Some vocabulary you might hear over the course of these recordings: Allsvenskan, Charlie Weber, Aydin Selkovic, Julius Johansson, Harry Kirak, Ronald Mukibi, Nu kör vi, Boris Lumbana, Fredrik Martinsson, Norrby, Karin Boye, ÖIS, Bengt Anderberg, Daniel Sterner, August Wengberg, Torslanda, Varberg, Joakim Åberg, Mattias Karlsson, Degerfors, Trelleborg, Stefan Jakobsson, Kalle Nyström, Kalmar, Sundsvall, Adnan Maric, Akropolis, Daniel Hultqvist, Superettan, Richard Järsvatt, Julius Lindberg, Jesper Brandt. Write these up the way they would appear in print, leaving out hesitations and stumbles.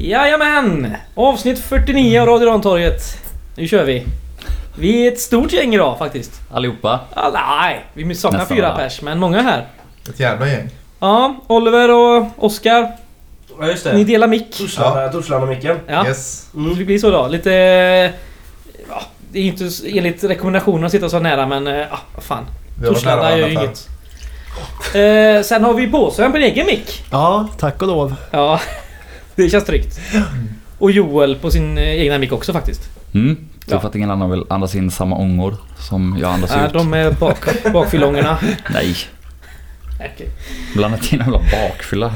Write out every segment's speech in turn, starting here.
Jajamän! Avsnitt 49 av Radio Rantorget. Nu kör vi. Vi är ett stort gäng idag faktiskt. Allihopa? Nej, vi saknar nästan 4 pers, men många här. Ett jävla gäng. Ja, Oliver och Oskar. Ja, just det. Ni delar mick. Torslanda och micken. Ja, yes. Det blir så då. Lite... Ja, det är inte enligt rekommendationer att sitta så nära, men ja, vad fan. Torslanda gör ju inget. Sen har vi på så en egen mick. Ja, tack och lov. Ja, det känns tryggt. Och Joel på sin egna mick också faktiskt. Mm. Ja. För att ingen annan vill andas in samma ångor som jag andas ut. De är bakfyllångorna. Nej. Okay. Bland annat in jävla bakfylla.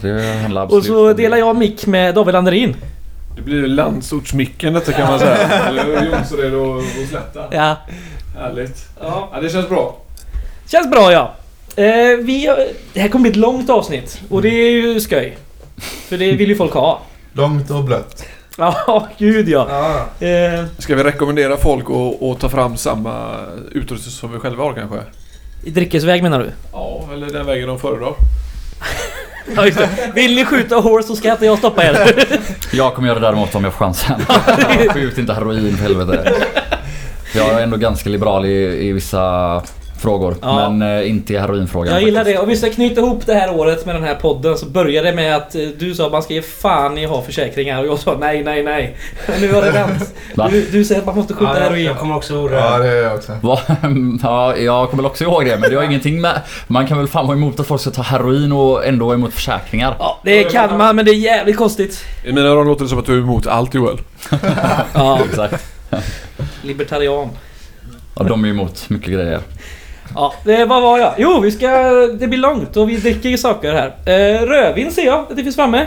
Och så delar jag mick med David Anderin. Det blir ju landsortsmicken detta kan man säga. Eller Jonsson är då och slätta. Ja. Härligt. Ja. Ja, det känns bra. Känns bra, ja. Det här kommer bli ett långt avsnitt. Och det är ju skoj. För det vill ju folk ha. Långt och blött. Ja, gud ja. Ska vi rekommendera folk att ta fram samma utrustning som vi själva har kanske? I drickesväg menar du? Ja, eller den vägen de föredrar. Ja, just det. Vill ni skjuta hår så ska inte jag stoppa er. Jag kommer göra det däremot om jag får chansen. Skjut inte heroin för helvete. Jag är ändå ganska liberal i vissa frågor, ja. Men inte heroinfrågan. Jag gillar faktiskt det. Om vi ska knyta ihop det här året med den här podden så började det med att du sa att man ska ge fan i ha försäkringar och jag sa nej. Nu har det vänt. Du säger att man måste skjuta heroin. Jag kommer också ihåg det. Ja, det är jag också. Ja, jag kommer också ihåg det, men det har ingenting med... Man kan väl fan vara emot att folk ska ta heroin och ändå vara emot försäkringar. Ja, det kan man, men det är jävligt konstigt. I mina öron låter det som att du är emot allt, Joel. Ja, exakt. Libertarian. Ja, de är emot mycket grejer. Ja, vad var jag? Jo, det blir långt och vi dricker ju saker här. Rödvin ser jag att det finns framme.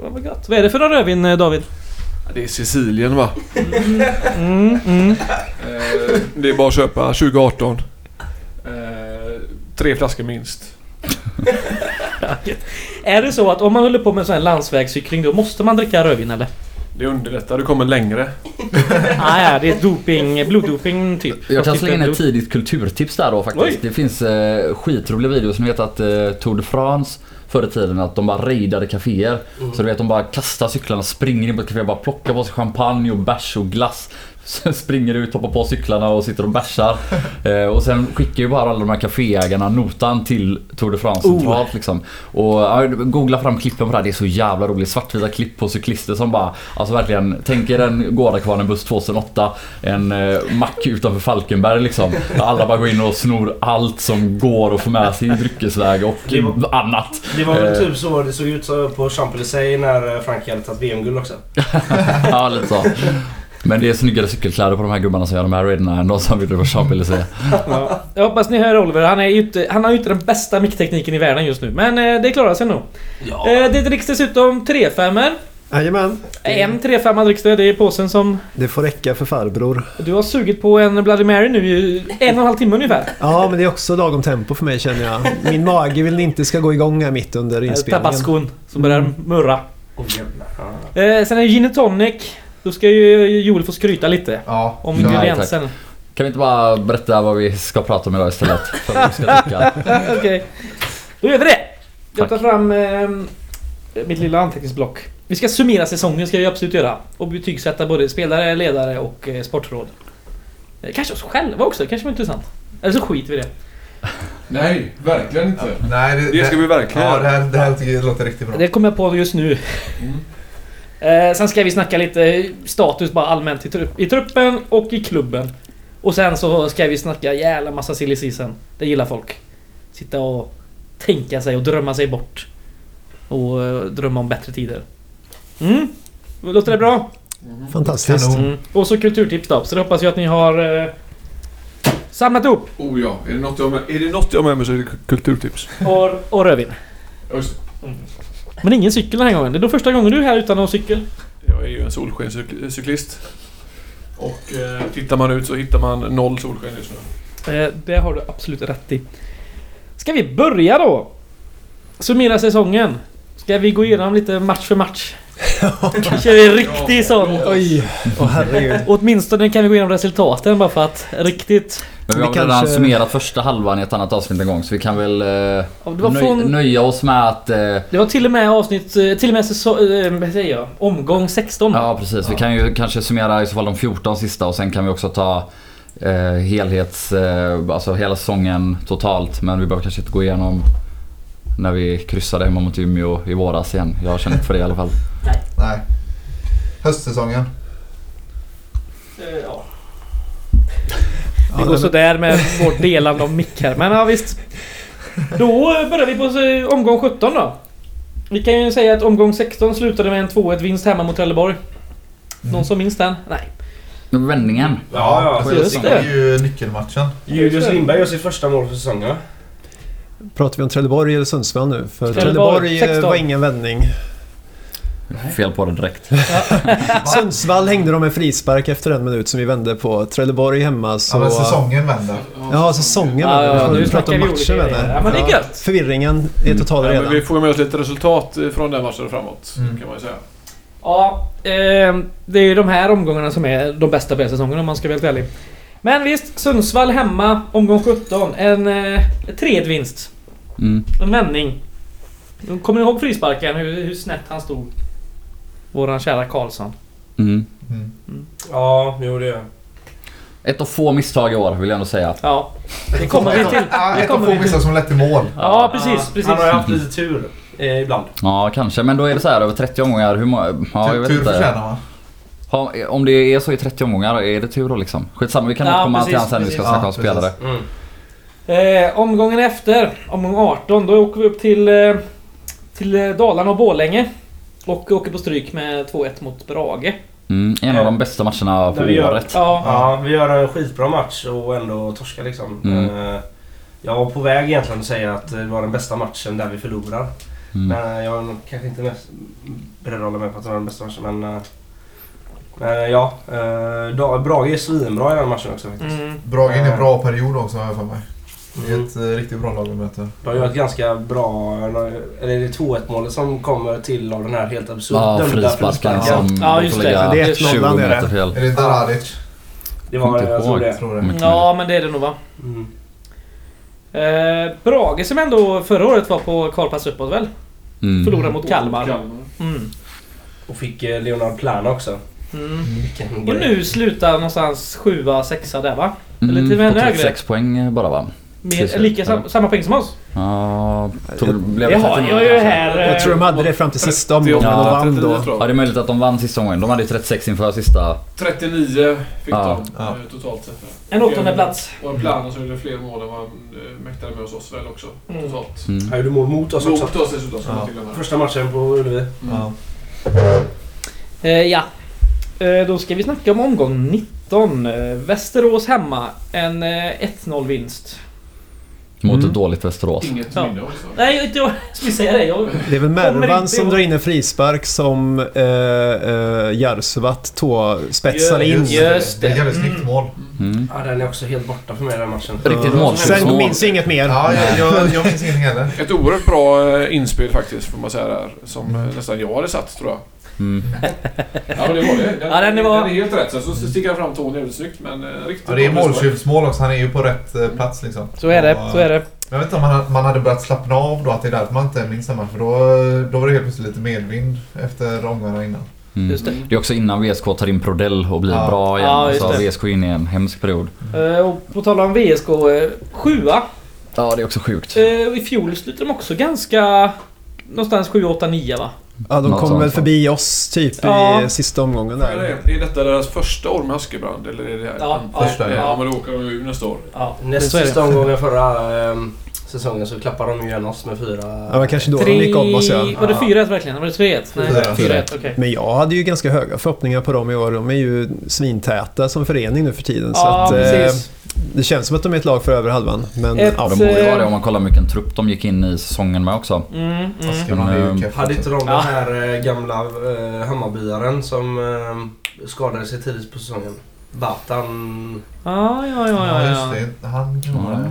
Fan vad gott. Vad är det för en rödvin, David? Ja, det är Sicilien, va? Det är bara att köpa 2018. 3 flaskor minst. Är det så att om man håller på med en sån här landsvägscykling då måste man dricka rödvin, eller? Det underlättar, du kommer längre. Nej, det är doping, bloddoping typ. Jag kan slänga in ett tidigt kulturtips där då faktiskt. Oj. Det finns skitroliga videos. Ni vet att Tour de France förr i tiden att de bara raidade kaféer. Så du vet, de bara kastar cyklarna, springer in på ett kafé och bara plockar på sig champagne och bärs och glass. Sen springer ut, hoppar på cyklarna och sitter och bärsar. Och sen skickar ju bara alla de här kaféägarna notan till Tour de France centralt liksom. Och googla fram klippen på det här, det är så jävla roligt. Svartvita klipp på cyklister som bara, alltså verkligen, tänk er en Gårdakvarnen buss 2008. En mack utanför Falkenberg liksom. Alla bara går in och snor allt som går och får med sig i dryckesväg och annat. Det var väl typ så det såg ut så på Champs-Élysées när Frankrike hade tagit VM-guld också. Ja, lite så. Men det är snyggare cykelkläder på de här gubbarna som gör de här raiderna än de som vill vara champ, eller säga. Ja. Jag hoppas ni hör Oliver, han har ju inte den bästa micktekniken i världen just nu. Men det klarar sig nog. Ja. Det dricks dessutom 3-5-er. Jajamän. En 3-5 dricks det är påsen som... Det får räcka för farbror. Du har sugit på en Bloody Mary nu i 1,5 timme ungefär. Ja, men det är också lagom tempo för mig känner jag. Min mage vill inte ska gå igång här mitt under inspelningen. Tabaskon som börjar murra. Sen är det gin och tonic. Då ska ju Joel få skryta lite om ingrediensen. Nej, kan vi inte bara berätta vad vi ska prata om idag istället? Okej. Okay. Då gör vi det. Jag tar fram mitt lilla anteckningsblock. Vi ska summera säsongen, ska vi absolut göra. Och betygsätta både spelare, ledare och sportråd. Kanske oss själva också, kanske var intressant. Eller så skiter vi det. Nej, verkligen inte. Nej, det ska vi verkligen. Ja, det här låter riktigt bra. Det kommer jag på just nu. Sen ska vi snacka lite status bara allmänt i truppen och i klubben. Och sen så ska vi snacka jävla massa silly season. Det gillar folk. Sitta och tänka sig och drömma sig bort. Och drömma om bättre tider. Låter det bra? Fantastiskt. Och så kulturtips då. Så det hoppas jag att ni har samlat ihop. Oh ja, är det något jag med mig så är det kulturtips. Och rödvin. Men ingen cykel den här gången. Det är då första gången du är här utan någon cykel. Jag är ju en solskenscyklist. Och tittar man ut så hittar man 0 solsken just nu. Det har du absolut rätt i. Ska vi börja då? Summera säsongen. Ska vi gå igenom lite match för match? Kanske är det riktigt sån. Oj. Åtminstone kan vi gå igenom resultaten bara för att riktigt. Men vi har väl kanske summerat första halvan i ett annat avsnitt en gång, så vi kan väl nöja oss med att det var till och med avsnitt, till och med omgång 16. Ja, precis. Ja. Vi kan ju kanske summera i så fall de 14 sista, och sen kan vi också ta alltså hela säsongen totalt, men vi behöver kanske inte gå igenom när vi kryssade hemma mot Umeå i våras igen. Jag känner inte för det i alla fall. Nej. Höstsäsongen. Ja. Det går så där med vårt delande av mick här. Men ja, visst. Då börjar vi på omgång 17 då. Vi kan ju säga att omgång 16 slutade med en 2-1 vinst hemma mot Trelleborg. Någon som minns den? Nej. Men vändningen. Ja, just det. Det är ju nyckelmatchen. Julius Lindberg gör sitt första mål för säsongen. Pratar vi om Trelleborg eller Sundsvall nu? För Trelleborg var ingen vändning. Nej. Fel på det direkt. Sundsvall hängde de med frispark efter en minut som vi vände på. Trelleborg hemma så... Ja, men säsongen vände. Ja, säsongen vände. Ja, nu pratar om matchen vände. Ja, men det är gött. Förvirringen är total redan. Men vi får med oss lite resultat från den matchen framåt, kan man ju säga. Ja, det är ju de här omgångarna som är de bästa på säsongen om man ska vara helt ärlig. Men visst, Sundsvall hemma, omgång 17, en tredje vinst. En vändning. Kommer ni ihåg frisparken, hur snett han stod? Våran kära Karlsson. Ja, jo det är. Ett av få misstag i år vill jag nog säga. Ja, det kommer vi till. Ett av få misstag som lätt i mål. Ja, precis. Han har haft lite tur ibland. Ja, kanske, men då är det så här över 30 omgångar. Hur många? Ja, jag vet inte. Tur förtjänar man. Om det är så i 30 omgångar är det tur då liksom. Skitsamma, vi kan nog komma till han sen när vi ska snacka om spelare. Omgången efter, omgång 18, då åker vi upp till Dalarna och Borlänge och åker på stryk med 2-1 mot Brage. En av de bästa matcherna på året. Ja, vi gör en skitbra match och ändå torskar liksom. Jag var på väg egentligen att säga att det var den bästa matchen där vi förlorar. Men jag är kanske inte beredd att hålla med på att det var den bästa matchen, men... ja, Brage är svinbra i den matchen också faktiskt. Brage är en bra period också för mig. Det är ett riktigt bra lag att möta. De gör ett ganska bra, eller det 2-1 målet som kommer till av den här helt absurda frisparken som just det. Det är 20 meter fel. Är det Daradic? Det var jag tror det. Ja, men det är det nog va. Brage som ändå förra året var på kvalplats uppåt väl. Förlorade mot Kalmar. Och fick Leonard Plana också. Och nu slutar någonstans 7-6 där va? Eller till och med högre. 6 poäng bara va? Med, lika samma poäng som oss? Ja, jag tror de hade det fram till sista omgången och vann då. Ja, det är möjligt att de vann sista omgången. De hade ju 36 inför sista. 39 fick de totalt sett. En 8:e plats. Och en plan och så gjorde fler mål än vad mäktade med hos oss väl också totalt. Här gjorde mål mot oss också. Första matchen på Ullevi. Ja. Då ska vi snacka om omgång 19. Västerås hemma. En 1-0 vinst mot ett dåligt Västerås. Inget minne också. Nej, jag skulle säga det. Det är väl Mervan som drar in en frispark som Järsvatt spetsar in. Just det. Det är ett snyggt mål. Ja, den är också helt borta för mig den matchen. Riktigt mål. Sen minns inget mer. Ja, jag minns ingenting heller. Ett oerhört bra inspel faktiskt får man säga där, som nästan jag hade satt tror jag. Ja, det var det. Den är helt rätt. Så sticker han fram tågen jävligt snyggt, men riktigt. Ja, det är målskyttsmål också. Han är ju på rätt plats liksom. Så är det. Men jag vet inte om man hade börjat slappna av då, att det är därför man inte minns samma, för då var det helt plötsligt lite medvind efter omgångarna innan. Just det. Det är också innan VSK tar in Prodell och blir bra igen. Så VSK in i en hemsk period. Och på tal om VSK 7:a. Ja, det är också sjukt. I fjol slutade de också ganska någonstans 7-8-9 va? Ja, de kom väl förbi oss typ i sista omgången där. Är detta deras första år med Askebrand? Eller är det här? Första, ja, men då åker de ju nästa år. Ja, sista omgången förra säsongen så klappar de ju igen oss med 4. Ja, men kanske då de gick om oss. Var det 4-1 verkligen? Var det 3-1? Nej, 4-1, okej. Men jag hade ju ganska höga förhoppningar på dem i år. De är ju svintäta som förening nu för tiden. Ja, så att, precis. Det känns som att de är ett lag för över halvan, men de borde vara det om man kollar mycket trupp de gick in i säsongen med också. Hade inte de den här gamla Hammarbyaren som skadade sig tidigt på säsongen? Batan. Ja. Just det. Han kvar.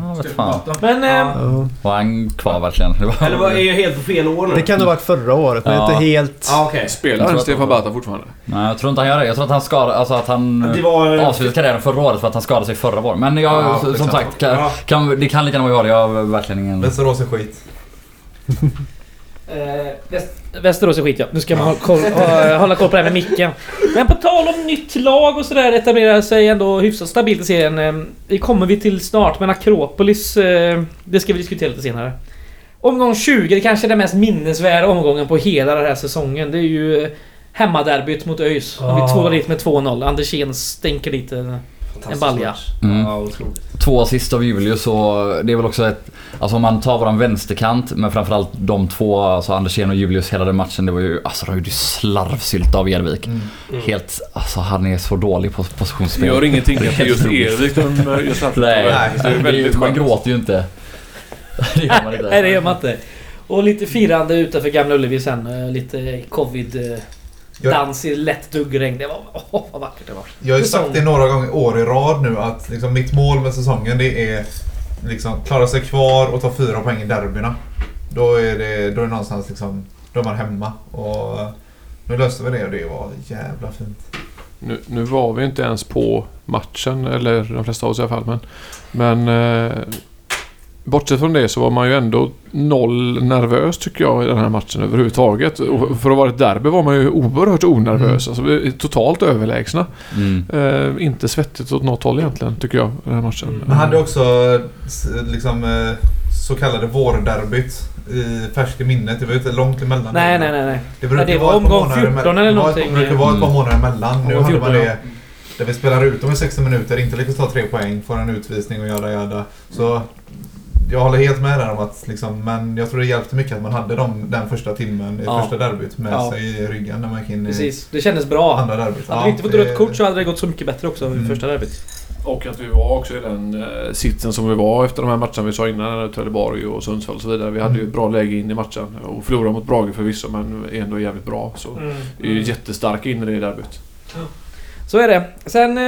Ja, han kvar verkligen. Eller var ju helt på fel år nu. Det kan det ha varit förra året, men inte helt. Ja, okej. Spelar inte Stefan Batan fortfarande? Nej, jag tror inte han gör det. Jag tror att han skadade, alltså att han avslutade karriären förra året för att han skadade sig förra året. Men jag, som sagt, det kan lika gärna vara det. Jag har verkligen ingen... Västerås är skit. Västerås är skit, ja. Nu ska man hålla koll på det här med micken. Men på tal om nytt lag och sådär, etablerar sig ändå hyfsat stabilt i serien. Det kommer vi till snart, men Akropolis, det ska vi diskutera lite senare. Omgång 20, det kanske är den mest minnesvärda omgången på hela den här säsongen. Det är ju hemmaderbyt mot ÖIS. Vi tvålar dit med 2-0. Anders Kjern stänker lite en balja. Mm. 2 assist av Julius, och det är väl också ett, alltså om man tar våran vänsterkant, men framförallt de två, alltså Andersén och Julius, hela den matchen, det var ju, alltså det var ju slarvsylt av Ervik. Helt, alltså han är så dålig på positionsspel. Gör ingenting för just Ervik. Man gråter ju inte. Det gör man inte. Nej, det gör man inte. Och lite firande utanför Gamla Ullevi sen, lite covid dans i lätt duggregn. Det var vad vackert det var. Jag har ju sagt det några gånger år i rad nu att liksom, mitt mål med säsongen, det är liksom klara sig kvar och ta 4 poäng i derbyna. Då är det någonstans liksom, då är man hemma, och nu löste vi det, och det var jävla fint. Nu var vi inte ens på matchen, eller de flesta av oss i alla fall, men bortsett från det så var man ju ändå noll nervös, tycker jag, i den här matchen överhuvudtaget. Och för att vara ett derby var man ju oerhört onervös. Alltså, totalt överlägsna. Inte svettigt åt något håll egentligen, tycker jag, den här matchen. Man hade också liksom, så kallade vårderbyt i färska minnet. Det var ju inte långt emellan. Nej. Det var omgång 14 eller någonting. Det brukar vara ett par månader emellan. Nu hade man det där vi spelar ut dem i 60 minuter. Inte lyckas ta 3 poäng, får en utvisning och göra. Så... Jag håller helt med där om att liksom, men jag tror det hjälpte mycket att man hade den första timmen i första derbyt med sig i ryggen när man gick in. Precis, det kändes bra. Andra derbyt. Hade vi inte fått rött kort så hade det gått så mycket bättre också i första derbyt. Och att vi var också i den sitsen som vi var efter de här matcherna vi sa innan, Trelleborg och Sundsvall och så vidare. Vi hade ju ett bra läge in i matchen och förlorade mot Brage förvisso, men ändå jävligt bra. Så det är ju jättestarka in i det derbyt. Så är det. Sen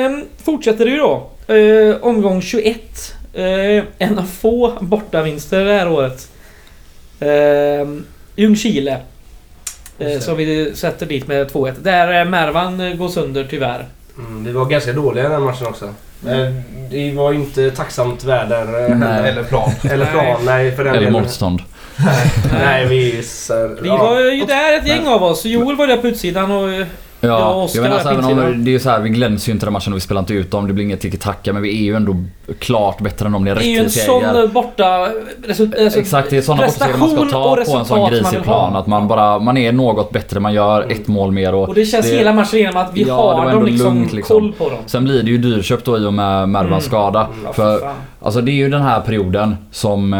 fortsätter det ju då. Omgång 21. En av få bortavinster det här året. Ljungkile, som vi sätter dit med 2-1. Där Mervan går sönder tyvärr. Vi var ganska dåliga i den matchen också. Det var inte tacksamt väder. Nej. Eller plan. Nej, för den eller delen. Motstånd. Nej, vi var ju där ett gäng av oss. Joel var där på utsidan och... Ja, jag menar, även om det är så här, vi glänser ju inte den matchen och vi spelar inte ut dem, det blir inget tiki-taka, men vi är ju ändå klart bättre än om det är rätt i seger. Det är ju en sån borta exakt, det är sådana oppositioner man ska ta på en sån grisig plan, att man är något bättre, man gör ett mål mer, och det känns hela matchen genom att vi har dem liksom, lugnt, koll på dem. Sen blir det ju dyrköpt då i och med Mervans skada, för alltså det är ju den här perioden som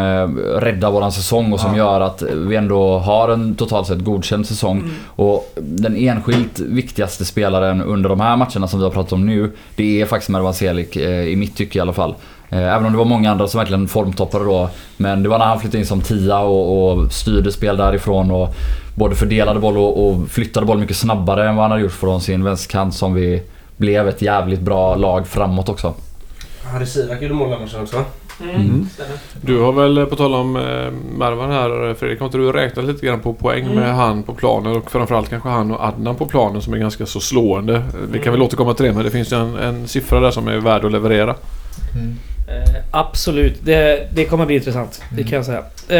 räddar våran säsong och som gör att vi ändå har en totalt sett godkänd säsong, och den enskilt viktigaste spelaren under de här matcherna som vi har pratat om nu, det är faktiskt Mervan Celik, i mitt tycke i alla fall. Även om det var många andra som verkligen formtoppade då, men det var när han flyttade in som 10 och styrde spel därifrån och både fördelade boll och flyttade boll mycket snabbare än vad han hade gjort från sin vänsterkant, som vi blev ett jävligt bra lag framåt också. Harry Kirak gjorde mål den också. Du har väl, på tal om Mervan här, Fredrik, har inte du räknat lite grann på poäng med han på planen, och framförallt kanske han och Adnan på planen som är ganska så slående. Vi kan väl återkomma till det, men det finns ju en siffra där som är värd att leverera. Absolut, det kommer bli intressant, det kan jag säga. Ska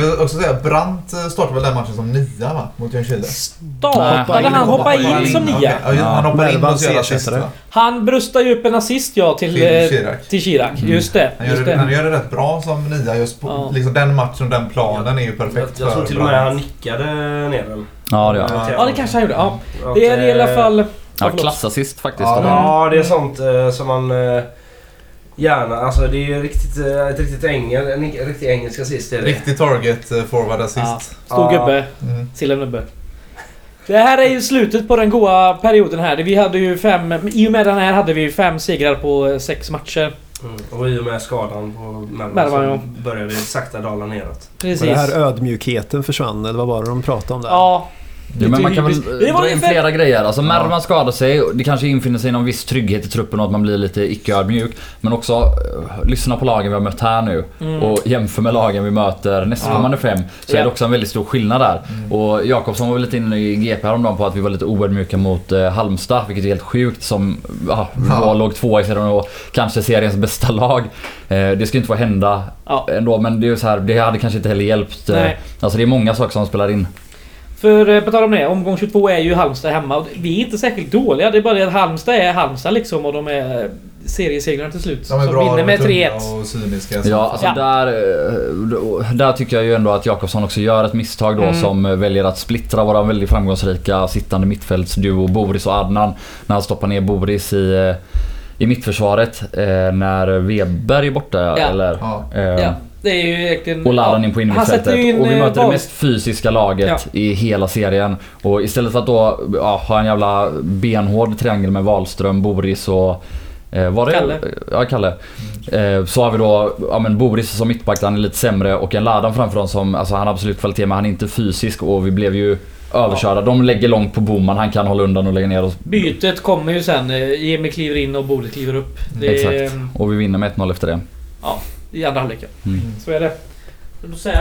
vi också säga, Brandt startade väl den matchen som 9, va? Mot Ljungkile. Startade han, hoppade in som 9. Okay. Ja, han hoppade in och serade. Han brustade ju upp en assist till Kirak. Just det. Han gör det rätt bra som 9 just på, liksom den matchen och den planen är ju perfekt. Jag tror till och med han nickade ner den. Ja, det gör han. Ja, det kanske han gjorde. Ja. Det är i alla fall klassassist faktiskt. Ja, det är sånt som man gärna, alltså det är ju en riktigt engelsk assist. Riktig target forward assist. Stor gubbe, sillen gubbe. Det här är ju slutet på den goda perioden här. Vi hade ju 5, i och med den här hade vi 5 segrar på 6 matcher. Och i och med skadan på Mervan så började vi sakta dala neråt. Precis. Och den här ödmjukheten försvann, eller vad var det de pratade om där? Ja. Ja, men man kan väl dra in flera grejer. Alltså Mervan skadar sig. Det kanske infinner sig någon viss trygghet i truppen och att man blir lite icke-ödmjuk. Men också lyssna på lagen vi har mött här nu och jämför med lagen vi möter nästkommande 5. Så är det också en väldigt stor skillnad där. Och Jakobsson var väl lite inne i GP häromdagen på att vi var lite oödmjuka mot Halmstad, vilket är helt sjukt som låg 2 i serien och kanske seriens bästa lag. Det ska inte få hända ändå, men det är ju så här, det hade kanske inte heller hjälpt. Alltså det är många saker som spelar in. För på tal om det, omgång 22 är ju Halmstad hemma och vi är inte särskilt dåliga. Det är bara det att Halmstad är Halmstad liksom, och de är seriesegrarna till slut. De är som bra, vinner med 3-1 och cyniska. Ja, alltså där tycker jag ju ändå att Jakobsson också gör ett misstag då som väljer att splittra våra väldigt framgångsrika sittande mittfältsduo Boris och Adnan. När han stoppar ner Boris i mittförsvaret när Weber är borta eller... Det är ju egentligen, och Ladan in på innermittfältet in, och vi möter det mest fysiska laget i hela serien. Och istället för att då ha en jävla benhård triangel med Wahlström, Boris och Kalle. Så har vi då Boris som mittback, han är lite sämre, och en Ladan framför dem som, alltså, han har absolut kvalitet men han är inte fysisk, och vi blev ju överkörda. De lägger långt på bomman, han kan hålla undan och lägga ner oss. Bytet kommer ju sen, Jimmy kliver in och Boris kliver upp. Exakt, och vi vinner med 1-0 efter det. Ja, i andra halvleken. Så är det. Vill du säga?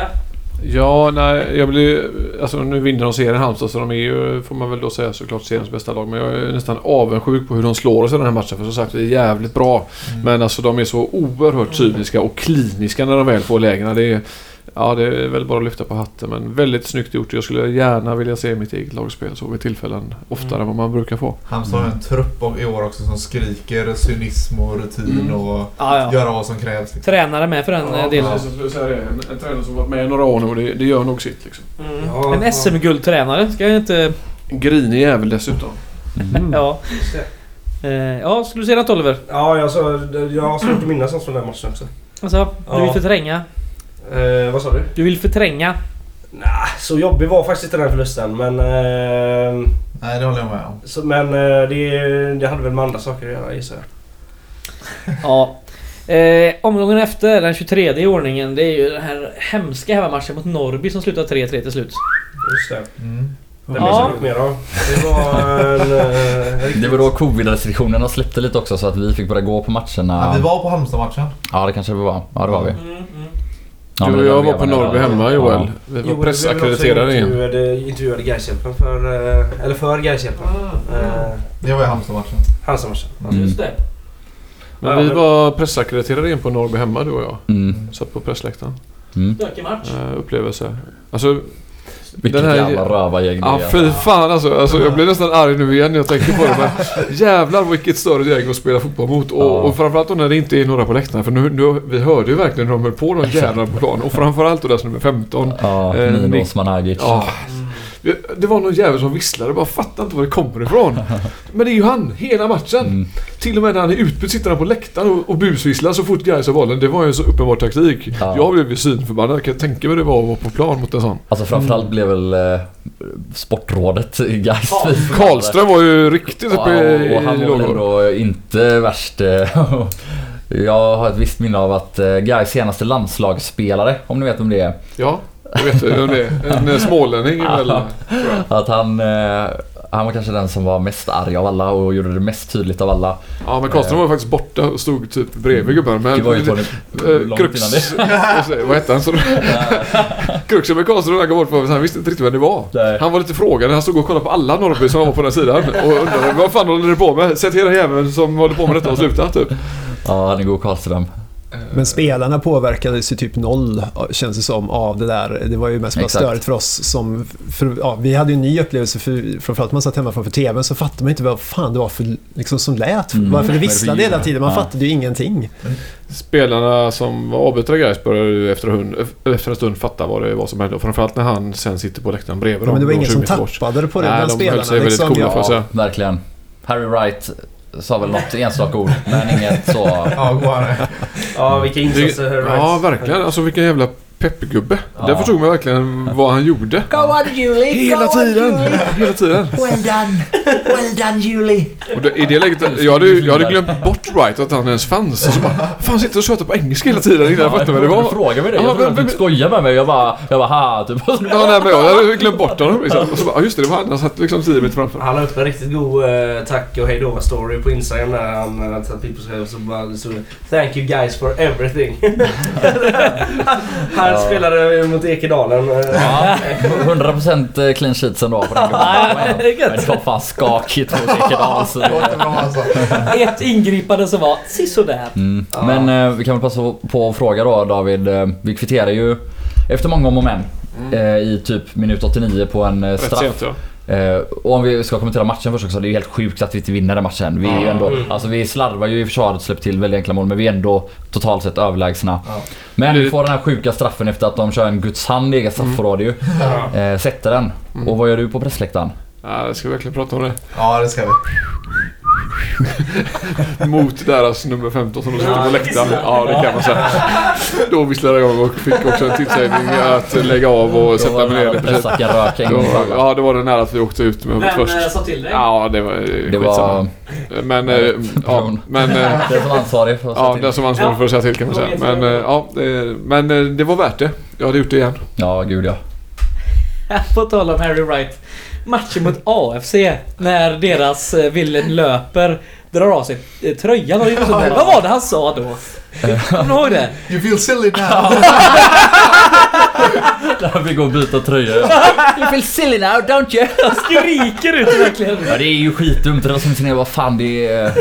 Ja, nej, jag blir, alltså nu vinner de serien Halmstad, så de är ju, får man väl då säga, såklart seriens bästa lag, men jag är nästan avundsjuk på hur de slår oss i den här matchen, för som sagt, det är jävligt bra. Men alltså de är så oerhört cyniska och kliniska när de väl får lägena. Det är väl bara att lyfta på hatten, men väldigt snyggt gjort. Jag skulle gärna vilja se mitt eget lagspel så vid tillfällen oftare än vad man brukar få. Halmstad har en trupp i år också som skriker cynism och rutin och göra vad som krävs. Liksom. Tränare med för den delen. En tränare som varit med i några år nu, och det gör nog sitt. Liksom. En SM-guldtränare ska jag inte... Grinig är väl dessutom. Skulle du se något, Oliver? Ja, jag har svårt att minnas något från den matchen också. Alltså, du vill förtränga... vad sa du? Du vill förtränga? Nej, så jobbig var faktiskt inte den här förlusten, men... nej, det håller jag med om. Så, men det hade väl med andra saker att göra, gissar jag. Omgången efter, den 23 i ordningen, det är ju den här hemska hemmamatchen mot Norrby som slutar 3-3 till slut. Just det. Den mer av. Det var då covid-restriktionerna släppte lite också, så att vi fick börja gå på matcherna. Ja, vi var på Halmstad-matchen. Ja, det kanske vi var. Ja, det var vi. Du och jag var på Norrby hemma, Joel. Vi var pressackrediterade igen. Vi intervjuade Gärshjälpen för Gärshjälpen. Det var i Halmstad-matchen. Just det. Men vi var pressackrediterade igen på Norrby hemma, du och jag. Satt på pressläktaren. Stökig match. Upplevelse. Alltså... Vilket jävla rövargäng det är. Ja, fy fan alltså. Jag blir nästan arg nu igen när jag tänker på det. Men jävlar vilket större gäng att spela fotboll mot. Och framförallt när det inte är några på läktarna. För nu, vi hörde ju verkligen när de höll på de jävla på plan. Och framförallt då där som nummer 15. Ja, Nino Osmanagic. Ja. Det var någon jävel som visslade, bara fattar inte var det kommer ifrån. Men det är ju han, hela matchen. Till och med när han är utbytt sitter han på läktaren och busvisslar så fort Gais har bollen. Det var ju så uppenbar taktik. Jag blev ju synförbannad, kan jag tänka mig det var att vara på plan mot en sån. Alltså framförallt blev väl sportrådet i Gais. Karlström var ju riktigt uppe i och han var ändå inte värst. Jag har ett visst minne av att Gais senaste landslagsspelare, om ni vet om det är. Ja. Jag vet inte om det är en smålänning emellan. Att han var kanske den som var mest arg av alla och gjorde det mest tydligt av alla. Ja, men Karlström var faktiskt borta och stod typ bredvid gubben. Men det var ju på Krux, vad hette han? Kruxen med Karlström, han kom bort på, han visste inte riktigt vem det var. Nej. Han var lite frågande, han stod och kollade på alla Norrby som var på den sidan och undrade, vad fan håller du på med? Sätt hela jäveln som håller på med detta och slutat typ. Ja, han är god Karlström. Men spelarna påverkades ju typ 0, känns det som, av det där. Det var ju mest bara störigt för oss som, vi hade ju en ny upplevelse, för framförallt man satt hemma framför tvn så fattade man inte vad fan det var för, liksom, som lät. Varför det visslade hela tiden, man fattade ju ingenting. Spelarna som var avbytare Gais började ju efter en stund fatta vad som hände. Framförallt när han sen sitter på läktaren bredvid dem. Men det var ingen som tappade på det. Nej, de höll sig väldigt coola för sig. Verkligen. Harry Wright sa väl något enstaka ord, men inget så... Ja, vilka insatser Harry Wright. Ja, verkligen. Alltså vilken jävla peppgubbe. Där förstod man verkligen vad han gjorde. Go on, Julie! Hela tiden. Well done, Julie! Och i det läget, jag hade glömt bort right att han ens fanns. Och så bara, fan sitter och söter på engelska hela tiden innan jag fattade vad det var. Du frågade mig det, jag trodde att du skojade med mig. Jag bara ha, typ. Ja, nej, men jag hade glömt bort honom liksom. Och så bara, just det, det var han som satt liksom 10 meter framför. Han har ut en riktigt god tack och hejdå-story på Instagram där han satt pipa och så bara så, thank you guys for everything. Han spelade mot Ekedalen. Ja, 100% clean sheet sen då på den. Nej, det är gött. Men det var fan skakigt mot Ekedalen. Så ett ingripande som var sisådär. Mm. Ja. Men vi kan väl passa på att fråga då, David. Vi kvitterar ju efter många om och men i typ minut 89 på en straff. Och om vi ska kommentera matchen först också, det är ju helt sjukt att vi inte vinner den matchen. Vi är ju ändå, alltså vi slarvar ju i försvaret, släpp till väldigt enkla mål, men vi är ändå totalt sett överlägsna. Men vi får den här sjuka straffen efter att de kör en Guds hand i eget straffområde ju. Sätter den. Och vad gör du på pressläktaren? Ja, det ska vi verkligen prata om det. Ja, det ska vi. Mot deras nummer 15 som de sitter på läktaren. Ja, det kan man säga. Då visslade jag och fick också en tillsägning att lägga av och sätta mig ner. Ja, det var det nära att vi åkte ut med huvudet först. Vem sa till dig? Ja, det var skitsamma. Men ja, men det som ansvarig för att säga till. Ja, det som ansvarig för att säga till kan man säga. Men ja, men det var värt det. Jag hade gjort det igen. Ja, gud ja. På tal om Harry Wright, matchen mot AFC när deras villen löper drar av sig tröjan. Vad var det han sa då? Kommer du ihåg det? You feel silly now. Där vi går och byta tröja. You feel silly now, don't you? Jag skriker ut verkligen. Ja, det är ju skitdumt. Det var som att vad fan det är...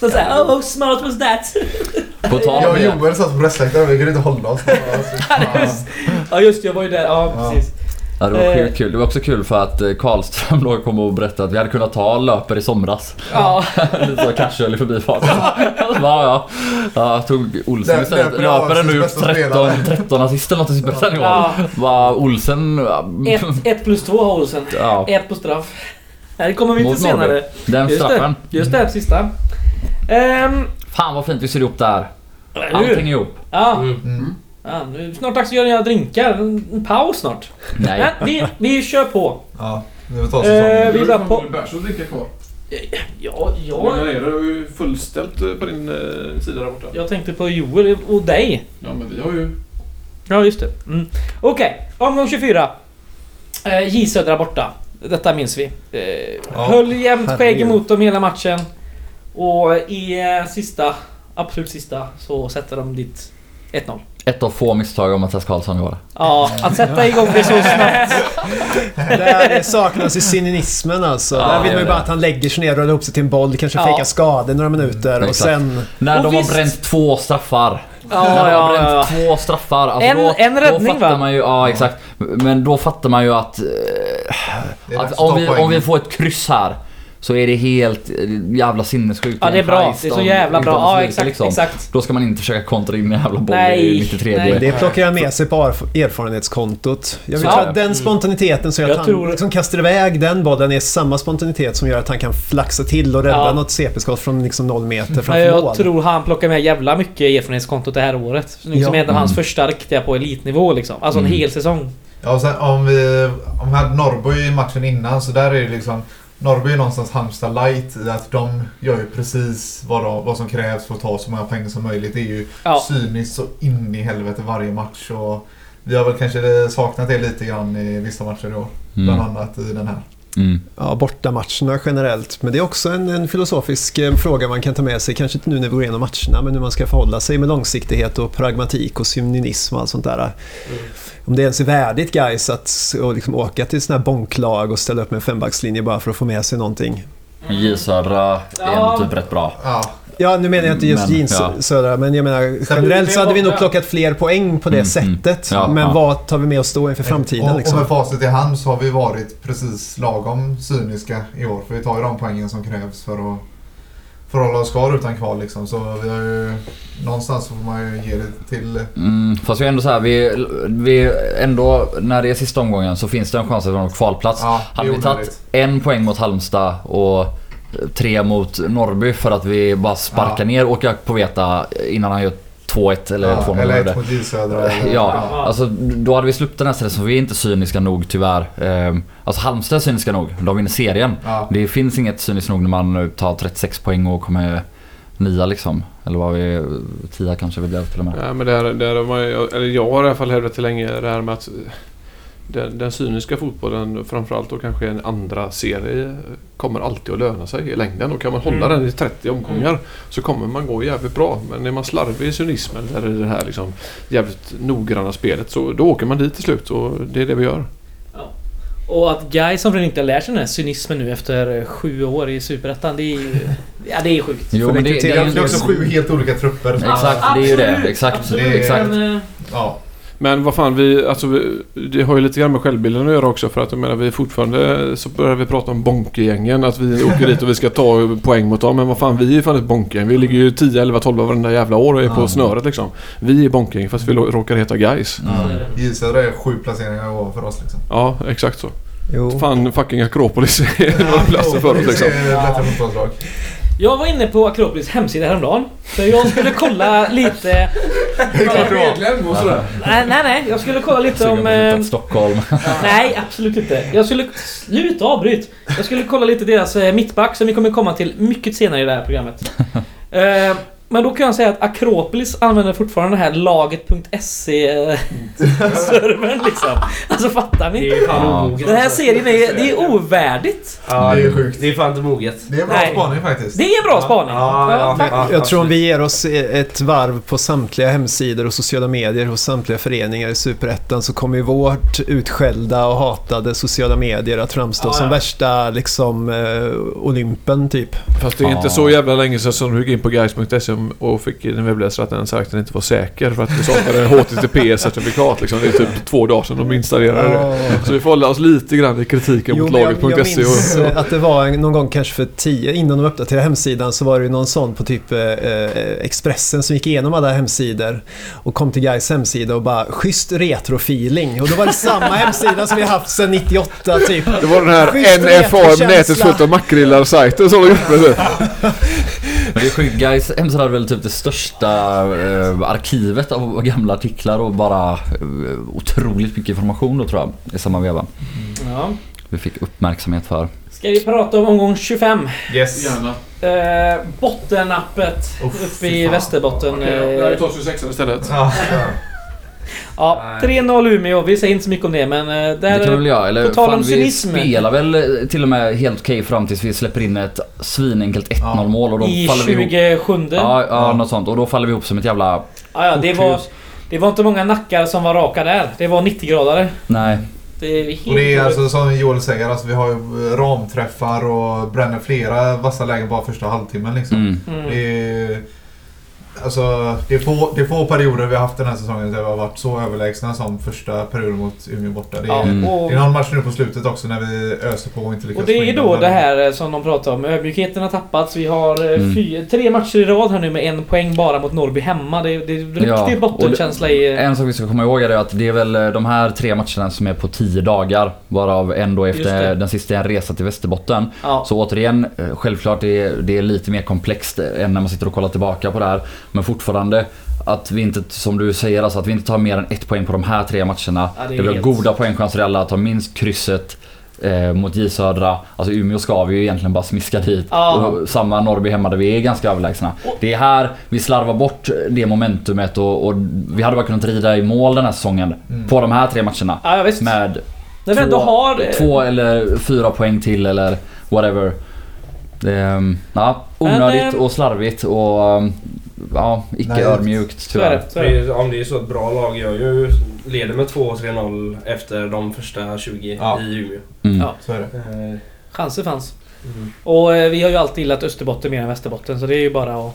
Så såhär, oh, smart was that. På tal om det. Jag och Joel satt på pressläktaren, vi kunde inte hålla oss. Ja, just jag var ju där. Ja, precis. Ja, det var sjukt kul. Det var också kul för att Karlström då kom och berättade att vi hade kunnat ta löper i somras. Ja. Lite så casual i förbifarten. Ja, tog Olsen istället. Löparen nu gjort 13 assist eller något i bästa nivå. Var Olsen 1+2 har Olsen. 1 på straff. Här kommer vi inte senare. Den straffen. Just det, sista. Fan vad fint vi ser ihop där. Allting ihop. Ja. Ja, nu snart dags att göra några drinkar. En paus snart. Nej. Ja, vi kör på. Ja, nu tar vi bara på. Bärs och dricka kvar. Ja. Men är du fullställt på din sida där borta? Jag tänkte på Joel och dig. Ja, men vi har ju... Ja, just det. Mm. Okej, omgång 24. J Södra borta. Detta minns vi. Höll jämnt skägg emot dem hela matchen. Och i absolut sista, så sätter de dit 1-0. Ett av få misstag om Mattias Karlsson gjorde. Ja, att sätta igång det så snabbt. Där saknas ju cynismen alltså. Ja, där vill man ju bara att han lägger sig ner och rullar upp sig till en boll. Kanske fejkar skador några minuter. Och sen... När de har bränt 2 straffar. Ja, när de har bränt 2 straffar. Alltså en räddning va? Man ju, ja, exakt. Men då fattar man ju att om vi får ett kryss här. Så är det helt jävla sinnessjukt. Ja, det är bra. Det är så jävla bra. Ja, exakt, liksom. Exakt. Då ska man inte försöka kontra in en jävla boll i 93. Nej, det plockar jag med sig på erfarenhetskontot. Jag vill att den spontaniteten som gör att han liksom kastar iväg den bollen är samma spontanitet som gör att han kan flaxa till och rädda något CP-skott från liksom 0 meter framför mål. Jag tror han plockar med jävla mycket erfarenhetskontot det här året. Som är en av hans första riktiga på elitnivå. Liksom. Alltså en hel säsong. Ja, och sen om vi hade Norrby i matchen innan så där är det liksom... Norrby är någonstans Halmstad light i att de gör ju precis vad som krävs för att ta så många poäng som möjligt. Det är ju cyniskt så in i helvete varje match. Och vi har väl kanske saknat det lite grann i vissa matcher då. Bland annat i den här. Mm. Ja, bortamatcherna generellt. Men det är också en filosofisk fråga man kan ta med sig. Kanske inte nu när vi går igenom matcherna, men hur man ska förhålla sig med långsiktighet och pragmatik och synonism och allt sånt där. Om det ens är värdigt guys att och liksom åka till såna här bonklag och ställa upp med en 5-backslinje bara för att få med sig någonting. Gisara är typ rätt bra. Ja, nu menar jag inte just Jeans Södra, men jag menar generellt så hade vi nog plockat fler poäng på det sättet. Men vad tar vi med oss stå inför framtiden? Och med facit i hand så har vi varit precis lagom cyniska i år. För vi tar ju de poängen som krävs för att hålla oss kvar utan kval liksom. Så vi har ju, någonstans får man ju ge det till... fast vi är ändå så här, vi ändå, när det är sista omgången så finns det en chans att vi har en kvalplats. Hade vi tagit en poäng mot Halmstad och 3 mot Norrby för att vi bara sparkar ner och åker på veta innan han gör 2-1 eller 2-0 eller 1 mot J-Södra. Alltså då hade vi sluppit den här stället, så vi är inte cyniska nog tyvärr. Alltså Halmstad är cyniska nog, de vinner serien. Det finns inget cyniskt nog när man tar 36 poäng och kommer nia liksom. Eller var vi 10 kanske vi blev till och med. Ja, men jag har i alla fall hävdat till länge det här med att den cyniska fotbollen, framförallt då kanske en andra serie, kommer alltid att löna sig i längden. Och kan man hålla den i 30 omgångar så kommer man gå jävligt bra. Men när man slarvar i cynismen eller det här liksom jävligt noggranna spelet, så då åker man dit till slut, och det är det vi gör. Och att Guy som redan inte har lärt sig den här cynismen nu efter 7 år i Superettan, det är ju, ja, det är sjukt. Jo, men det är också 7 helt olika trupper. Exakt, det är ju det. Exakt, det, exakt. Men, ja. Men vad fan, det har ju lite grann med självbilden att göra också, för att jag menar, vi fortfarande så börjar vi prata om bonkegängen, att vi åker dit och vi ska ta poäng mot dem, men vad fan, vi är fan ett bonkegäng. Vi ligger ju 10, 11, 12 varenda jävla år och är på snöret liksom. Vi är bonkegäng fast vi råkar heta Guys. Gissa det är 7 placeringar för oss liksom. Ja, exakt så. Jo. Fan, fucking Akropolis är platsen för oss liksom. Jag var inne på Akropolis hemsida häromdagen, för jag skulle kolla lite. Nej, jag skulle kolla lite om Stockholm. Nej, absolut inte. Jag skulle kolla lite deras mittback, som vi kommer komma till mycket senare i det här programmet. Men då kan jag säga att Akropolis använder fortfarande det här laget.se-servern liksom. Alltså fattar ni? Det är fan omoget. Den här serien är ovärdigt. Ja, det är sjukt. Det är fan inte moget. Det är bra spaning faktiskt. Det är bra spaning. Ja. Jag tror om vi ger oss ett varv på samtliga hemsidor och sociala medier hos samtliga föreningar i Superettan, så kommer ju vårt utskällda och hatade sociala medier att framstå som värsta liksom olympen typ. Fast det är inte så jävla länge sedan som du gick in på guys.se och fick en webbläsare att den sagt att den inte var säker för att det saknade HTTPS-certifikat liksom. Det är typ 2 dagar sedan de installerade det. Så vi får hålla oss lite grann i kritiken mot laget.se. Jag minns att det var någon gång kanske för 10, innan de uppdaterade hemsidan, så var det ju någon sån på typ Expressen som gick igenom alla hemsidor och kom till Guys hemsida och bara schysst retrofeeling, och då var det samma hemsida som vi haft sedan 98 typ. Det var den här NFA nätet fullt av makrillar-sajten som var uppe. Men det är sjukt, Guys hemsidan hade väl typ det största arkivet av gamla artiklar och bara otroligt mycket information då, tror jag, i samma veva. Ja. Vi fick uppmärksamhet för. Ska vi prata om omgång 25? Yes. Bottennappet uppe i Västerbotten. Okay. Jag tar 26 istället. Ja, 3-0 Umeå, vi säger inte så mycket om det, men där det kan väl jag, eller fan, vi spelar väl till och med helt okej fram tills vi släpper in ett svinenkelt 1-0 mål och då i faller vi 27. Ja, något sånt, och då faller vi ihop som ett jävla det var inte många nackar som var raka där. Det var 90 grader. Nej. Och det är alltså som Joel säger, alltså vi har ju ramträffar och bränner flera vassa lägen bara första halvtimmen liksom. Alltså, det är få perioder vi har haft den här säsongen där vi har varit så överlägsna som första perioden mot Umeå borta. Det är någon match nu på slutet också när vi öser på och inte lyckas. Och det är då det här som de pratar om. Ödmjukheten har tappats. Vi har 3 matcher i rad här nu med 1 poäng bara mot Norrby hemma. Det är riktigt bottenkänsla i... En sak vi ska komma ihåg är att det är väl de här 3 matcherna som är på 10 dagar, varav en då efter den sista en resa till Västerbotten. Ja. Så återigen, självklart det är lite mer komplext än när man sitter och kollar tillbaka på det här. Men fortfarande att vi inte, som du säger, alltså att vi inte tar mer än 1 poäng på de här 3 matcherna. Det blir goda poängchanser i alla, att ta minst krysset mot J Södra. Alltså Umeå ska vi ju egentligen bara smiska dit. Och samma Norrby hemma där vi är ganska överlägsna. Det är här vi slarvar bort det momentumet, och vi hade bara kunnat rida i mål den här säsongen på de här 3 matcherna. Med 2 eller 4 poäng till eller whatever. Onödigt och slarvigt och... Ja, icke ödmjukt tyvärr. Om det är så ett bra lag gör ju leder med 2-3-0 efter de första 20 i Umeå. Ja, så är det. Chanser fanns. Och vi har ju alltid gillat Österbotten mer än Västerbotten, så det är ju bara att...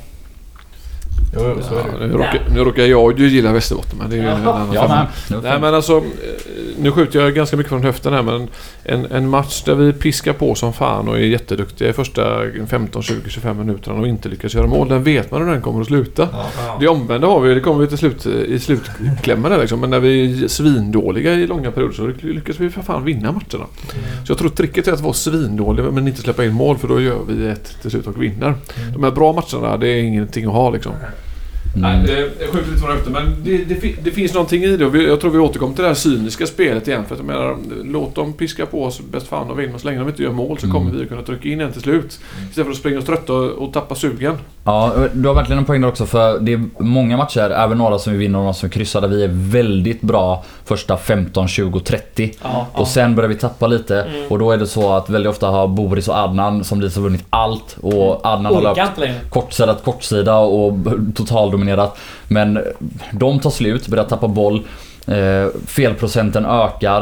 Nu råkar jag ju gilla Västerbotten, men det är ju en annan fan. Nej, men alltså, nu skjuter jag ganska mycket från höften här, men en match där vi piskar på som fan och är jätteduktiga i första 15, 20, 25 minuterna och inte lyckas göra mål, den vet man hur den kommer att sluta. Det omvända har vi, det kommer vi till slut i slutklämmarna liksom, men när vi är svindåliga i långa perioder så lyckas vi för fan vinna matcherna. Så jag tror tricket är att vara svindåliga men inte släppa in mål, för då gör vi ett till slut och vinner. De här bra matcherna, det är ingenting att ha liksom. Nej, jag skjuter lite från höften, men det finns någonting i det, och jag tror vi återkommer till det här cyniska spelet igen, för att jag menar, låt dem piska på oss bäst fan och vinna, så länge de inte gör mål så kommer vi att kunna trycka in den till slut istället för att springa oss trötta och tappa sugen. Ja, du har verkligen en poäng där också, för det är många matcher, även några som vi vinner och några som kryssar, där vi är väldigt bra första 15, 20, 30 och sen börjar vi tappa lite och då är det så att väldigt ofta har Boris och Adnan som dels har vunnit allt och Adnan har löpt kortsida och totaldominerat, men de tar slut, börjar tappa boll. Felprocenten ökar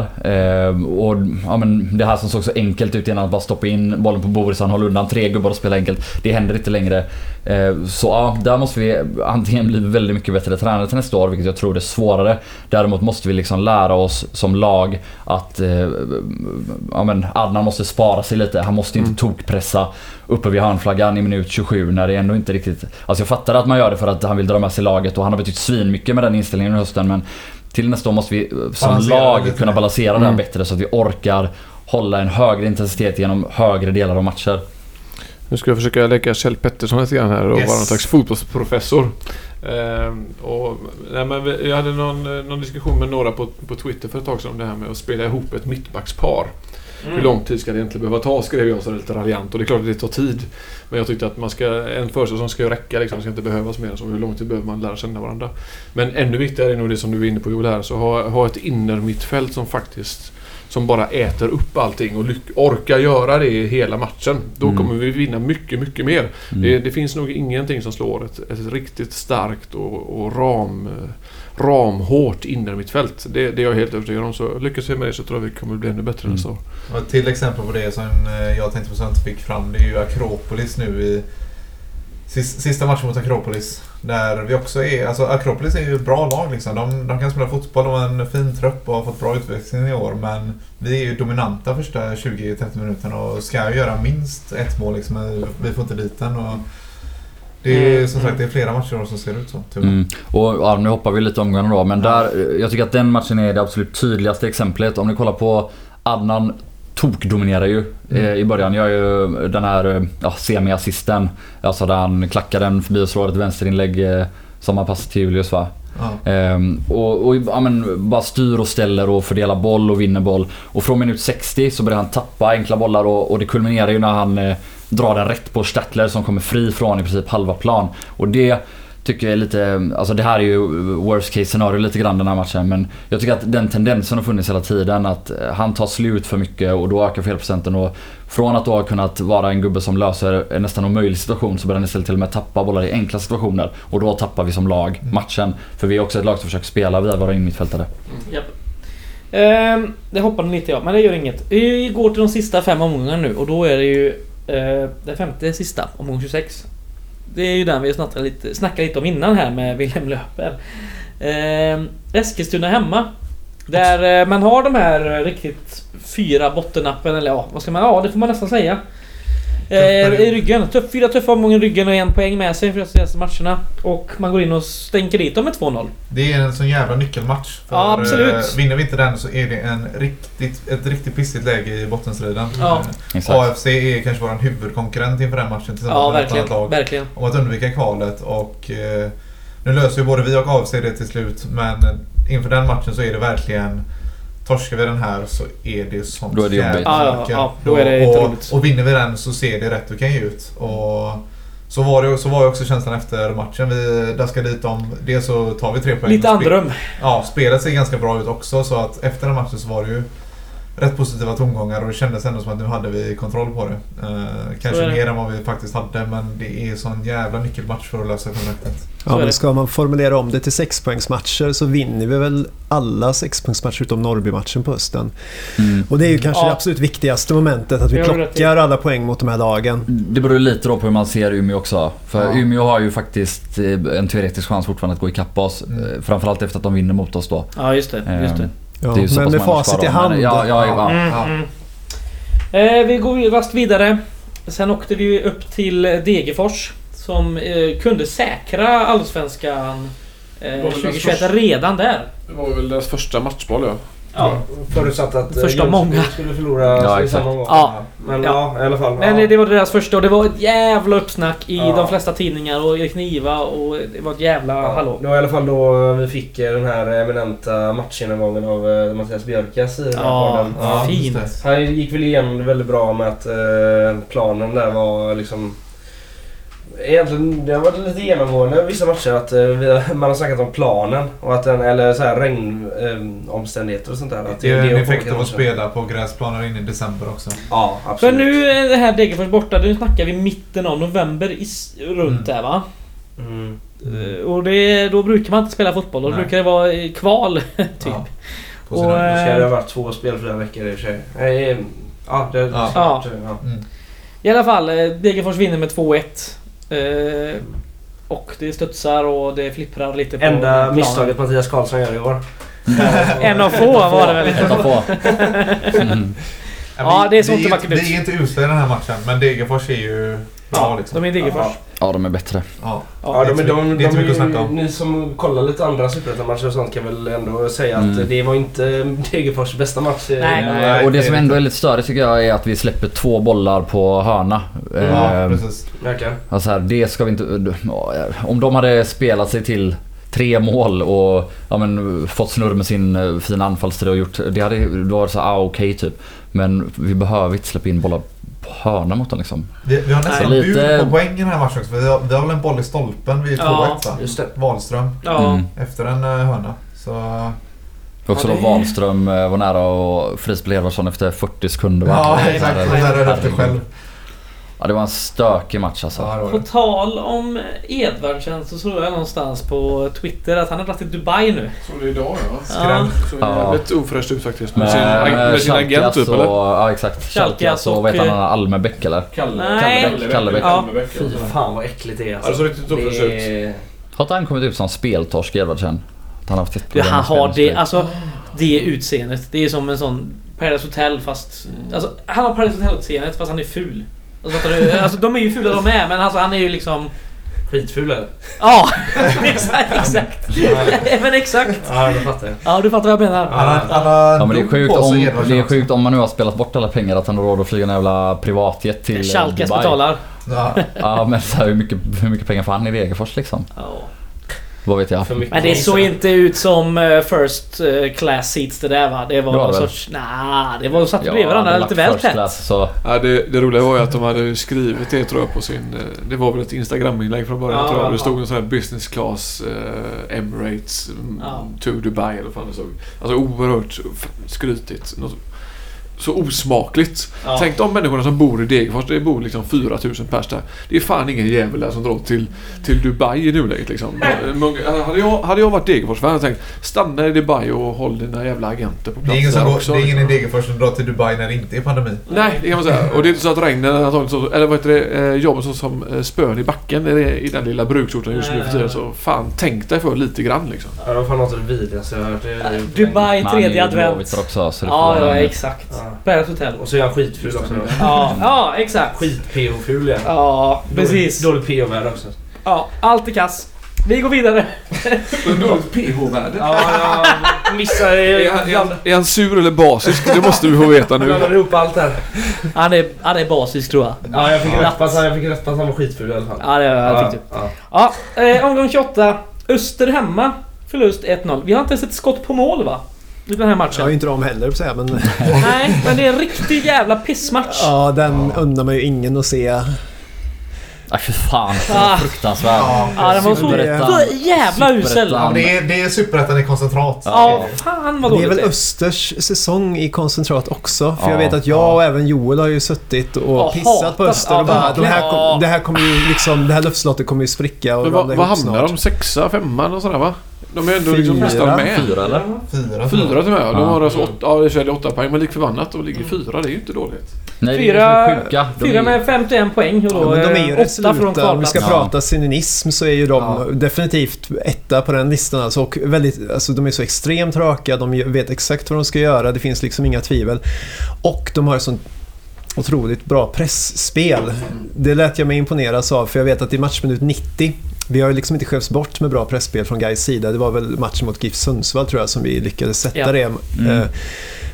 och ja, men det här som såg så enkelt ut innan, att bara stoppa in bollen på Boris, han håller undan tre gubbar och spelar enkelt, det händer inte längre. Så ja, där måste vi antingen bli väldigt mycket bättre tränare till nästa år, vilket jag tror det är svårare. Däremot måste vi liksom lära oss som lag att ja, men Adnan måste spara sig lite, han måste inte tokpressa uppe vid hörnflaggan i minut 27 när det ändå inte riktigt, alltså jag fattar att man gör det för att han vill dra med sig laget och han har betytt svin mycket med den inställningen i hösten, men till nästa år måste vi som balansera lag kunna balansera det här bättre så att vi orkar hålla en högre intensitet genom högre delar av matcher. Nu ska jag försöka lägga Kjell Pettersson lite grann här och vara någon slags fotbollsprofessor. Och, nej, men jag hade någon diskussion med några på Twitter för ett tag sedan om det här med att spela ihop ett mittbackspar. Hur lång tid ska det egentligen behöva ta, skrev jag så lite raljant, och det är klart att det tar tid, men jag tyckte att man ska, en försäsong ska ju räcka liksom, ska inte behövas mer än så. Hur lång tid behöver man lära känna varandra? Men ännu viktigare är nog det som du är inne på, Joel, här, så ha ett innermittfält som faktiskt som bara äter upp allting och orkar göra det i hela matchen. Då kommer vi vinna mycket, mycket mer. Det finns nog ingenting som slår ett riktigt starkt och ramhårt inne i mitt fält. Det är jag helt övertygad om. Så lyckas vi med det så tror jag vi kommer bli ännu bättre nästa år. Och till exempel på det som jag tänkte på som jag inte fick fram, det är ju Akropolis nu i sista matchen mot Akropolis. Där vi också är, alltså Akropolis är ju ett bra lag liksom. De kan spela fotboll, de har en fin trupp och har fått bra utveckling i år, men vi är ju dominanta första 20-30 minuterna och ska göra minst ett mål liksom. Vi får inte dit den, och det är som sagt, det är flera matcher som ser ut så typ. Och ja, nu hoppar vi lite omgången då, men där, jag tycker att den matchen är det absolut tydligaste exemplet. Om ni kollar på Adnan, tokdominerar ju i början, gör ju den här semi-assisten, alltså där han klackar den förbi och slår ett vänsterinlägg som han passar till Julius, va? Och ja, men, bara styr och ställer och fördelar boll och vinner boll, och från minut 60 så börjar han tappa enkla bollar, och det kulminerar ju när han drar den rätt på Stettler som kommer fri från i princip halva plan, och det tycker jag är lite, alltså det här är ju worst case scenario lite grann den här matchen, men jag tycker att den tendensen har funnits hela tiden, att han tar slut för mycket och då ökar felprocenten, och från att då ha kunnat vara en gubbe som löser en nästan omöjlig situation så börjar han istället till och med tappa bollar i enkla situationer, och då tappar vi som lag matchen, för vi är också ett lag som försöker spela via våra inmittfältare. Yep. Det hoppade lite men det gör inget. Vi går till de sista 5 omgångarna nu, och då är det ju den 5:e sista, omgång 26. Det är ju den vi snackade lite om innan här med Wilhelm Löper. Eskilstuna hemma, där man har de här riktigt 4 bottennappen, eller ja, vad ska man, ja, det får man nästan säga. I ryggen, 4 tuffa omgångar i ryggen och 1 poäng med sig för de senaste matcherna, och man går in och stänker dit dem med 2-0. Det är en sån jävla nyckelmatch, för ja, absolut. Vinner vi inte den så är det ett riktigt pissigt läge i bottenstriden. Ja. AFC är kanske vår huvudkonkurrent inför den matchen tillsammans med ett annat lag, verkligen, om att undvika kvalet, och nu löser ju både vi och AFC det till slut, men inför den matchen så är det verkligen, torskar vi den här så är det sånt jävligt mycket. Då är det inte roligt. Och vinner vi den så ser det rätt okej ut. Och så var ju också känslan efter matchen. Vi daskade dit om det, så tar vi 3 poäng. Lite andrum. Ja, spelet ser ganska bra ut också, så att efter den matchen så var det ju rätt positiva tongångar, och det kändes ändå som att nu hade vi kontroll på det. Kanske mer än vad vi faktiskt hade, men det är sån jävla nyckelmatch för att lösa kontraktet. Ja, men ska man formulera om det till 6-poängsmatcher så vinner vi väl alla 6-poängsmatcher utom Norrby-matchen på hösten. Och det är ju kanske det absolut viktigaste momentet, att vi plockar alla poäng mot de här lagen. Det beror lite då på hur man ser Umeå också. För Umeå har ju faktiskt en teoretisk chans fortfarande att gå ikapp oss, framförallt efter att de vinner mot oss då. Ja, just det. Ja, det men med facit i hand. Vi går rast vidare. Sen åkte vi upp till Degerfors, som kunde säkra Allsvenskan 2021 redan där. Det var väl deras första matchboll, förutsatt att första många skulle förlora i samma gång. I alla fall. Men det var deras första, och det var ett jävla uppsnack i de flesta tidningar och i Kniva, och det var ett jävla hallå. Det var i alla fall då vi fick den här eminenta matchgenomgången av Mattias Björkas i den här fint. Han gick väl igen väldigt bra med att planen där var liksom egentligen, det har varit lite genomgående vissa matcher att man har snackat om planen och att den, eller så här regnomständigheter och sånt där. Att det är en effekt av att spela på gräsplaner in i december också. Ja, absolut. För nu är det här Degerfors borta, nu snackar vi mitten av november runt där va? Mm. Och det, då brukar man inte spela fotboll, då brukar det vara kval typ. Ja. Och så har det varit två spel för den veckan i och för sig. Ja, det är klart. Ja. Mm. I alla fall, Degerfors vinner med 2-1. Och det studsar och det flipprar lite på enda misstaget Mattias Karlsson gör i år. En av få var det väl lite. Ja, det är sånt man kan bli. Det är inte usla den här matchen, men Degerfors är ju bra liksom. De är Degerfors. Ja, de är bättre. Ja, de är inte mycket att snacka om. Ni som kollar lite andra superettan-matcher och sånt kan väl ändå säga att det var inte Degerfors bästa match. Nej. Och det som ändå är lite större tycker jag är att vi släpper 2 bollar på hörna. Ja, precis. Alltså här, det ska vi inte... Om de hade spelat sig till 3 mål och fått snurr med sin fina anfallstid och gjort... Det hade varit så okej typ. Men vi behöver inte släppa in bollar hörna mot den liksom. Vi har nästan bud på poängen i den här matchen också. Vi har väl en boll i stolpen vid 2-1. Wahlström efter en hörna. Så... Också då Wahlström var nära och frispelade Edvardsson efter 40 sekunder. Ja, exakt. Det är efter själv. Ja, det var en stökig match alltså. Ja, på tal om Edvardsson så såg jag någonstans på Twitter att han har varit i Dubai nu. Såg det idag skrämt. Så jävligt ofräscht ut faktiskt med sin agent typ eller? Ja, exakt. Chalkias och vet han Almebäck eller? Kallebäck. Ja. Fy fan vad äckligt det är alltså. Det såg riktigt ofräscht ut. Har han kommit ut som speltorsk Edvardsson? Han har haft ett problem. Han har det alltså det utseendet. Det är som en sån Paradise Hotel fast alltså han har Paradise Hotel utseendet fast han är ful. Alltså de är ju fula de är, men alltså han är ju liksom skitfula. Ja, exakt. Men exakt. Ja, jag fattar. Ja, du fattar vad jag menar. Ja, men det är sjukt om man nu har spelat bort alla pengar att han har råd att flyga en jävla privatjet till Dubai. Schalkes betalar. Ja, men så här, hur mycket pengar får han i Degerfors liksom? Ja. Vad vet jag. Men det såg inte ut som first class seats det där va. Det var någon sorts det var satt bredvid varandra lite väl tätt. Så det roliga var ju att de hade skrivit det tror jag på sin det var väl ett Instagram inlägg från början tror jag. Det stod en sån här business class Emirates to Dubai eller fan det såg. Alltså oerhört skrytigt. Så osmakligt. Tänk de människorna som bor i Degerfors. Det bor liksom 4000 pers där. Det är fan ingen jävla som drar till Dubai i nuläget liksom. Hade jag varit Degerfors hade jag tänkt stanna i Dubai och håll dina jävla agenter på plats. Det är ingen i Degerfors som drar till Dubai när det inte är pandemi. Nej, det kan man säga. Och det är inte så att regnen så, eller vad heter det, jobbar som spön i backen i den lilla bruksorten just nu för tiden. Så fan, tänk dig för lite grann liksom. Ja, det var fan något av det vidrigaste jag har hört. Dubai, 3:e advent också, så ja, exakt. Paradise Hotel. Och så är han skitful också. Ja, exakt. Skit-PO-ful igen. Ja, precis. Dåligt PO-värde också. Ja, allt i kass. Vi går vidare. Dåligt PO-värde? Ja, missar... Är han sur eller basisk? Det måste vi få veta nu. Han har ihop allt här. Han är basisk tror jag. Ja, jag fick rätt på att han var skitful i alla fall. Ja, det jag tyckte jag. Ja, omgång 28. Öster hemma. Förlust 1-0. Vi har inte sett skott på mål va? I den här matchen. Jag är inte de heller på säga men nej, men det är en riktig jävla pissmatch. Ja, den undrar man ju ingen att se. Aj, för fan, fruktansvärt. Ja, den var så jävla usel. Ja, det är Superettan i koncentrat. Ja, fan vad dåligt. Det är väl Östers säsong i koncentrat också. För jag vet att jag och även Joel har ju suttit och pissat på Öster. Och bara, det här luftslottet kommer ju spricka. Och vad hamnar de? 6:a, 5:an och sådär va? De är ändå liksom nästan med. 4 eller? 4 till mig. De har alltså 8 poäng, men lik förbannat och ligger 4. Det är ju inte dåligt. Nej, 4 med 51 poäng. Och då de är ju 8 från kvalplats. Om vi ska prata cynism så är ju de definitivt 1:a på den listan. Alltså, och väldigt, alltså, de är så extremt raka. De vet exakt vad de ska göra. Det finns liksom inga tvivel. Och de har sånt otroligt bra pressspel. Det lät jag mig imponeras av. För jag vet att i matchminut 90... Vi har ju liksom inte skävts bort med bra pressspel från Gais sida. Det var väl matchen mot GIF Sundsvall tror jag som vi lyckades sätta det.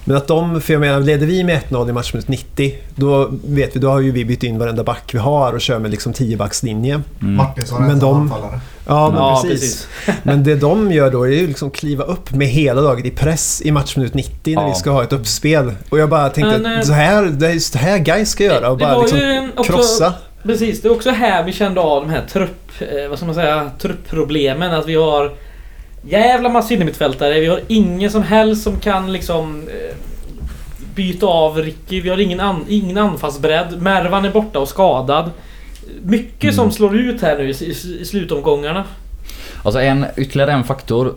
Men att de, för jag menar, leder vi med 1-0 i matchminut 90, då vet vi, då har ju vi bytt in varenda back vi har och kör med liksom 10-backslinje. Martinsson är anfallare. Ja, precis. Men det de gör då är ju liksom kliva upp med hela laget i press i matchminut 90 när vi ska ha ett uppspel. Och jag bara tänkte, så här Gais ska göra och bara liksom krossa. Precis, det är också här vi kände av de här truppproblemen, att vi har jävla massa innermittfältare. Vi har ingen som helst som kan liksom byta av Ricky. Vi har ingen anfallsbredd. Mervan är borta och skadad. Mycket som slår ut här nu i slutomgångarna. Alltså ytterligare en faktor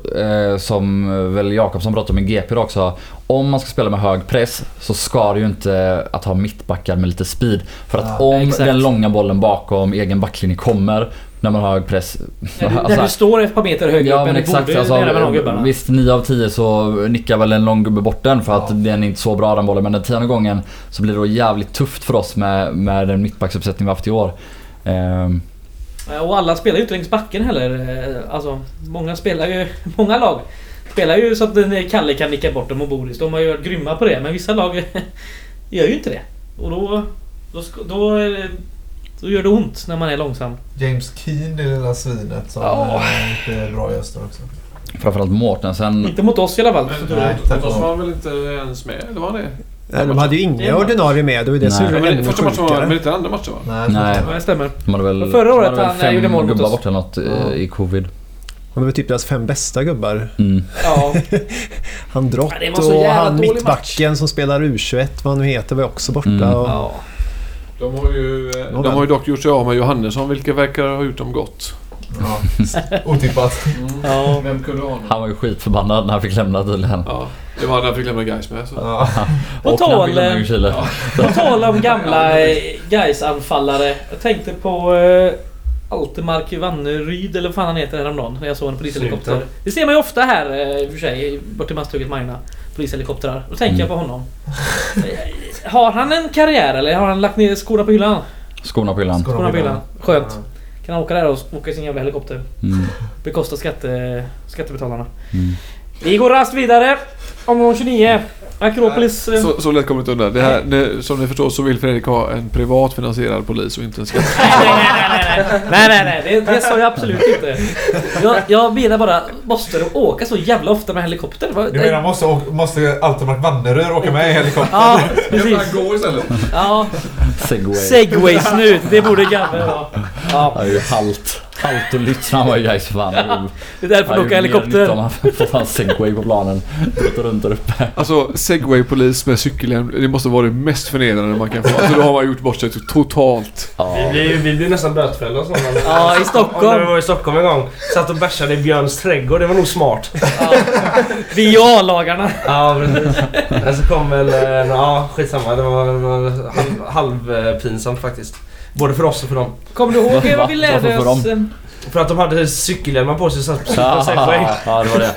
som väl Jakobsson pratade om i GP också. Om man ska spela med hög press så ska det ju inte att ha mittbackar med lite speed. För att den långa bollen bakom egen backlinje kommer när man har hög press. Ja, alltså, där du står ett par meter högre upp än exakt, alltså, visst, 9 av 10 så nickar väl en lång gubbe bort den för att den är inte så bra den bollen. Men den 10:e gången så blir det då jävligt tufft för oss med den mittbacksuppsättning vi haft i år. Och alla spelar ju inte längs backen heller. Alltså, många lag spelar ju så att Kalle kan nicka bort dem och Boris. De har ju varit grymma på det, men vissa lag gör ju inte det. Och då gör det ont när man är långsam. James Keane, det lilla svinet som är bra i Öster också. Framförallt Mårtensen. Inte mot oss i alla fall. Nej, mot oss var väl inte ens med, eller var det? Nej, de hade ju inga ordinarie med. Det första matchen var väl inte andra matchen, va? Nej, det stämmer. De hade väl, förra året han gjorde mål mot oss. Borta något i covid. Han var typ deras 5 bästa gubbar. Ja. Han Drott och han mittbacken match som spelar U21, vad han heter, var också borta. Och... Ja. De har ju dock gjort sig av med Johannesson, vilket verkar ha gjort dem gott. Ja, otippat. Ja. Vem kunde ha honom? Han var ju skitförbannad när han fick lämna Dylan. Ja, det var när han fick lämna Gais med så. Ja. Och tala om gamla Gais-anfallare. Jag tänkte på Altemark i Vanneryd, eller vad fan han heter, häromdagen när jag såg en polishelikopter. Det ser man ju ofta här för sig, bort till Masthugget Magna, polishelikoptrar. Då tänker jag på honom. Har han en karriär eller har han lagt ner skorna på hyllan? Skorna på hyllan. Skönt. Ja. Kan han åka där och åka i sin jävla helikopter. Bekostar skattebetalarna. Vi går rast vidare. Omgång 29. Akropolis. Så lätt kommer det undan. Det här, som ni förstår, så vill Fredrik ha en privatfinansierad polis och inte en skatt. Nej. Det sa jag absolut inte. Jag menar bara, måste de åka så jävla ofta med helikopter? Du menar, måste Altemark Vannerö åka med i helikopter? Ja, precis. Ja. Segway snut, det borde gamla vara. Ja. Det är ju halt och lyssna var jag fan. Det är därför åka helikopter. De har fan Segway på planen. Runt och runt uppe. Alltså Segway-polis med cykeln, det måste vara det mest förnedrande man kan få. Alltså då har man gjort bort sig totalt. Ja. Vi blir nästan bötfällda och sådana. Ja, i Stockholm. Vi var i Stockholm en gång. Satt och bärsade i Björns trädgård, det var nog smart. Ja. VA-lagarna. Ja, precis. Men så kom väl, skitsamma. Det var halvpinsamt faktiskt. Både för oss och för dem. Kommer du ihåg vad vi lärde oss? För att de hade cykelhjälmar på sig så att det var det.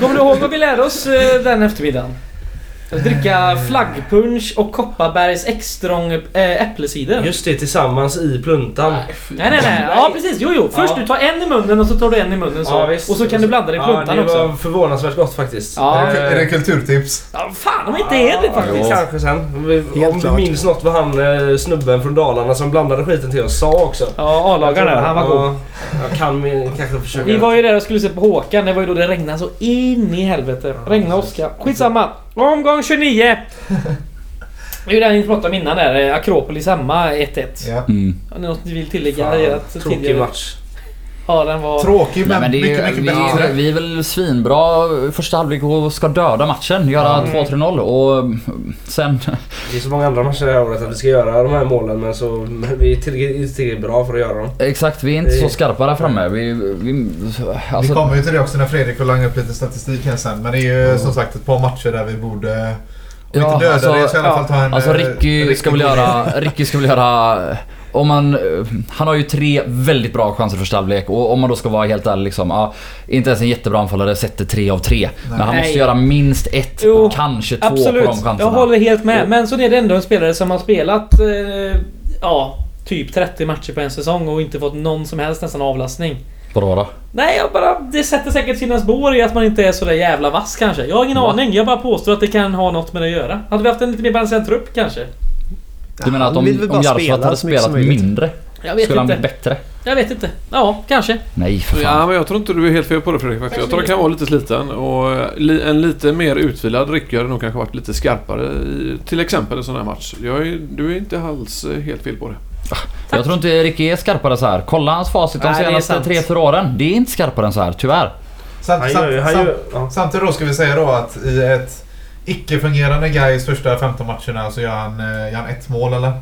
Kommer du ihåg vad vi lärde oss den eftermiddagen? Att dricka flaggpunch och Kopparbergs extrång äppelsider. Just det, tillsammans i pluntan. Nej. Ja, precis. Jo. Först du tar en i munnen och så tar du en i munnen så. Ja, visst. Och så kan du blanda det i pluntan också. Det var förvånansvärt gott faktiskt. Ja. Är det kulturtips? Ja, fan, de är inte edligt faktiskt. Kanske sen. Om du minns något vad han snubben från Dalarna som blandade skiten till oss sa också. Ja, A-lagarna. Han var god. Jag kan kanske försöka. Vi var ju där och skulle se på Håkan. Det var ju då det regnade så in i helvete. Regna Oskar. Skitsamma. Omgång 29. Det är ju den vi pratade om innan där. Akropolis hemma 1-1. Ja. Har ni något ni vill tillägga? Tråkig match. Ja, den var... Tråkig, men det är, mycket bättre. Vi är väl svinbra första halvlek och ska döda matchen. Göra 2-3-0 och sen... Det är så många andra matcher det här året att vi ska göra de här målen, men så vi är tillräckligt bra för att göra dem. Exakt, vi är inte så skarpa där framme. Vi kommer ju till det också när Fredrik och langa upp lite statistik här sen, men det är ju som sagt ett par matcher där vi borde... inte döda det, så i alla fall ta en... Alltså Ricky ska väl göra... Han har ju 3 väldigt bra chanser för stavlek. Och om man då ska vara helt ärlig liksom, inte ens en jättebra anfallare sätter 3 av 3. Men han måste göra minst 1, kanske 2 absolut, på de chanserna. Jag håller helt med. Men så är det ändå en spelare som har spelat typ 30 matcher på en säsong och inte fått någon som helst nästan avlastning. Vadå? Nej, det sätter säkert sina spår i att man inte är så där jävla vass kanske. Jag har ingen aning, jag bara påstår att det kan ha något med det att göra. Hade vi haft en lite mer balanserad trupp kanske? Du menar att om Järsvatt hade spelat mindre skulle han bli bättre? Jag vet inte. Ja, kanske. Nej, för fan. Ja, men jag tror inte du är helt fel på det, Fredrik. Faktiskt. Jag tror han kan vara lite sliten och en lite mer utvilad ryckare nog kanske varit lite skarpare i till exempel en sån här match. Du är inte alls helt fel på det. Ah, Jag tror inte Ricky är skarpare så här. Kolla hans facit de senaste 3-4 åren. Det är inte skarpare än så här, tyvärr. Samtidigt då ska vi säga då att i ett icke-fungerande Gais första 15 matcherna så gör han ett mål eller?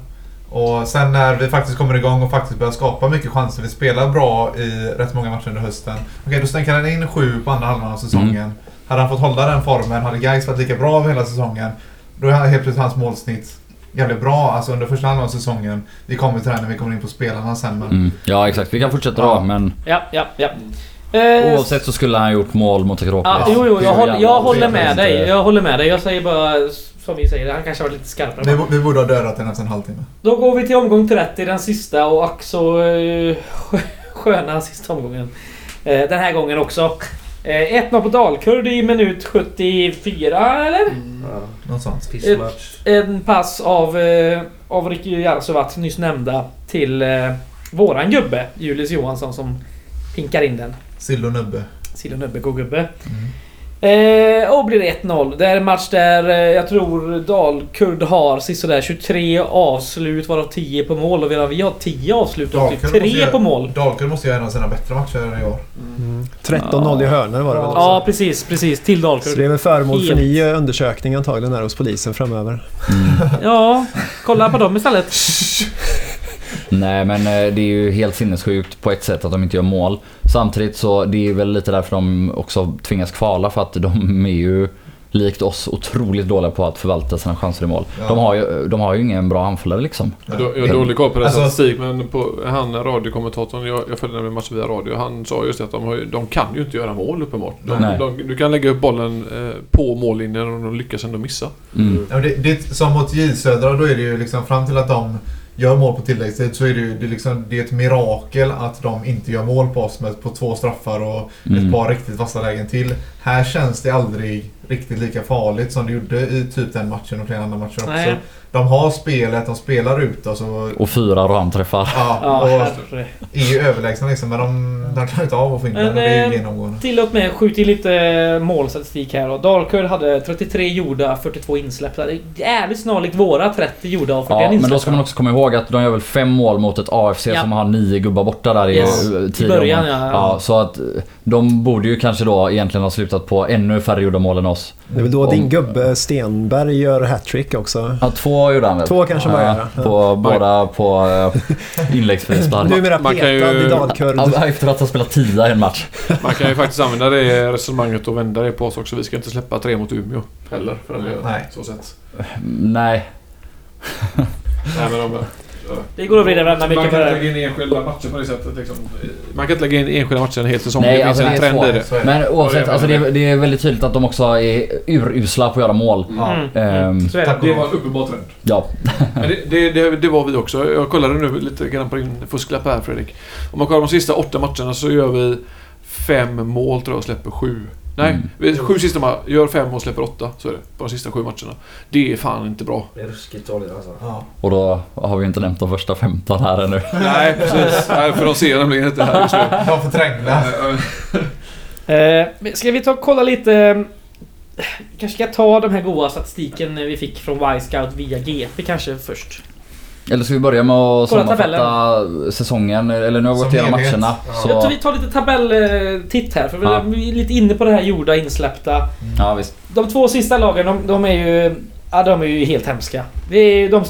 Och sen när vi faktiskt kommer igång och faktiskt börjar skapa mycket chanser, vi spelar bra i rätt många matcher under hösten. Okej, då stänkar han in 7 på andra halvan av säsongen. Mm. Hade han fått hålla den formen, hade Gais varit lika bra över hela säsongen, då är helt plötsligt hans målsnitt jävligt bra, alltså under första halvan av säsongen. Vi kommer till det här när vi kommer in på spelarna sen men... mm. Ja exakt, vi kan fortsätta då men... Ja. Oavsett så skulle han gjort mål mot Akropolis. Jo, jag håller med dig. Jag säger bara, som vi säger, han kanske var lite skarpare. Vi borde ha dödat den efter en halvtimme. Då går vi till omgång 30, den sista och också sköna sista omgången. Den här gången också. 1-0 på Dalkurd i minut 74, eller? Mm. Ja, något sånt. En pass av Richard Järsvatt, nyss nämnda, till våran gubbe, Julius Johansson, som pinkar in den. Sill och nubbe, god gubbe. Mm. Och blir det 1-0. Det är en match där jag tror Dalkurd har sisådär 23 avslut, varav 10 på mål. Och vi har 10 avslut och 3 på mål. Dalkurd måste göra en av sina bättre matcher i år. Mm. 13-0 i hörnor var det väl? Ja, precis. Till Dalkurd. Så det är väl föremål för ny undersökning antagligen här hos polisen framöver. Mm. Ja, kolla på dem istället. Nej, men det är ju helt sinnessjukt på ett sätt att de inte gör mål. Samtidigt så det är väl lite därför de också tvingas kvala, för att de är ju likt oss otroligt dåliga på att förvalta sina chanser i mål. Ja. De har ju ingen bra anfallare liksom. Jag är dålig koll på den statistik, men på han radiokommentatorn, jag följde med matchen via radio, han sa just att de kan ju inte göra mål uppenbart. Du kan lägga upp bollen på mållinjen och de lyckas ändå missa. Mm. Ja, det som mot J Södra, då är det ju liksom fram till att de gör mål på tilläggstid, så är det är ett mirakel att de inte gör mål på oss med på 2 straffar och ett par riktigt vassa lägen till. Här känns det aldrig riktigt lika farligt som det gjorde i typ den matchen och flera andra matcher också. Nej. De har spelet, de spelar ut alltså, och 4 ramträffar. Ja, och är ju överlägsna liksom, men de klarar inte av att finna. Det är ju genomgående. Till och med skjuter lite målstatistik här och Dalkurd hade 33 gjorda, 42 insläppta. Det är jävligt snarligt våra 30 gjorda och 41 insläppta. Men då ska man också komma ihåg att de gör väl 5 mål mot ett AFC som har 9 gubbar borta där i början. Ja, så att de borde ju kanske då egentligen ha slutat på ännu färre gjorda mål än oss. Det är väl då din gubbe Stenberg gör hattrick också. Ja, 2 gjorde han väl. 2 kanske bara på båda på inläggsfrispark. Numera petad i Dalkurd. Efter att ha spelat 10 i en match. Man kan ju faktiskt använda det resonemanget och vända det på oss också. Vi ska inte släppa 3 mot Umeå heller. Nej. Så sätt. Nej. Nej, men det går att vrida varandra mycket. Man kan inte lägga in enskilda matcher på det sättet liksom. Man kan inte lägga in enskilda matcher en hel säsong. Nej, alltså det är svårt. Men oavsett, alltså det är väldigt tydligt att de också är urusla på att göra mål. Det var en uppenbar trend. Ja. Men det var vi också. Jag kollade nu lite grann på din fusklapp här, Fredrik. Om man kollar de sista 8 matcherna så gör vi 5 mål tror jag och släpper 7. Nej, 7 sista matcher, gör 5 och släpper 8, så är det på de sista 7 matcherna. Det är fan inte bra. Det är ruskigt dåligt alltså. Ja. Och då har vi inte nämnt de första 15 här ännu. Nej, precis. Nej, för de ser nämligen inte här just nu. De förträngda. Ska vi kolla lite... Kanske ska jag ta de här goda statistiken vi fick från Wisecout via GP kanske först. Eller ska vi börja med att sammanfatta säsongen? Eller nu har vi gått igenom matcherna. Så... Jag tror vi tar lite tabelltitt här. För vi är lite inne på det här gjorda, insläppta. Ja, visst. De 2 sista lagen, de är ju helt hemska.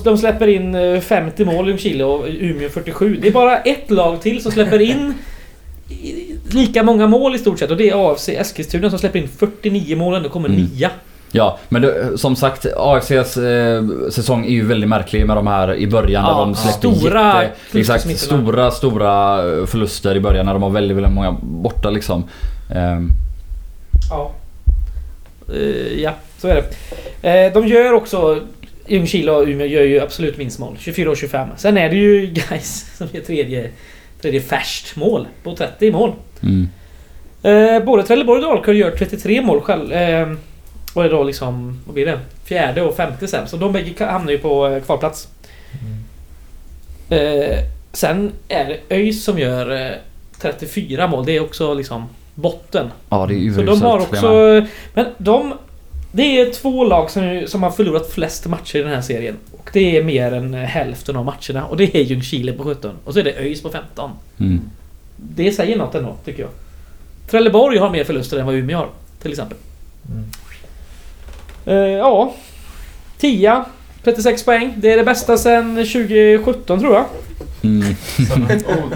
De släpper in 50 mål i Ljungkile och Umeå 47. Det är bara ett lag till som släpper in lika många mål i stort sett. Och det är AFC Eskilstuna som släpper in 49 mål och ändå kommer 9. Ja, men som sagt, AFCs säsong är ju väldigt märklig med de här i början när de släppte stora förluster i början när de har väldigt, väldigt många borta liksom. Ja, så är det. De gör också, Ljungkile och Umeå gör ju absolut vinstmål, 24 och 25. Sen är det ju Gais som är tredje färst mål på 30 mål. Mm. Både Trelleborg och Dalkurd gör 33 mål själv. Och det då liksom, vad blir det? 4:e och 5:e sen. Så de bägge hamnar ju på kvarplats. Sen är det ÖIS som gör 34 mål. Det är också liksom botten. Ja, det är ju så de har också... Men de Det är två lag som har förlorat flest matcher i den här serien. Och det är mer än hälften av matcherna. Och det är Ljungkile på 17. Och så är det ÖIS på 15. Mm. Det säger något ändå, tycker jag. Trelleborg har mer förluster än vad Umeå har, till exempel. Mm. Ja. 10, 36 poäng. Det är det bästa sedan 2017, tror jag. Mm.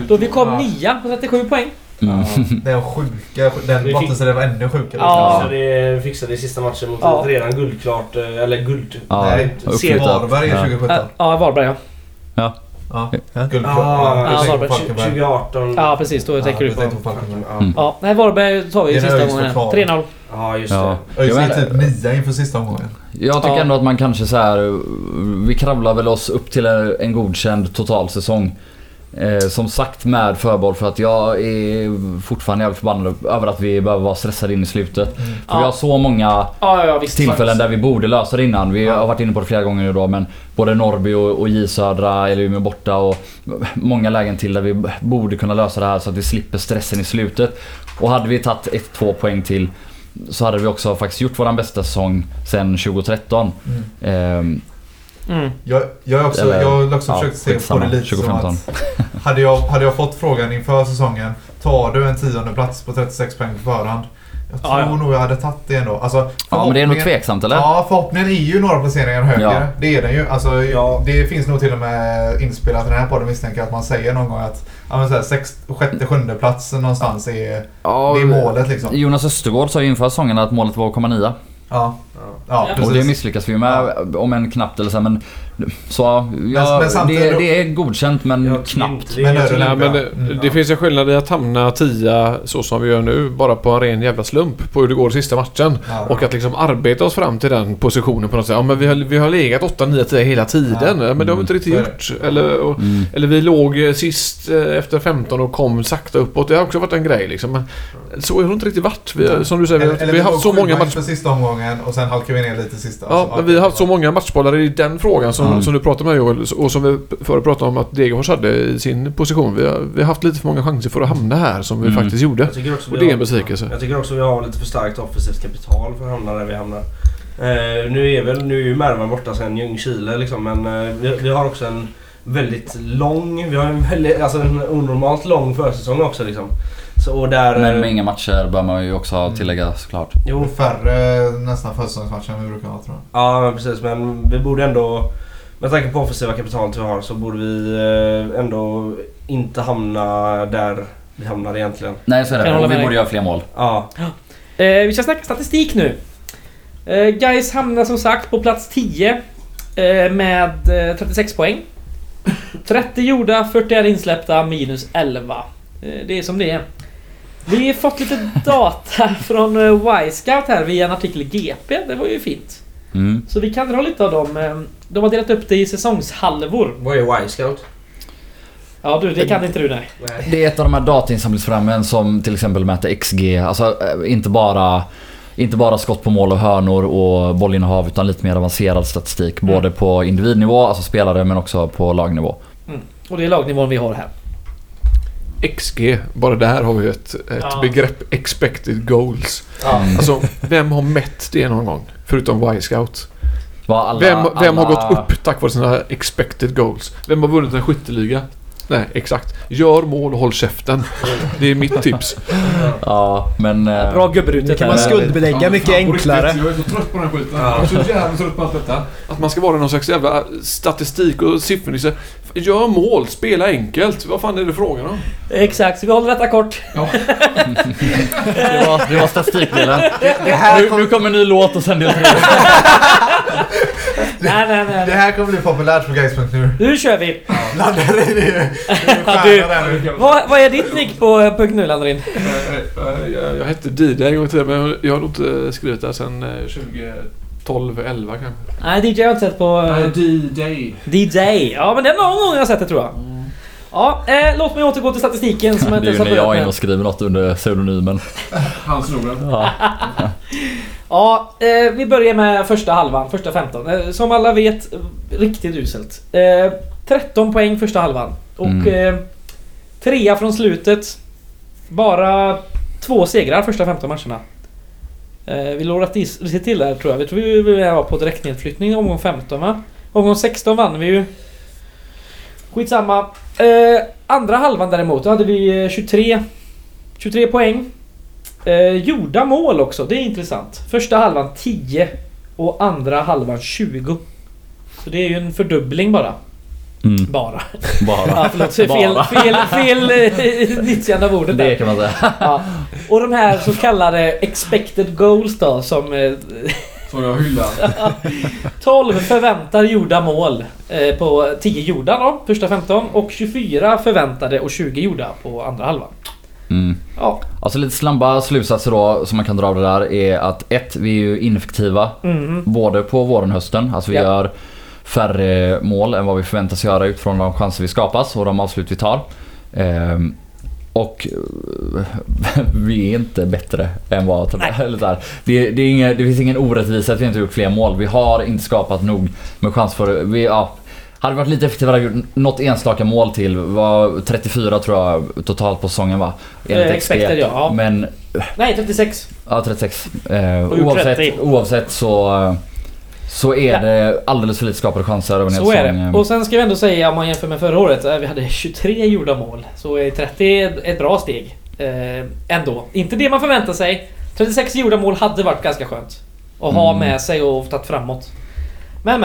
Då vi kom 9 på 37 poäng. Mm. Ja, den sjuka, den matchen så det var ännu sjukare. Ja, så det fixade i sista matchen mot ett redan guldklart, eller guld. Ja, Varberg 2017. Ja, Varberg, ja. Ja. Ja, Varberg 2018. Ja, precis, då tänker du på. Ja, nej, Varberg tar vi i sista gången. 3-0. Ja, just det. Jag var typ 9 inför sista gången. Jag tycker ändå att man kanske så här, vi kravlar väl oss upp till en godkänd totalsäsong. Som sagt, med förbehåll för att jag är fortfarande jävligt förbannad över att vi behöver vara stressade in i slutet. Mm. För vi har så många visst, tillfällen där vi borde lösa det innan. Vi har varit inne på det flera gånger idag, men både Norrby och J Södra eller Umeå borta och många lägen till där vi borde kunna lösa det här så att vi slipper stressen i slutet. Och hade vi tagit 1-2 poäng till så hade vi också faktiskt gjort våran bästa säsong sedan 2013. Mm. Jag har också försökt se på det lite som att hade jag fått frågan inför säsongen, tar du en 10:e plats på 36 poäng på förhand? Jag tror nog jag hade tagit det ändå. Alltså, men det är nog tveksamt, eller? Ja, förhoppningen är ju några placeringar högre. Ja. Det är den ju. Alltså, det finns nog till och med inspelat i den här podden, misstänker att man säger någon gång att så här, 6:e, 7:e platsen någonstans är målet. Liksom. Jonas Östergård sa ju inför säsongen att målet var att komma 9. Ja, och det misslyckas vi med om en knappt eller så, men det är godkänt men knappt. Det finns en skillnad i att hamna 10 så som vi gör nu bara på en ren jävla slump på hur det går sista matchen och att liksom arbeta oss fram till den positionen på något sätt. Ja, men vi har legat 8-9-10 hela tiden, men det har vi inte riktigt gjort. Eller vi låg sist efter 15 och kom sakta uppåt. Det har också varit en grej liksom. Men så är det inte riktigt varit. Som du säger, vi har haft så många matcher sista omgången och sen halkar vi ner lite sista. Ja, vi har haft så många matchbollar i den frågan som du pratade med Joel, och som vi förut pratade om att Degerfors hade i sin position. Vi har haft lite för många chanser för att hamna här som vi faktiskt gjorde. Och det är en besvikelse. Jag tycker också vi har lite för starkt offensivt kapital för att hamna där vi hamnar. Nu är ju Mervan borta sen Ljungkile liksom, men vi har också en väldigt lång, vi har en onormalt lång försäsong också liksom. Så där, men med inga matcher bör man ju också tillägga såklart. Jo, färre nästan försäsongsmatcher än vi brukar ha, tror jag. Ja, precis, men vi borde ändå, med tanke på offensiva kapitalet vi har, så borde vi ändå inte hamna där vi hamnar egentligen. Nej, så är det. Vi borde göra fler mål. Ja. Vi ska snacka statistik nu. Guys hamnar som sagt på plats 10 med 36 poäng. 30 gjorda, 41 insläppta, minus 11. Det är som det är. Vi har fått lite data från Y-Scout här via en artikel i GP. Det var ju fint. Mm. Så vi kan dra lite av dem. De har delat upp det i säsongshalvor. Vad är Y-Scout? Ja, du, det kan inte du, nej. Det är ett av de här datainsamlingsprogrammen som till exempel mäter XG. Alltså inte bara skott på mål och hörnor och bollinnehav, utan lite mer avancerad statistik. Både på individnivå, alltså spelare, men också på lagnivå. Mm. Och det är lagnivån vi har här. XG, bara där har vi ett begrepp, expected goals. Alltså, vem har mätt det någon gång? Förutom Y-Scout. Vem har gått upp tack vare sina expected goals? Vem har vunnit en skytteliga? Nej, exakt. Gör mål och håll käften. Det är mitt tips. Ja, men bra gubbrutet. Kan man skuldbelägga mycket enklare. Jag är så trött på den här skiten. Jag är så jävla trött på allt detta. Att man ska vara någon slags jävla statistik och siffernisse. Gör mål, spela enkelt. Vad fan är det frågan om? Exakt, så vi håller detta kort. Ja. Det var statistikdelen. Nu kommer en ny låt och sen det. Nej. Det här kommer bli populärt på Guys.nu nu. Kör vi. Vad är ditt nick på .nu, Landrin? Jag hette DJ en gång till, men jag har inte skrivit det sen 2012-11 kanske. Nej, DJ har jag inte sett på. DJ. Ja, men det är någon gång jag har sett det, tror jag. Ja, låt mig återgå till statistiken som jag inte satt på. Det är ju när jag skriver något under pseudonymen. Han snor den. Ja, vi börjar med första halvan, första 15. Som alla vet, riktigt uselt. 13 poäng första halvan. Och 3 från slutet. Bara 2 segrar första 15 matcherna. Vi låg att se till det här, tror jag. Vi tror vi var på direktnedflyttning omgång 15, va? Omgång 16 vann vi ju. Skitsamma. Andra halvan däremot, då hade vi 23 poäng. Gjorda mål också, det är intressant. Första halvan 10 och andra halvan 20. Så det är ju en fördubbling bara. Mm. Bara. Ja, förlåt, fel nyttjande av ordet där. Det kan man säga. Ja. Och de här så kallade expected goals då, som får jag hylla. 12 förväntade gjorda mål på 10 gjorda då, första 15, och 24 förväntade och 20 gjorda på andra halvan. Mm. Ja. Alltså lite slamba slutsatser då som man kan dra av det där är att vi är ju ineffektiva både på våren och hösten. Alltså vi gör färre mål än vad vi förväntas göra utifrån de chanser vi skapas och de avslut vi tar. Och vi är inte bättre än vad det finns ingen orättvisa att vi inte gjort fler mål. Vi har inte skapat nog med chans för hade varit lite effektivare gjort något enstaka mål till. Var 34 tror jag totalt på säsongen, va? Enligt XP. Men nej, 36. Ja, 36. Oavsett så är det alldeles för lite skapade chanser. Så är det. Och sen ska vi ändå säga, om man jämför med förra året, vi hade 23 gjorda mål. Så är 30 ett bra steg ändå. Inte det man förväntar sig. 36 gjorda mål hade varit ganska skönt att ha med sig och tagit framåt. Men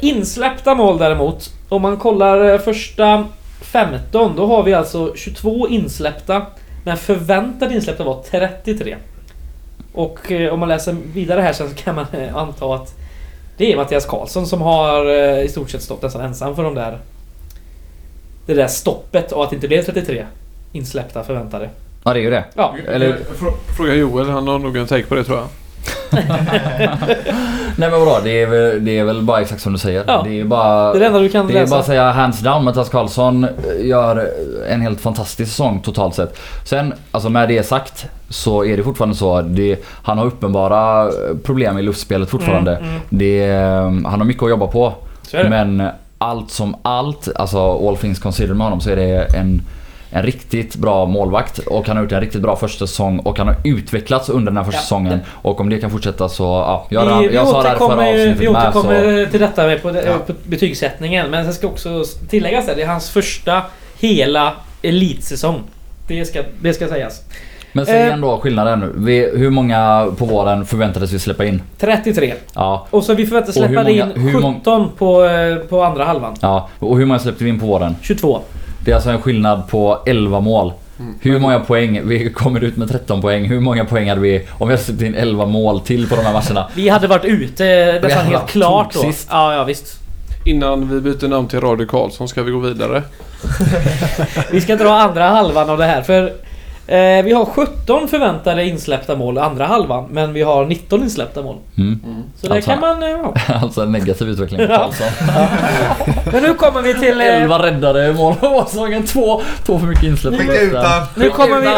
insläppta mål däremot, om man kollar första 15, då har vi alltså 22 insläppta. Men förväntade insläppta var 33. Och om man läser vidare här sen så kan man anta att det är Mattias Karlsson som har i stort sett stått nästan ensam för det där stoppet, och att det inte blev 33 insläppta förväntade. Ja, det är ju det. Ja. Eller... Fråga Joel, han har nog en take på det, tror jag. Nej, men vadå, det är väl bara exakt som du säger. Ja. Det är bara det enda du kan läsa. Det är bara att säga hands down, Mattias Karlsson gör en helt fantastisk säsong totalt sett. Sen, alltså med det sagt, så är det fortfarande så han har uppenbara problem i luftspelet fortfarande. Han har mycket att jobba på. Men alltså all things considered med honom, så är det en riktigt bra målvakt, och han har gjort en riktigt bra första säsong, och han har utvecklats under den här första säsongen, och om det kan fortsätta så vi återkommer till detta med på betygssättningen, men sen ska också tilläggas att det är hans första hela elitsäsong. Det ska sägas. Men sen igen då skillnaden, hur många på våren förväntades vi släppa in? 33. Ja. Och så vi förväntades släppa in 17 på andra halvan. Ja, och hur många släppte vi in på våren? 22. Det är alltså en skillnad på 11 mål. Hur många poäng? Vi kommer ut med 13 poäng. Hur många poäng hade vi om vi hade släppt in 11 mål till på de här matcherna? Vi hade varit ute, det var helt klart då. Ja, visst. Innan vi byter namn till Radio Karlsson ska vi gå vidare. Vi ska dra andra halvan av det här, för vi har 17 förväntade insläppta mål andra halvan, men vi har 19 insläppta mål. Så det kan man... Alltså en negativ utveckling på Karlsson. Men nu kommer vi till... 11 räddade mål och årsången 2 för mycket insläppta. Nu kommer vi...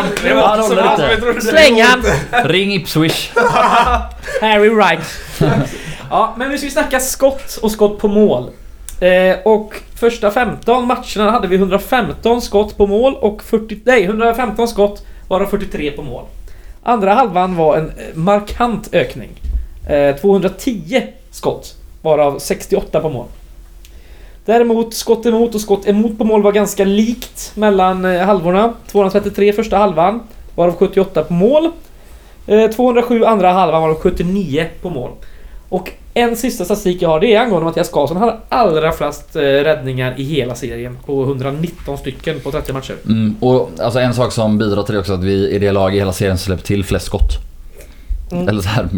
Släng han! Ring Ipswich. Harry Wright. Ja, men nu ska vi snacka skott och skott på mål. Och första 15 matcherna hade vi 115 skott på mål och 115 skott, varav 43 på mål. Andra halvan var en markant ökning. 210 skott, varav 68 på mål. Däremot skott emot och skott emot på mål var ganska likt mellan halvorna. 233 första halvan, varav 78 på mål. 207 andra halvan, varav 79 på mål. Och en sista statistik jag har, det är angående Mattias Karlsson. Han har allra flest räddningar i hela serien, på 119 stycken på 30 matcher. Och alltså en sak som bidrar till det också, att vi i det lag i hela serien släpper till flest skott. Eller så här,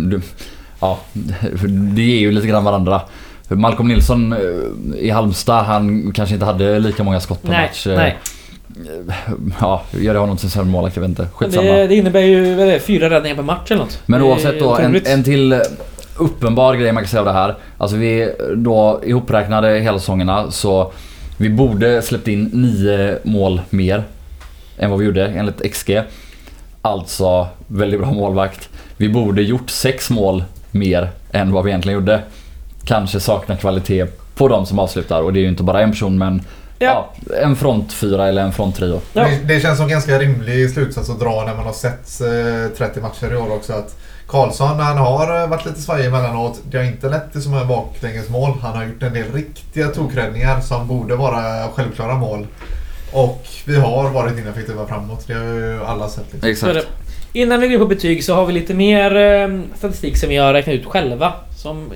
det är ju lite grann varandra. Malcolm Nilsson i Halmstad, han kanske inte hade lika många skott på match. Nej. Gör det honom till en målakt, jag vet inte. Skitsamma. Det innebär ju 4 räddningar per match eller något. Men oavsett då, en till uppenbar grej man kan säga av det här. Alltså vi då ihopräknade hela säsongerna, så vi borde släppt in 9 mål mer än vad vi gjorde enligt XG. Alltså väldigt bra målvakt. Vi borde gjort 6 mål mer än vad vi egentligen gjorde. Kanske saknar kvalitet på de som avslutar, och det är ju inte bara en person, men Ja, en frontfyra eller en fronttrio. Ja. Det känns som ganska rimlig slutsats att dra när man har sett 30 matcher i år också, att Karlsson, han har varit lite svajig emellanåt. Det har inte lett till som en baklängesmål. Han har gjort en del riktiga tokräddningar som borde vara självklara mål. Och vi har varit ineffektiva framåt. Det har ju alla sett. Liksom. Exakt. Innan vi går på betyg så har vi lite mer statistik som vi har räknat ut själva, som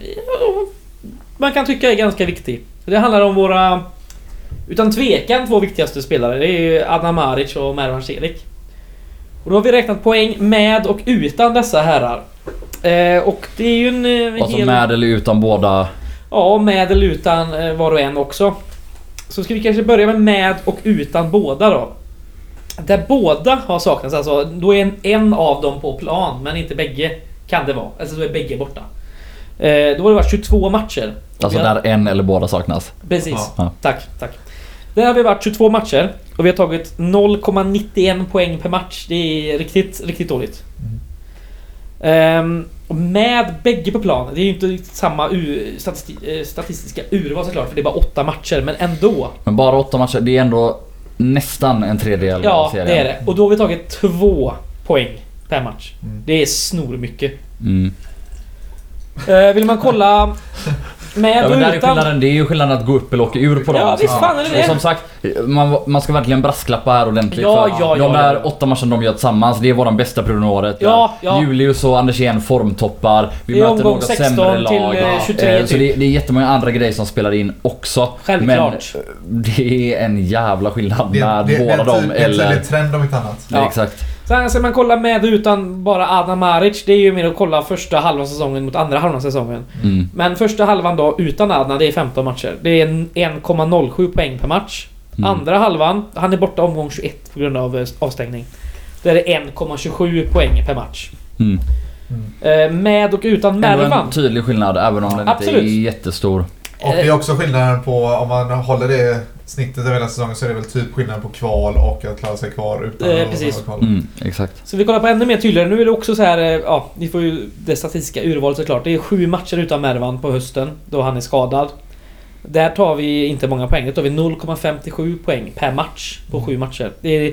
man kan tycka är ganska viktig. Det handlar om våra, utan tvekan, två viktigaste spelare. Det är ju Adnan Maric och Mervan Celik. Och då har vi räknat poäng med och utan dessa herrar. Och det är ju en... Alltså hel... med eller utan båda? Ja, med eller utan var och en också. Så ska vi kanske börja med och utan båda då. Där båda har saknats, alltså då är en av dem på plan, men inte bägge kan det vara. Alltså då är bägge borta. Då har det varit 22 matcher. Alltså där en eller båda saknas. Precis, ja. Tack. Där har vi varit 22 matcher och vi har tagit 0,91 poäng per match. Det är riktigt, riktigt dåligt. Med bägge på plan. Det är ju inte samma statistiska urval såklart, för det är bara 8 matcher, men ändå. Men bara 8 matcher, det är ändå nästan en tredjedel av serien. Ja, det är det. Och då har vi tagit 2 poäng per match. Det är snormycket. Vill man kolla med och utan... Det är ju skillnaden att gå upp eller åka ur på dem. Ja, visst fan är det. Och som sagt, man ska verkligen brasklappa här ordentligt. De där 8 matcherna de gör tillsammans, det är våran bästa prognoret. Ja. Julius och Anders Kjern formtoppar. Vi möter några sämre lag. Så det är jättemånga andra grejer som spelar in också. Självklart. Men det är en jävla skillnad med båda dem. Det är en tydlig trend om inte annat. Ja, exakt. Sen ska man kolla med utan bara Adnan Maric. Det är ju mer att kolla första halvan säsongen mot andra halvan säsongen. Men första halvan då utan Adnan, det är 15 matcher. Det är 1,07 poäng per match. Andra halvan, han är borta omgång 21 på grund av avstängning. Det är 1,27 poäng per match. Med och utan Mervan. En tydlig skillnad, även om den inte är jättestor. Och det är också skillnaden på, om man håller det snittet över hela säsongen, så är det väl typ skillnaden på kval och att klara sig kvar utan precis. Kval. Exakt. Så vi kollar på ännu mer tydligare. Nu är det också så här, ja, ni får ju det statistiska urvalet såklart. Det är 7 matcher utan Mervan på hösten, då han är skadad. Där tar vi inte många poäng. Då tar vi 0,57 poäng per match på 7 matcher. Det är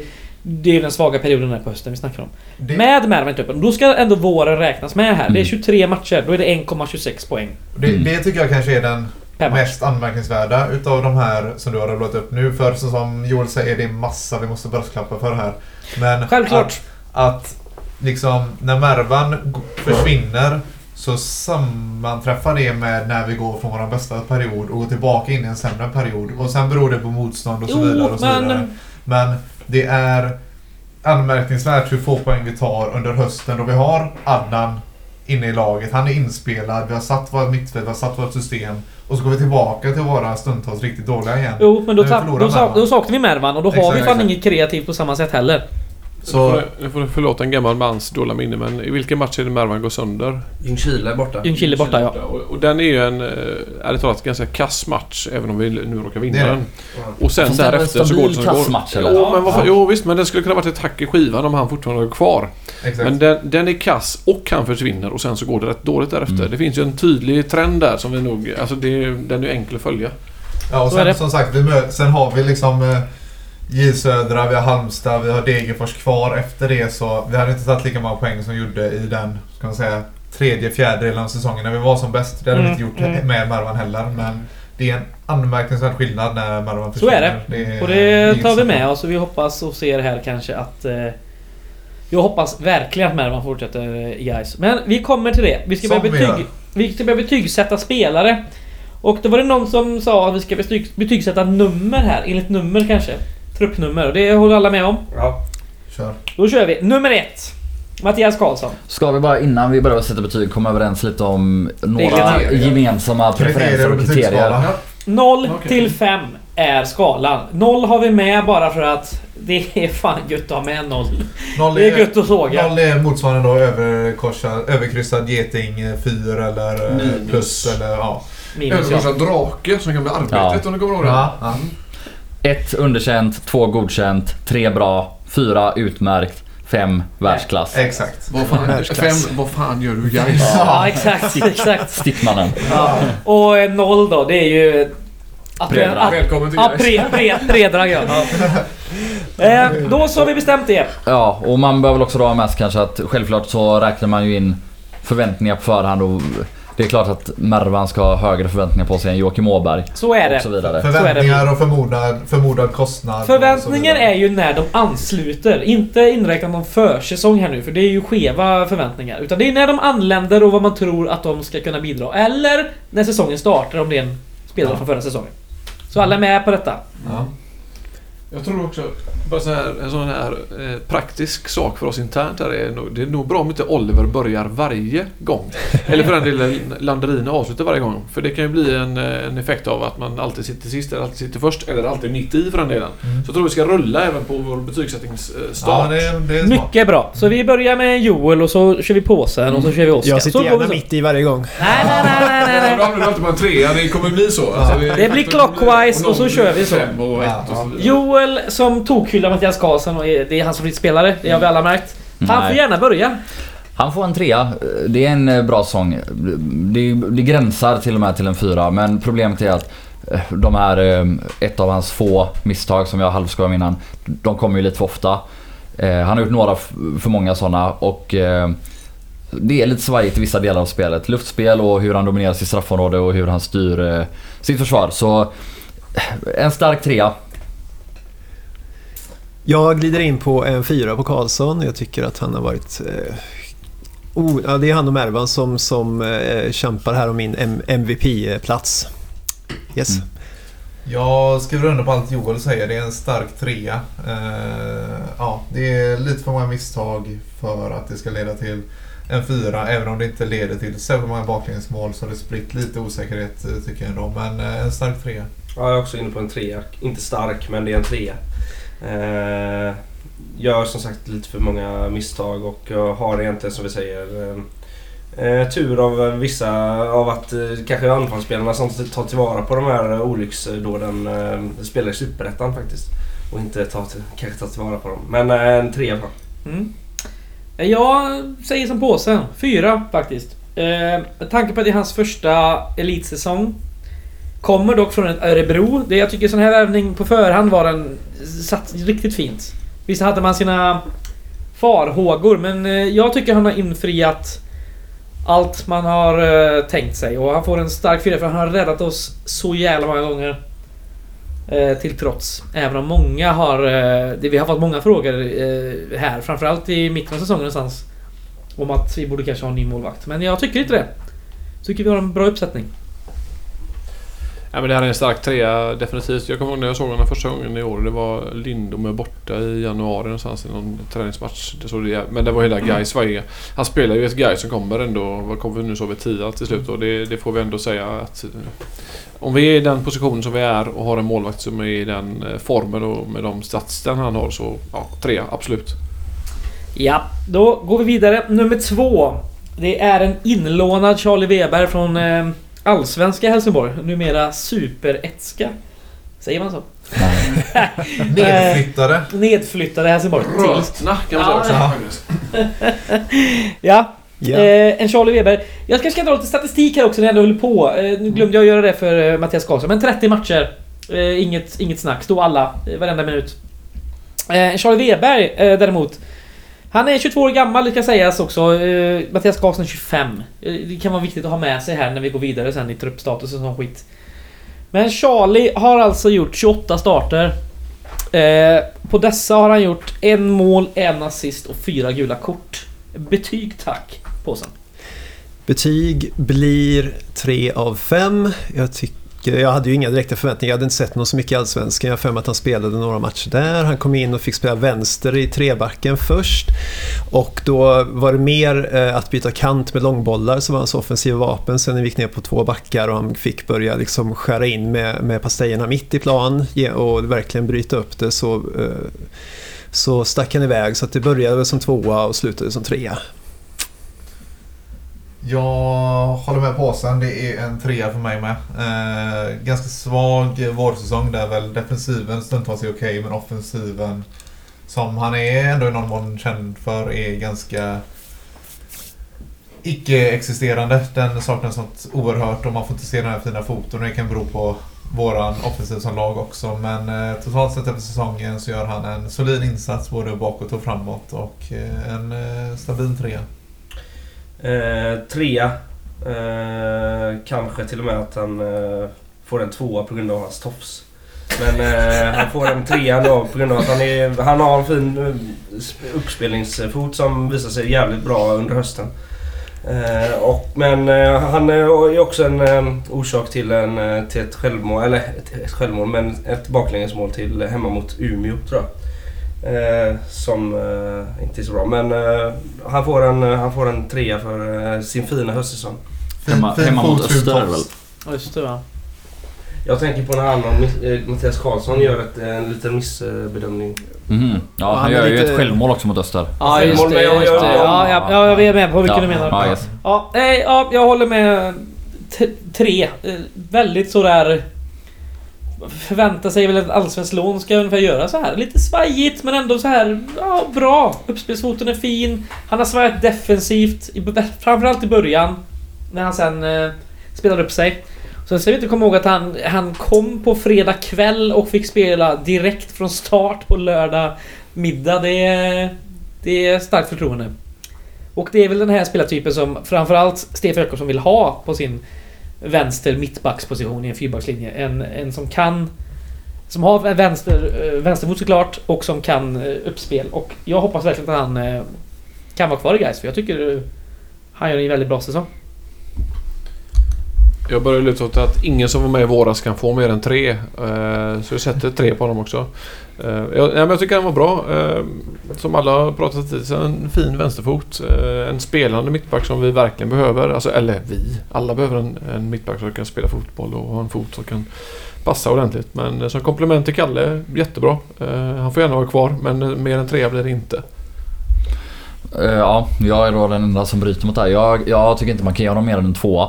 ju den svaga perioden där på hösten vi snackar om. Det... Med Mervan, då ska ändå våren räknas med här. Det är 23 matcher, då är det 1,26 poäng. Det tycker jag kanske är den... mest anmärkningsvärda utav de här som du har rullat upp nu, för som Joel säger, det är massa vi måste bröstklappa för här. Men självklart att liksom när Mervan försvinner, så sammanträffar det med när vi går från vår bästa period och går tillbaka in i en sämre period, och sen beror det på motstånd och så vidare och så vidare. Men det är anmärkningsvärt hur få poäng vi tar under hösten, då vi har Adnan inne i laget, han är inspelad, vi har satt vårt mittfält, vi har satt vårt system, och så går vi tillbaka till våra stundtals riktigt dåliga igen. Jo, men då saknar vi Mervan, och då har vi fan inget kreativt på samma sätt heller. Så jag får förlåta en gammal mans dåliga minne, men i vilken match är det Mervan går sönder? Ljungkile borta, ja. Och den är ju en ärligt talat ganska kass match, även om vi nu råkar vinna den. Och sen så här efter så går det som det går. Jo, visst, men den skulle kunna varit ett hack i skivan om han fortfarande är kvar. Exakt. Men den är kass och han försvinner, och sen så går det rätt dåligt därefter. Det finns ju en tydlig trend där som vi nog, alltså den är ju enkel att följa. Ja, och sen som sagt, sen har vi liksom... J Södra, vi har Halmstad, vi har Degerfors kvar efter det, så vi hade inte tagit lika många poäng som gjorde i den, ska man säga, tredje, fjärde delen av säsongen när vi var som bäst. Det hade vi inte gjort med Mervan heller, men det är en anmärkningsvärd skillnad när Mervan försvinner. Så är det. Och det tar vi med oss, och vi hoppas och ser här kanske att jag hoppas verkligen att Mervan fortsätter i IS. Men vi kommer till det. Vi ska börja betygsätta spelare. Och då var det någon som sa att vi ska betygsätta nummer här, enligt nummer kanske. Truppnummer, och det håller alla med om. Ja, kör. Då kör vi. Nummer 1. Mattias Karlsson. Ska vi bara innan vi börjar sätta betyg komma överens lite om några gemensamma preferenser och kriterier. 0-5 är skalan. 0 har vi med bara för att det är fan gött att ha med 0. Det är gött att såga. 0 är motsvarande då överkryssad geting 4 eller plus eller minus. Överkryssad drake som kan bli arbetet om det går bra. 1 underkänt, 2 godkänt, 3 bra, 4 utmärkt, 5 världsklass. Exakt. Vad fan gör du, guys? Ja, exakt. Stickmannen. Ja. Och 0 då, det är ju Välkommen till Gais. Då så har vi bestämt det. Ja, och man behöver också dra med sig kanske att självklart så räknar man ju in förväntningar på förhand, och det är klart att Mervan ska ha högre förväntningar på sig än Joakim Åberg. Så är det. Och så vidare. Förväntningar och förmodad kostnad. Förväntningar är ju när de ansluter. Inte inräknat någon försäsong här nu, för det är ju skeva förväntningar. Utan det är när de anländer och vad man tror att de ska kunna bidra. Eller när säsongen startar, om det är en spelare från förra säsongen. Så alla är med på detta. Ja. Jag tror också bara så här, en sån här praktisk sak för oss internt här är nog, det är nog bra om inte Oliver börjar varje gång. Eller för den delen Landerina avslutar varje gång. För det kan ju bli en effekt av att man alltid sitter sist, eller alltid sitter först, eller alltid mitt i för den delen. Så jag tror vi ska rulla även på vår betygssättningsstart. Ja, det är mycket bra. Så vi börjar med Joel och så kör vi på sen och så kör vi Oskar. Jag sitter så gärna mitt i varje gång. Nej. Då hamnar du alltid på en trea, det kommer bli så. Alltså, det blir clockwise och så kör vi så. Joel som tokhyllar Mattias Karlsson, och det är hans favoritspelare, det har vi alla märkt. Han får gärna börja. Han får en trea, det är en bra säsong. Det gränsar till och med till en fyra, men problemet är att de här, ett av hans få misstag som jag halvskojade om innan, de kommer ju lite för ofta. Han har gjort några för många sådana, och det är lite svajigt i vissa delar av spelet. Luftspel och hur han dominerar sitt straffområde och hur han styr sitt försvar. Så en stark trea. Jag glider in på en fyra på Karlsson. Jag tycker att han har varit... det är han och Mervan som kämpar här om min MVP-plats. Yes. Mm. Jag skriver under på allt Joel säger. Det är en stark trea. Det är lite för många misstag för att det ska leda till en fyra. Även om det inte leder till så många baklängesmål så har det spritt lite osäkerhet tycker jag ändå. Men en stark trea. Ja, jag är också inne på en trea. Inte stark, men det är en trea. Gör som sagt lite för många misstag och har egentligen som vi säger tur av vissa av att kanske anfallsspelarna som tar tillvara på de här olycksdåden spelar i Superettan faktiskt och inte kanske tar tillvara på dem, men en trea. Jag säger som påsen, fyra faktiskt. Med tanke på att det är hans första elitsäsong. Kommer dock från ett Örebro. Det jag tycker sån här värvning på förhand var den satt riktigt fint. Visst hade man sina farhågor, men jag tycker han har infriat allt man har tänkt sig. Och han får en stark fyra för han har räddat oss så jävla många gånger till trots. Även om många vi har fått många frågor här, framförallt i mitten av säsongen någonstans, om att vi borde kanske ha en ny målvakt. Men jag tycker inte det. Jag tycker vi har en bra uppsättning. Ja, men det här är en stark trea, definitivt. Jag kommer ihåg när jag såg den första gången i år. Det var Lindom borta i januari någonstans i någon träningsmatch. Det såg det, men det var hela Gais varje. Han spelar ju ett Gais som kommer ändå. Vad kommer vi nu så vid 10 till slut? Och det får vi ändå säga att om vi är i den positionen som vi är och har en målvakt som är i den formen och med de stats den han har, så ja, trea, absolut. Ja, då går vi vidare. Nummer 2. Det är en inlånad Charlie Weber från... Allsvenska Helsingborg, numera Superetska. Säger man så? Nedflyttade Helsingborg. Rötna kan man säga också. En Charlie Weber. Jag kanske ska dra lite statistik här också när jag ändå höll på. Nu glömde jag göra det för Mattias Karlsson. Men 30 matcher, inget snack. Stod alla, varenda minut. Charlie Weber däremot, han är 22 år gammal, det kan sägas också. Mattias Karlsson är 25. Det kan vara viktigt att ha med sig här när vi går vidare sen i truppstatus och sån skit. Men Charlie har alltså gjort 28 starter. På dessa har han gjort 1 mål, 1 assist och 4 gula kort. Betyg tack, påsen. Betyg blir 3 av 5. Jag hade ju inga direkta förväntningar. Jag hade inte sett någon så mycket i Allsvenskan. Jag har för mig att han spelade några matcher där. Han kom in och fick spela vänster i trebacken först. Och då var det mer att byta kant med långbollar som var hans offensiva vapen. Sen gick ner på 2 backar och han fick börja liksom skära in med pastejerna mitt i plan och verkligen bryta upp det. Så stack han iväg. Så att det började som 2:a och slutade som 3:a. Jag håller med påsen, det är en trea för mig med. Ganska svag vårsäsong där väl defensiven stundtals är okej, men offensiven som han är ändå i någon mån känd för är ganska icke-existerande. Den saknas något oerhört och man får inte se den här fina foton. Det kan bero på våran offensiv som lag också. Men totalt sett efter säsongen så gör han en solid insats både bakåt och framåt. Och en stabil trea. Trea. Kanske till och med att han får en tvåa på grund av hans tofs. Men han får en trea då på grund av att han har en fin uppspelningsfot som visar sig jävligt bra under hösten. Han är också en orsak till ett självmål, eller ett självmål, men ett baklängesmål till hemma mot Umeå tror jag. Som inte är så bra, men han får en trea för sin fina höstsäsong. Hemma mot Öster väl? Öster va? Jag tänker på när han och Mattias Karlsson gör en liten missbedömning. Mm. Ja, han gör ju lite... ett självmål också mot Öster. Ja, just det. Ja, jag är med på vilken du menar. Ja, jag håller med. Tre. Väldigt så där. Förvänta sig väl att allsvensk lån ska ungefär göra så här. Lite svajigt men ändå så här, ja, bra. Uppspelsfoten är fin. Han har svajat defensivt, framförallt i början. När han sen spelar upp sig. Sen ska vi inte komma ihåg att han kom på fredag kväll och fick spela direkt från start på lördag middag. Det är starkt förtroende. Och det är väl den här spelartypen som framförallt Stefan Jakobsson vill ha på sin vänster mittbacksposition i en fyrbackslinje. En som har en vänsterfot såklart och som kan uppspel. Och jag hoppas verkligen att han kan vara kvar i Gais, för jag tycker han gör en väldigt bra säsong. Jag började luta åt att ingen som var med i våras kan få mer än 3. Så jag sätter 3 på honom också. Jag tycker han var bra. Som alla har pratat tidigare, en fin vänsterfot. En spelande mittback som vi verkligen behöver. Alltså, eller vi. Alla behöver en mittback som kan spela fotboll och ha en fot som kan passa ordentligt. Men som komplement till Kalle, jättebra. Han får gärna vara kvar, men mer än 3 blir det inte. Ja, jag är då den enda som bryter mot det här. Jag tycker inte man kan göra mer än 2.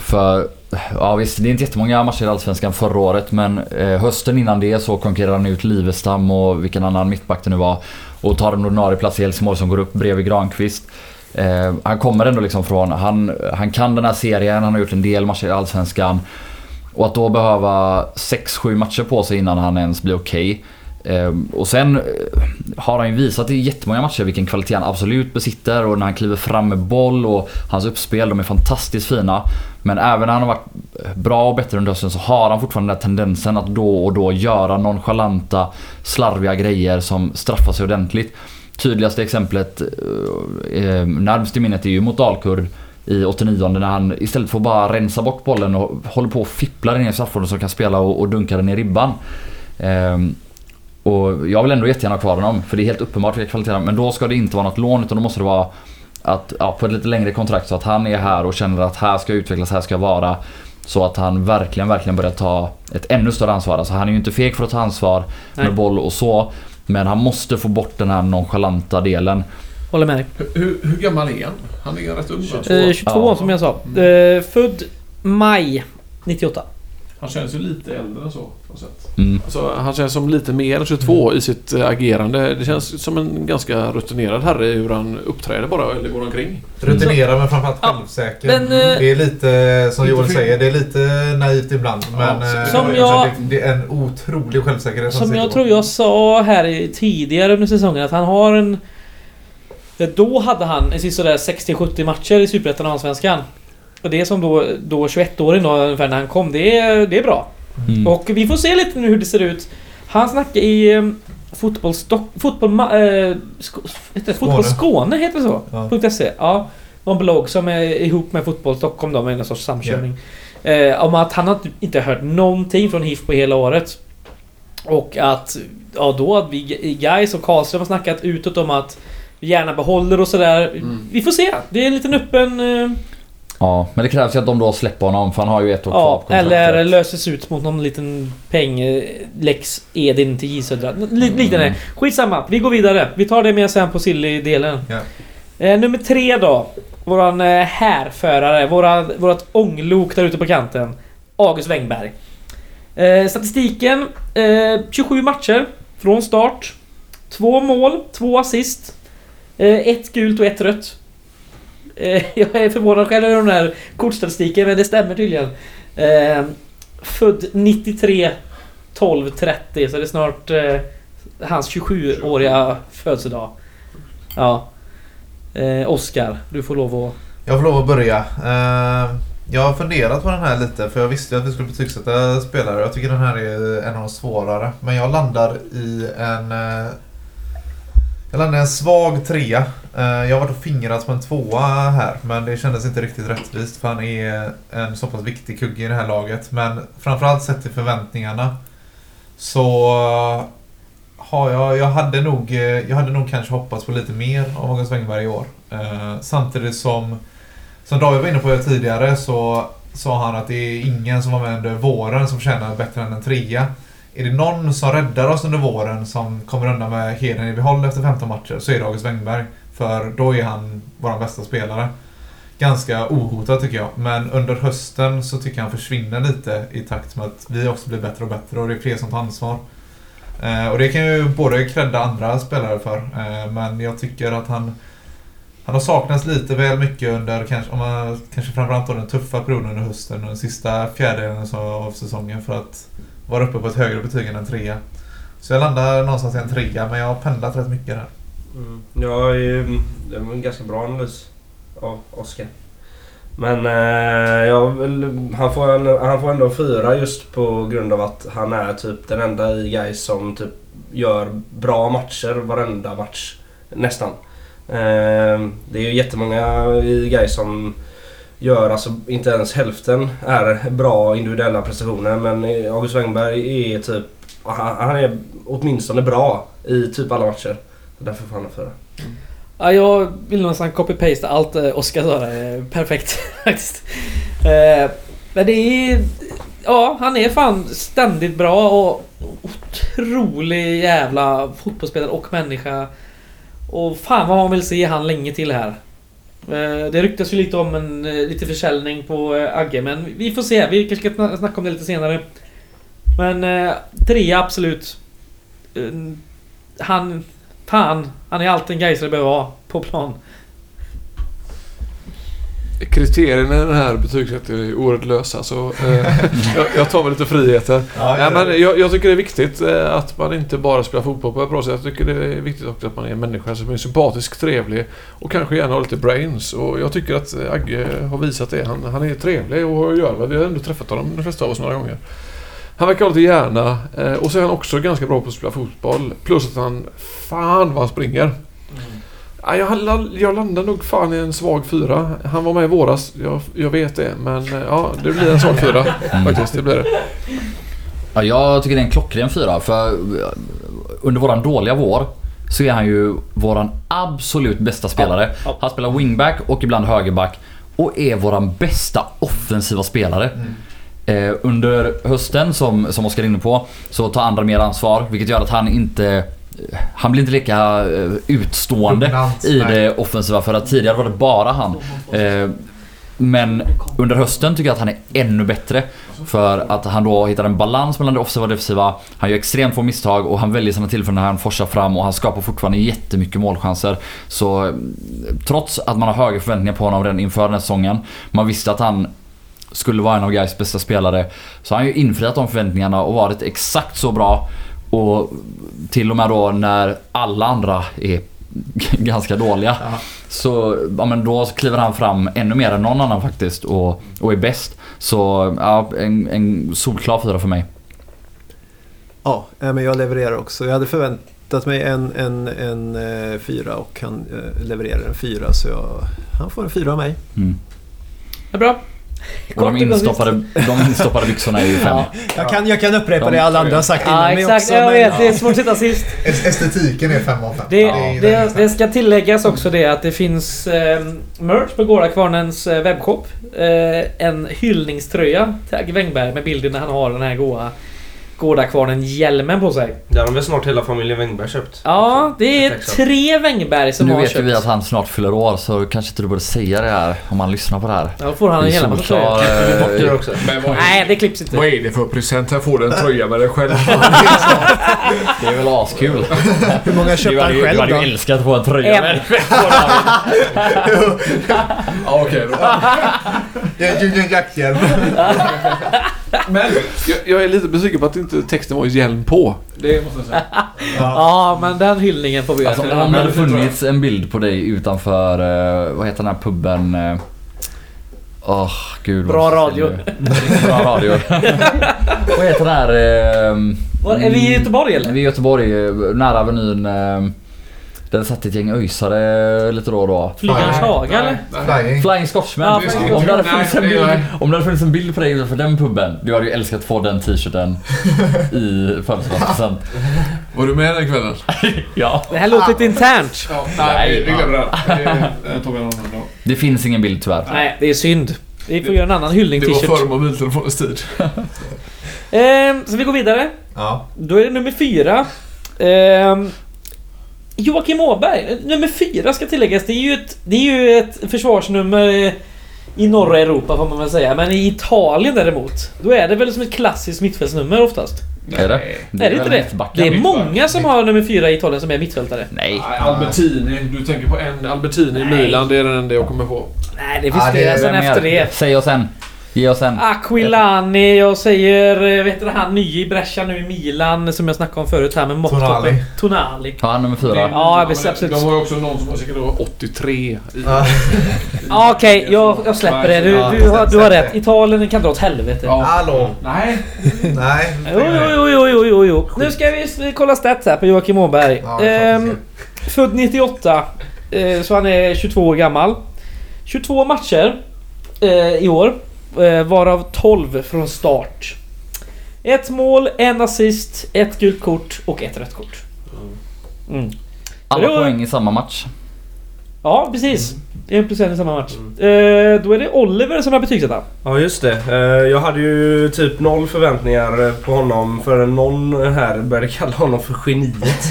För ja visst, det är inte jättemånga matcher i Allsvenskan förra året, men hösten innan det så konkurrerar han ut Livestam och vilken annan mittback det nu var och tar en ordinarie plats i Helsingborg som går upp bredvid Granqvist. Han kommer ändå liksom från, han kan den här serien, han har gjort en del matcher i Allsvenskan, och att då behöva 6-7 matcher på sig innan han ens blir okej. Och sen har han ju visat i jättemånga matcher vilken kvalitet han absolut besitter, och när han kliver fram med boll och hans uppspel, de är fantastiskt fina. Men även när han har varit bra och bättre under hösten så har han fortfarande den tendensen att då och då göra nonchalanta, slarviga grejer som straffar sig ordentligt. Tydligaste exemplet närmast i minnet är ju mot Dalkurd i 89 när han istället får bara rensa bort bollen och håller på och fippla den i straffområdet som kan spela och dunka den i ribban. Och jag vill ändå jättegärna ha kvar honom, för det är helt uppenbart vilka kvaliteter. Men då ska det inte vara något lån, utan då måste det vara att, ja, på ett lite längre kontrakt, så att han är här och känner att här ska utvecklas, här ska vara. Så att han verkligen börjar ta ett ännu större ansvar. Alltså, han är ju inte feg för att ta ansvar med boll och så, men han måste få bort den här nonchalanta delen. Håller med dig. Hur gammal är han? Han är rätt ung. 22 som jag sa. Född maj 98. Han känns ju lite äldre än så på något sätt. Mm. Alltså, han känns som lite mer 22 i sitt agerande. Det känns som en ganska rutinerad herre hur han uppträder bara, eller går omkring. Rutinerad men framförallt självsäker. Men, det är lite, som Joel säger, det är lite naivt ibland. Men det är en otrolig självsäkerhet. Som jag tror jag sa här tidigare under säsongen, att han har en... Då hade han i sista 60-70 matcher i Superettan och Allsvenskan. Och det som då 21-åring då, ungefär när han kom, det är bra. Mm. Och vi får se lite nu hur det ser ut. Han snackar i Fotboll Skåne heter det så. Ja. .se. Ja, någon blogg som är ihop med Fotboll Stockholm då, med en sorts samkörning. Yeah. Om att han har inte hört någonting från HIF på hela året. Och att då vi Gais och Karlström har snackat utåt om att vi gärna behåller och sådär. Mm. Vi får se. Det är en liten öppen... Ja, men det krävs ju att de då släpper honom, för han har ju 1 år kvar på kontraktet. Eller löses ut mot någon liten peng, Lex Edin till J Södra. Liknande. Skitsamma, vi går vidare. Vi tar det med sen på Silly-delen. Ja. Nummer 3 då. Våran härförare, vårat ånglok där ute på kanten. August Wengberg. Statistiken, 27 matcher från start. 2 mål, 2 assist. 1 gult och 1 rött. Jag är förvånad själv över den här kortstatistiken, men det stämmer tydligen. född 93 12:30, så det är snart hans 27-åriga födelsedag. Ja. Oscar, du får lov att... Jag får lov att börja. Jag har funderat på den här lite, för jag visste ju att vi skulle betygsätta spelare. Jag tycker den här är en av de svårare. Men jag landar i en... Jag landade en svag trea. Jag har varit och fingrat på en tvåa här, men det kändes inte riktigt rättvist, för han är en så pass viktig kugge i det här laget. Men framförallt sett till förväntningarna så har jag hade nog kanske hoppats på lite mer av August Wengberg i år. Samtidigt som David var inne på tidigare, så sa han att det är ingen som var med under våren som tjänar bättre än en trea. Är det någon som räddar oss under våren som kommer undan med heden i behåll efter 15 matcher, så är det August Wengberg. För då är han vår bästa spelare. Ganska ohotad tycker jag. Men under hösten så tycker jag han försvinner lite i takt med att vi också blir bättre och bättre. Och det är fler som tar ansvar. Och det kan ju både kredda andra spelare för. Men jag tycker att han har saknats lite väl mycket under kanske framförallt den tuffa perioden under hösten. Och den sista fjärdedelen av säsongen för att... var uppe på ett högre betyg än en trea. Så jag landar någonstans i en trea, men jag har pendlat rätt mycket där. Mm. Ja, det var en ganska bra analys av Oskar. Men han får ändå 4 just på grund av att han är typ den enda i guys som typ gör bra matcher varenda match nästan. Det är ju jättemånga i guys som gör, alltså inte ens hälften är bra individuella prestationer, men August Wengberg är typ, han är åtminstone bra i typ alla matcher, så därför får han 4. Ja, jag vill någonstans copy-paste allt Oskar sa, perfekt faktiskt. Men det är, ja, han är fan ständigt bra och otrolig jävla fotbollsspelare och människa, och fan vad man vill se han länge till här. Det ryktas ju lite om en lite försäljning på Agge, men vi får se, vi kanske ska snacka om det lite senare. Men trea absolut. Han är alltid en gejsare behöver vara på plan. Kriterierna i den här betygssättningen är oerhört lösa, så jag tar mig lite friheter. Ja, men jag tycker det är viktigt att man inte bara spelar fotboll på ett bra sätt. Jag tycker det är viktigt också att man är en människa som är sympatisk, trevlig och kanske gärna har lite brains. Och jag tycker att Agge har visat det. Han är trevlig och gör vad. Vi har ändå träffat honom, de flesta av oss, några gånger. Han verkar ha lite hjärna, och så är han också ganska bra på att spela fotboll. Plus att han springer. Jag landar nog fan i en svag 4. Han var med i våras, jag vet det. Men ja, det blir en svag 4 faktiskt, det blir det. Ja, jag tycker det är en klockren 4. För under våran dåliga vår så är han ju våran absolut bästa spelare. Han spelar wingback och ibland högerback och är våran bästa offensiva spelare. Under hösten, som Oskar är inne på, så tar andra mer ansvar, vilket gör att han blir inte lika utstående i det offensiva, för att tidigare var det bara han. Men under hösten tycker jag att han är ännu bättre, för att han då hittar en balans mellan det offensiva och defensiva. Han gör extremt få misstag och han väljer sina tillfällen när han forsar fram, och han skapar fortfarande jättemycket målchanser. Så trots att man har höga förväntningar på honom redan inför den här säsongen, man visste att han skulle vara en av Gais bästa spelare, så han har ju infriat de förväntningarna och varit exakt så bra. Och till och med då när alla andra är ganska dåliga, ja. Så ja, men då kliver han fram ännu mer än någon annan faktiskt, och är bäst. Så ja, en solklar 4 för mig. Ja, men jag levererar också. Jag hade förväntat mig en 4, och han levererar en 4, så han får en 4 av mig. Ja, bra. Och de instoppade byxorna är ju 5. Jag kan upprepa det alla andra har sagt innan. Ja, exakt, jag vet, det är svårt att sitta sist. Estetiken är 5 av 5. Det ska tilläggas också det att det finns merch på Gårdakvarnens webbshop. En hyllningströja till Agge Wengberg med bilden när han har den här Gårdakvarnen-hjälmen på sig. Där har väl snart hela familjen Wengberg köpt. Ja, det är 3 Wengberg som nu har köpt. Nu vet vi att han snart fyller år, så kanske inte du borde säga det här om man lyssnar på det här. Ja, får han en hjälm också. Nej, det klipps inte. Vad är det för present? Jag får en tröja med dig själv. Det är väl askul. Hur många köpte han själv då? Du hade ju älskat att få en tröja med dig själv. Okej då. Det är ju en jackhjälm. Men jag är lite besviken på att inte texten var hjälm på. Det måste jag säga. Ja, men den hyllningen får vi göra. Alltså, om det hade funnits en bild på dig utanför, vad heter den här pubben? Åh, gud. Bra radio. Bra radio. Vad heter den här? Är vi i Göteborg eller? Vi är i Göteborg, nära avenyn. Den satt ett gäng öjsare lite då och då. Flyganshaga eller? Flying Scotsman. Ja, om det hade funnits en bild på dig för den pubben, du hade ju älskat att få den t-shirten i födelsedagspresent. Var du med den kvällen? Ja. Det här låter lite internt. Ja, nej, vi glömmer det. Det finns ingen bild tyvärr. Nej, det är synd. Vi får göra en annan hyllning t-shirt. Det var för mobiltelefonens tid. Så vi går vidare. Ja. Då är det nummer 4. Joakim Åberg, nummer 4 ska tilläggas. Det är ju ett försvarsnummer i norra Europa får man väl säga. Men i Italien däremot, då är det väl som ett klassiskt mittfältsnummer oftast. Nej, är det? Nej, det är inte det. Det är många som har nummer 4 i Italien som är mittfältare. Nej. Albertini, du tänker på en Albertini i Milan, det är den enda jag kommer på. Nej, det finns flera sen efter det. Säg oss en. Ge oss en. Aquilani, jag säger, vet du han ny i Brescia nu i Milan som jag snackade om förut här med Motto. Tonali. Ja, han nummer 4. Ja, visst absolut. De var ju också någon som var säkert 83. Okej, jag släpper det. Du har rätt. Italien kan dra åt helvete. Ja. Hallå. Nej. Nej. Jo. Nu ska vi kolla stats här på Joakim Åberg. Ja, född 98, så han är 22 år gammal. 22 matcher i år. Varav 12 från start. 1 mål, 1 assist, 1 gult kort och 1 rött kort. Alla poäng i samma match. Ja, precis. 1% i samma match. Då är det Oliver som har betygsatt han. Ja, just det. Jag hade ju typ 0 förväntningar på honom för någon här började kalla honom för geniet.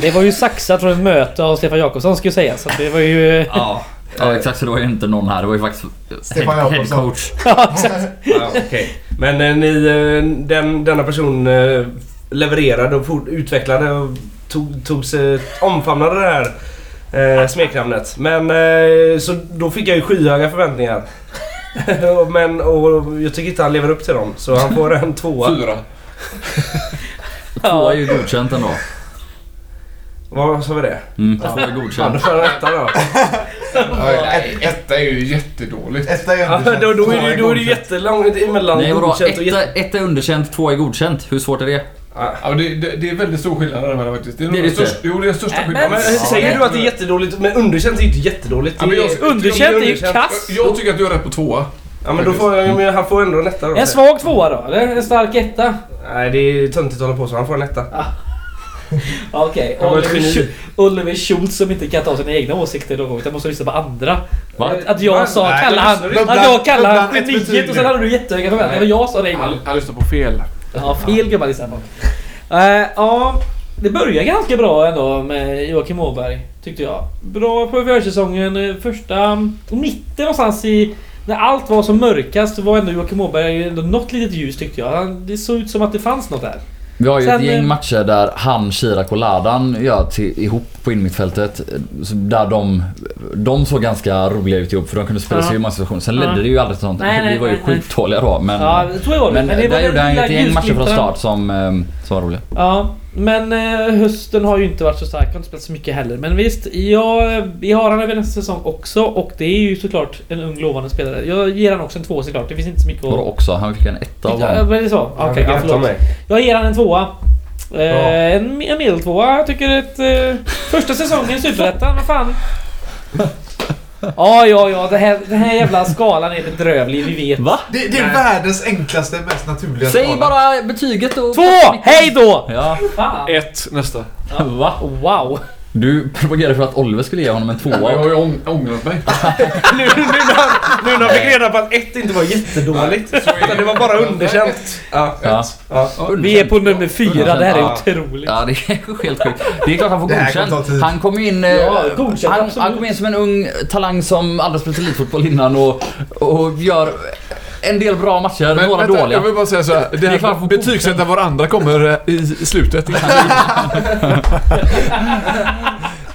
Det var ju saxat från ett möte av Stefan Jakobsson skulle jag säga. Så det var ju... Ja, exakt, så det var ju inte någon här. Det var ju faktiskt headcoach. Ja, exakt. Okay. Men denna person levererade och utvecklade och tog sig, omfamnade det här smeknamnet. Men så då fick jag ju skyhöga förväntningar. och jag tycker inte han lever upp till dem. Så han får en 2. 4. 2 är ju godkänt ändå. Vad sa vi det? Ja, det var godkänt. Ja, det var rätta då. Nej, etta är ju jättedåligt. Etta är underkänt. Ja, då är det jättelångt emellan. Nej, vadå? Etta är underkänt, 2 är godkänt. Hur svårt är det? Ja, det är väldigt stor skillnad där mellan faktiskt. Det är största skillnaden. Men säger du att det är jättedåligt? Men underkänt är inte jättedåligt. Ja, underkänt är ju kass. Jag tycker att du är rätt på 2. Ja, men då får han ändå en etta då. En svag 2 då? Eller en stark etta? Nej, det är töntigt att hålla på så. Han får en etta. Okej, Oliver Schultz som inte kan ta sina egna åsikter då, utan måste lyssna på andra. Va? Att jag sa kalla han geniet och sen hade du jättehöga förväntningar. Jag sa det egentligen. Han lyssnade på fel. Ja, fel gubbar i samma. Ja, det börjar ganska bra ändå med Joakim Åberg tyckte jag. Bra på försäsongen, första mitten någonstans i när allt var som mörkast var ändå Joakim Åberg något litet ljus tyckte jag. Det såg ut som att det fanns något där. Vi har ju ett gäng matcher där han, Kirak och Ladan gör ihop på innermittfältet. Där de såg ganska roliga ut ihop för de kunde spela sig i många situationer. Sen ledde det ju aldrig sånt. Vi var ju skitdåliga då. Men, ja, men där gjorde han ju ett gäng matcher från start som var roliga. Ja, men hösten har ju inte varit så stark. Han har inte spelat så mycket heller. Men visst, vi har han över nästa säsong också. Och det är ju såklart en ung lovande spelare. Jag ger han också en 2 såklart. Det finns inte så mycket att... också? Han fick en 1 av honom. Men det är så. Okej, förlåt. Jag ger han en 2. En medeltvåa. Jag tycker att första säsongen i Superettan. Vad fan? Ja, den här jävla skalan är bedrövlig, vi vet. Va? Det är världens enklaste, mest naturliga. Säg skalan. Bara betyget och... 2! Hej då! Ja. Fan. 1 nästa. Ja. Va? Wow. Du propagerade för att Oliver skulle ge honom en 2. Jag har ju ångrat mig. Nu när jag fick reda på att 1 inte var jättedåligt. Det var bara underkänt. Ja. Vi är på nummer 4, det här är otroligt. Ja, det är helt sjukt. Det är klart han får godkänt. Han kom in, som en ung talang som aldrig spelat elitfotboll innan och gör... en del bra matcher, men några dåliga. Jag vill bara säga så här, det här betygsätta varandra kommer i slutet.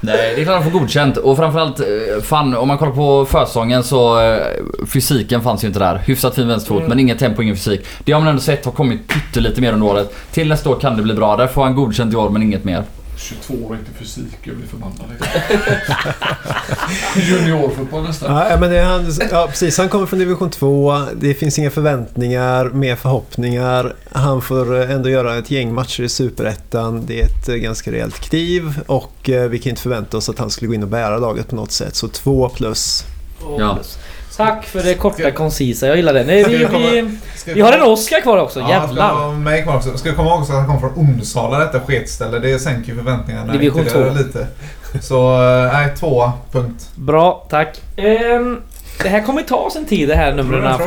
Nej, det är klart att de får godkänt. Och framförallt, fan, om man kollar på försäsongen så fysiken fanns ju inte där. Hyfsat fin vänsterfot, men ingen tempo, ingen fysik. Det har man ändå sett har kommit lite mer under året. Till nästa år kan det bli bra. Där får han godkänt i år, men inget mer. 22 år inte fysik, jag blir förbannad. Juniorfotboll nästan. Nej, men det är han, ja, precis, han kommer från division 2. Det finns inga förväntningar, mer förhoppningar. Han får ändå göra ett gäng matcher i Superettan. Det är ett ganska rejält kliv och vi kan inte förvänta oss att han skulle gå in och bära laget på något sätt. Så 2+. Ja. Tack för det korta, koncisa. Jag gillar det. Nej, vi har en Oscar kvar också. Ja, jävlar. Ska jag komma ihåg också att han kom från Onsala, detta sketställe. Det sänker ju förväntningarna ytterligare lite. Så, nej, 2. Bra, tack. Det här kommer ta sin tid, det här numren.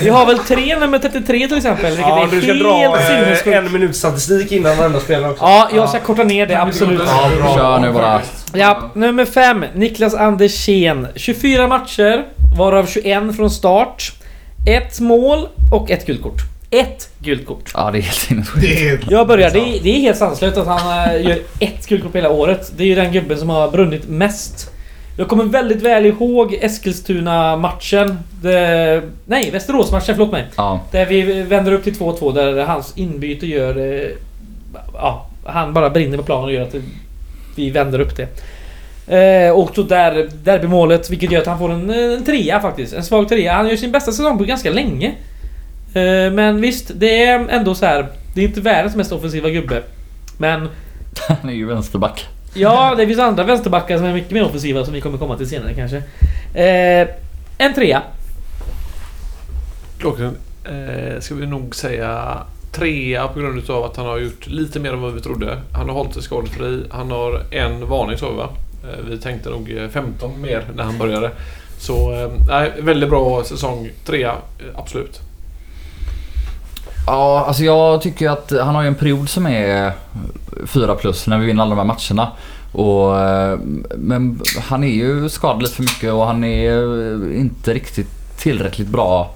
Vi har väl 3 nummer 33 till exempel. Ja, du ska dra en minut statistik innan varenda spelare också. Ja, jag ska korta ner det, absolut. Ja, bra. Kör nu bara. Ja, nummer 5, Niklas Anders Kjern. 24 matcher, varav 21 från start. 1 mål och 1 guldkort. 1 guldkort. Ja, det är helt sinnessjukt. Jag börjar, det är helt sanslöst att han gör 1 guldkort hela året. Det är ju den gubben som har brunnit mest. Jag kommer väldigt väl ihåg Eskilstuna-matchen. Nej, Västerås-matchen, förlåt mig. Ja. Där vi vänder upp till 2-2, där hans inbyte gör... ja, han bara brinner på planen och gör att vi vänder upp det. Och då där blir målet, vilket gör att han får en 3 faktiskt. En svag 3. Han gör sin bästa säsong på ganska länge. Men visst, det är ändå så här. Det är inte världens mest offensiva gubbe. Men... han är ju vänsterback. Ja, det finns andra vänsterbackar som är mycket mer offensiva som vi kommer komma till senare kanske. En 3. Klockan ska vi nog säga 3 på grund av att han har gjort lite mer än vad vi trodde. Han har hållit sig skadefri. Han har en varning så, va? Vi tänkte nog 15 mer när han började. Så väldigt bra säsong. 3, absolut. Ja, alltså jag tycker att han har ju en period som är 4+ när vi vinner alla de här matcherna. Men han är ju skadad lite för mycket och han är inte riktigt tillräckligt bra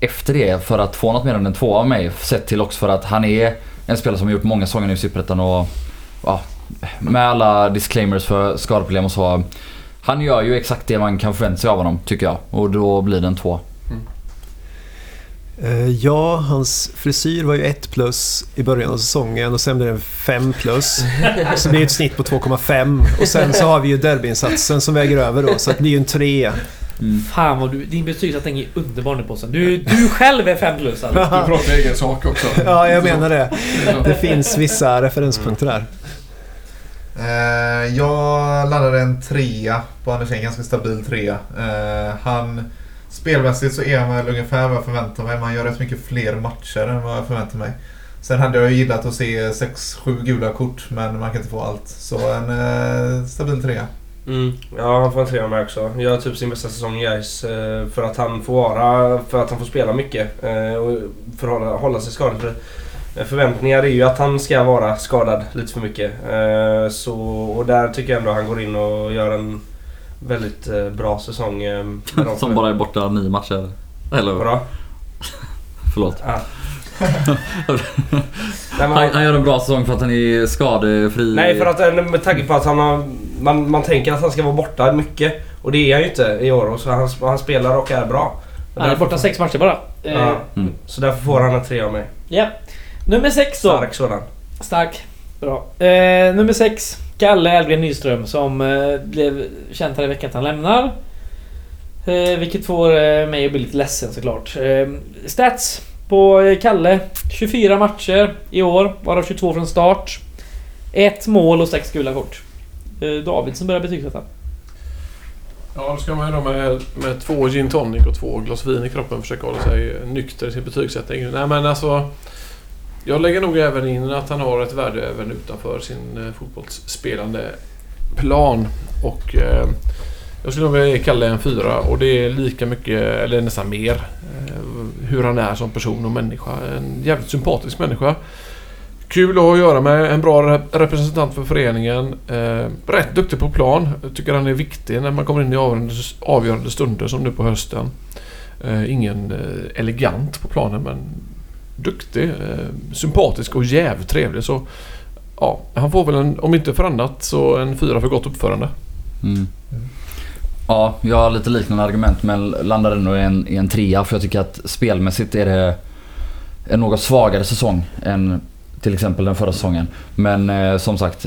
efter det för att få något mer än en 2 av mig. Sett till också för att han är en spelare som har gjort många säsonger i Superettan och ja, med alla disclaimers för skadeproblem och så. Han gör ju exakt det man kan förvänta sig av honom, tycker jag. Och då blir det en 2. Ja, hans frisyr var ju 1+ i början av säsongen och sen blev det en 5+. Så det är ett snitt på 2,5 och sen så har vi ju derbyinsatsen som väger över då, så det blir ju en 3. Mm. Fan vad din betygssättning är underbar nu på sen. Du själv är 5+. Alltså. Du pratar egen sak också. Ja, jag menar det. Det finns vissa referenspunkter där. Jag landade en 3 på Anders, en ganska stabil 3. Han... spelmässigt så är han väl ungefär vad jag förväntar mig. Man gör rätt mycket fler matcher än vad jag förväntar mig. Sen hade jag ju gillat att se 6-7 gula kort, men man kan inte få allt. Så en stabil 3. Mm. Ja, han får en 3 med också. Jag har typ sin bästa säsong i ÖIS för att han får spela mycket och för att hålla sig skadad. Förväntningar är ju att han ska vara skadad lite för mycket. Så, och där tycker jag ändå att han går in och gör en väldigt bra säsong. Som bara är borta 9 matcher. Eller bra. Förlåt. Ah. Han gör en bra säsong för att han är skadefri. Nej, för att med tanke på att han har, man tänker att han ska vara borta mycket. Och det är han ju inte i år. Så han spelar och är bra. Han är borta 6 matcher bara. Så därför får han en 3 av mig. Ja. Nummer 6 då. Stark sådan. Stark. Bra. Nummer 6. Kalle Nyström som blev känt här i veckan att han lämnar. Vilket får mig att bli lite ledsen såklart. Stats på Kalle. 24 matcher i år, varav 22 från start. 1 mål och 6 gula kort. David som börjar betygsätta. Ja, då ska man ju med 2 gin tonic och 2 glas vin i kroppen försöka hålla sig nykter i sin betygssättning. Nej, men alltså... jag lägger nog även in att han har ett värde även utanför sin fotbollsspelande plan. Och jag skulle nog vilja kalla det en 4. Och det är lika mycket, eller nästan mer, hur han är som person och människa. En jävligt sympatisk människa. Kul att göra med, en bra representant för föreningen. Rätt duktig på plan. Jag tycker han är viktig när man kommer in i avgörande stunder som nu på hösten. Ingen elegant på planen, men... duktig, sympatisk och jävligt trevlig. Så ja, han får väl en, om inte för annat så en 4 för gott uppförande. Mm. Ja, jag har lite liknande argument men landade nog i en 3, för jag tycker att spelmässigt är det en något svagare säsong än till exempel den förra säsongen. Men som sagt,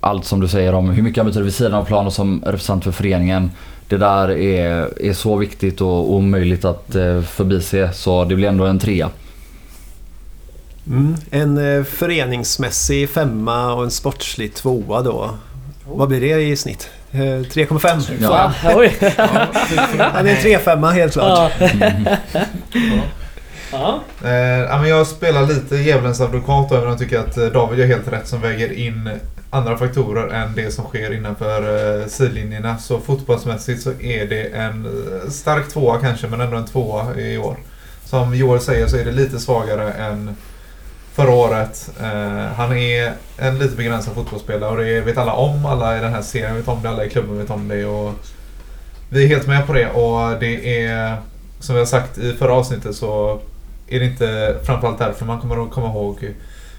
allt som du säger om hur mycket han betyder vid sidan av planen som representant för föreningen, det där är så viktigt och omöjligt att förbise, så det blir ändå en 3. Mm. En föreningsmässig 5 och en sportslig 2 då. Vad blir det i snitt? 3,5. Ja. Han är 3,5 helt klart. Ja. Mm. Ja. Ja. Jag spelar lite djävulens advokat över och tycker att David gör helt rätt som väger in andra faktorer än det som sker innanför sidlinjerna. Så fotbollsmässigt så är det en stark 2 kanske, men ändå en 2 i år. Som Joel säger så är det lite svagare än förra året. Han är en lite begränsad fotbollsspelare och det vet alla om, alla i den här serien vet om det, alla i klubben vet om det och vi är helt med på det. Och det är, som vi har sagt i förra avsnittet, så är det inte framförallt därför man kommer att komma ihåg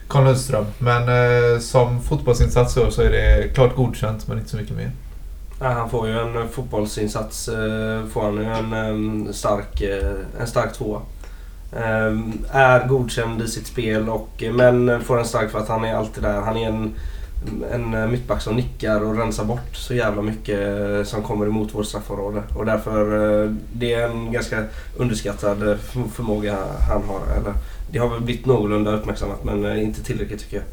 Kalle Nyström. Men som fotbollsinsats så är det klart godkänt, men inte så mycket mer. Nej, han får ju en fotbollsinsats, får han ju en stark 2. Är godkänd i sitt spel och, men får en stark för att han är alltid där. Han är en mittback som nickar och rensar bort så jävla mycket som kommer emot vårt straffområde. Och därför det är en ganska underskattad förmåga han har. Eller, det har väl blivit någorlunda uppmärksammat men inte tillräckligt tycker jag.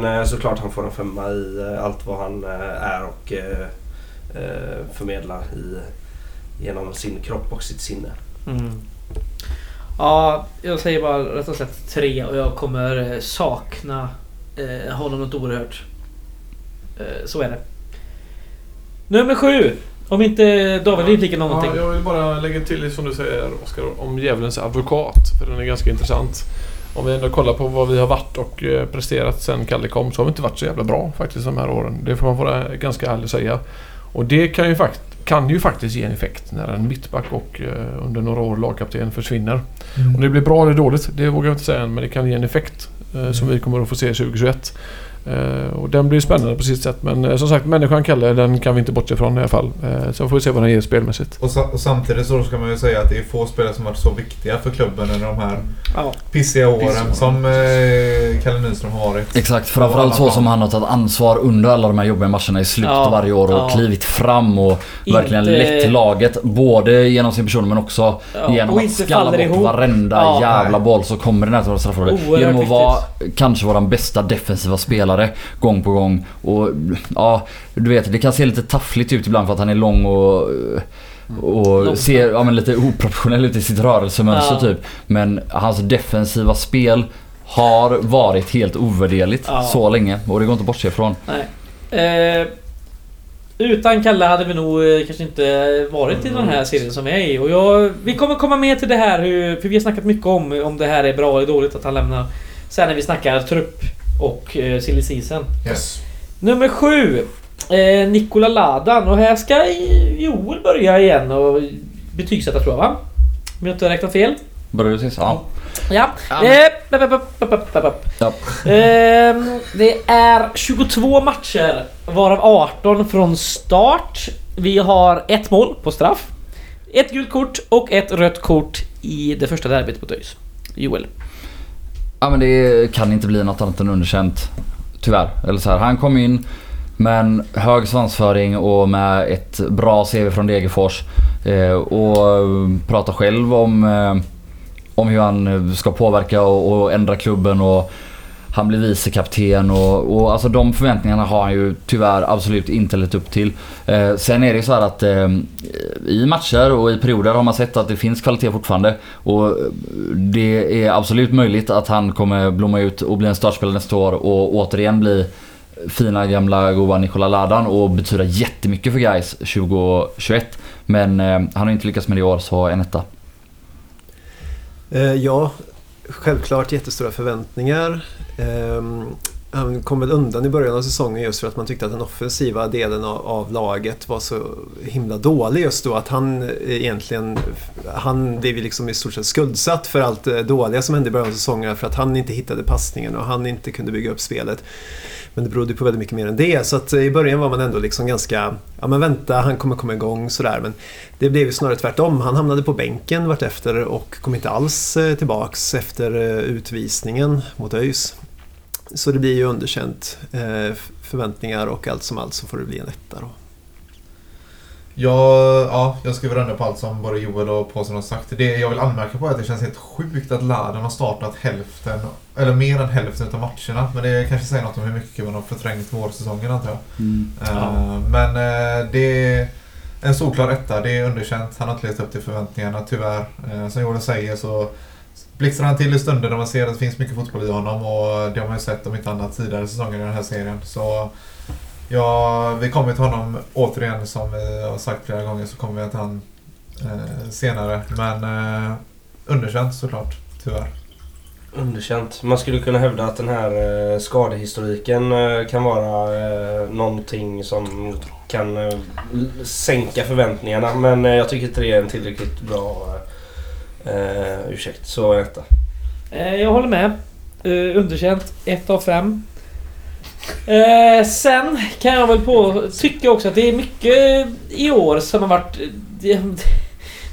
Men såklart han får en 5 i allt vad han är och förmedlar genom sin kropp och sitt sinne. Mm. Ja, jag säger bara rätt och slätt 3 och jag kommer sakna honom något oerhört. Så är det. Nummer 7. Om inte David liknar någonting. Ja, jag vill bara lägga till som du säger, Oskar, om djävulens advokat, för den är ganska intressant. Om vi ändå kollar på vad vi har varit och presterat sen Kalle kom, så har vi inte varit så jävla bra faktiskt de här åren. Det får man vara ganska ärlig säga. Och det kan ju faktiskt ge en effekt när en mittback och under några år lagkapten försvinner. Mm. Om det blir bra eller dåligt, det vågar jag inte säga än, men det kan ge en effekt som vi kommer att få se 2021. Och den blir spännande på sitt sätt, men som sagt, människan Kalle, den kan vi inte bortse från i alla fall. Så får vi se vad den ger spelmässigt. Och samtidigt så ska man ju säga att det är få spelare som varit så viktiga för klubben under de här pissiga åren som Kalle Nyström har varit. Exakt, framförallt så som han har tagit ansvar under alla de här jobbiga matcherna i slutet varje år och klivit fram och verkligen lett laget, både genom sin person men också genom att skalla bort varenda jävla boll så kommer den här straffområdet. Genom att vara kanske vår bästa defensiva spelare gång på gång. Och ja, du vet, det kan se lite taffligt ut ibland för att han är lång och ser lite oproportionell ut i sitt rörelsemönster typ. Men hans defensiva spel har varit helt ovärderligt så länge och det går inte bortse ifrån. Nej. Utan Kalle hade vi nog kanske inte varit i den här serien som vi är i. Och vi kommer komma med till det här, för vi har snackat mycket om det här är bra eller dåligt att han lämnar. Sen när vi snackar trupp och silly season. Yes. Nummer 7, Nikola Ladan. Och här ska Joel börja igen och betygsätta, tror jag, va? Om jag inte har räknat fel. Börjar du säga? Ja. Det är 22 matcher, varav 18 från start. Vi har 1 mål på straff, 1 gult kort och 1 rött kort i det första derbyt på ÖIS. Joel. Ja, men det kan inte bli något annat än underkänt, tyvärr. Eller så här, han kom in med hög svansföring och med ett bra CV från Degerfors och pratar själv om hur han ska påverka och ändra klubben, och han blir vicekapten och alltså de förväntningarna har han ju tyvärr absolut inte lett upp till. Sen är det så här att i matcher och i perioder har man sett att det finns kvalitet fortfarande, och det är absolut möjligt att han kommer blomma ut och bli en startspelare nästa år och återigen bli fina gamla goa Nikola Ladan och betyda jättemycket för Gais 2021. Men han har inte lyckats med det i år, så en 1. Ja, självklart jättestora förväntningar. han kom väl undan i början av säsongen just för att man tyckte att den offensiva delen av laget var så himla dålig just då, att han egentligen, han blev liksom i stort sett skuldsatt för allt dåliga som hände i början av säsongen, för att han inte hittade passningen och han inte kunde bygga upp spelet. Men det berodde på väldigt mycket mer än det, så att i början var man ändå liksom ganska, ja men vänta, han kommer komma igång sådär, men det blev ju snarare tvärtom. Han hamnade på bänken vart efter och kom inte alls tillbaks efter utvisningen mot ÖIS. Så det blir ju underkänt förväntningar och allt som allt, så får det bli en etta då. Ja, jag skriver ändå på allt som både Joel och Påsen har sagt. Det jag vill anmärka på är att det känns helt sjukt att Ladan har startat hälften, eller mer än hälften av matcherna. Men det kanske säger något om hur mycket man har förträngt vårsäsongen, antar jag. Men det är en solklar etta, det är underkänt. Han har inte levt upp till förväntningarna, tyvärr. Som Joel säger så blixtrar han till i stunder när man ser att det finns mycket fotboll i honom, och det har man ju sett om inte annat tidigare säsonger i den här serien. Så ja, vi kommer till honom återigen, som vi har sagt flera gånger, så kommer vi till han senare. Men underkänt såklart, tyvärr. Underkänt. Man skulle kunna hävda att den här skadehistoriken kan vara någonting som kan sänka förväntningarna. Men jag tycker inte det är en tillräckligt bra ursäkt. Så detta. Jag håller med. Underkänt. 1 av 5. Sen kan jag väl på tycka också att det är mycket i år som har varit, det har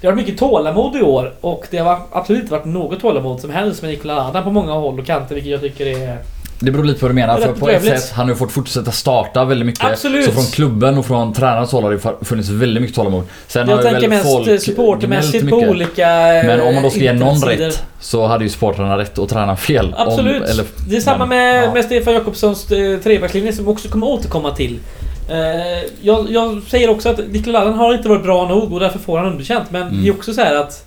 varit mycket tålamod i år, och det har absolut inte varit något tålamod som helst med Nikola Ladan på många håll och kanter, vilket jag tycker är... Det beror lite på vad du menar, för på ett sätt han har fått fortsätta starta väldigt mycket. Absolut. Så från klubben och från tränarens håll har det funnits väldigt mycket tålamod. Sen jag tänker mest supportermässigt på olika... Men om man då ska ge någon rätt, så hade ju supporterna rätt och tränaren fel. Absolut, det är samma med Stefan Jakobssons trebacklinje som också kommer återkomma till. Jag säger också att Nikola Ladan har inte varit bra nog, och därför får han underkänt. Men det är också så här att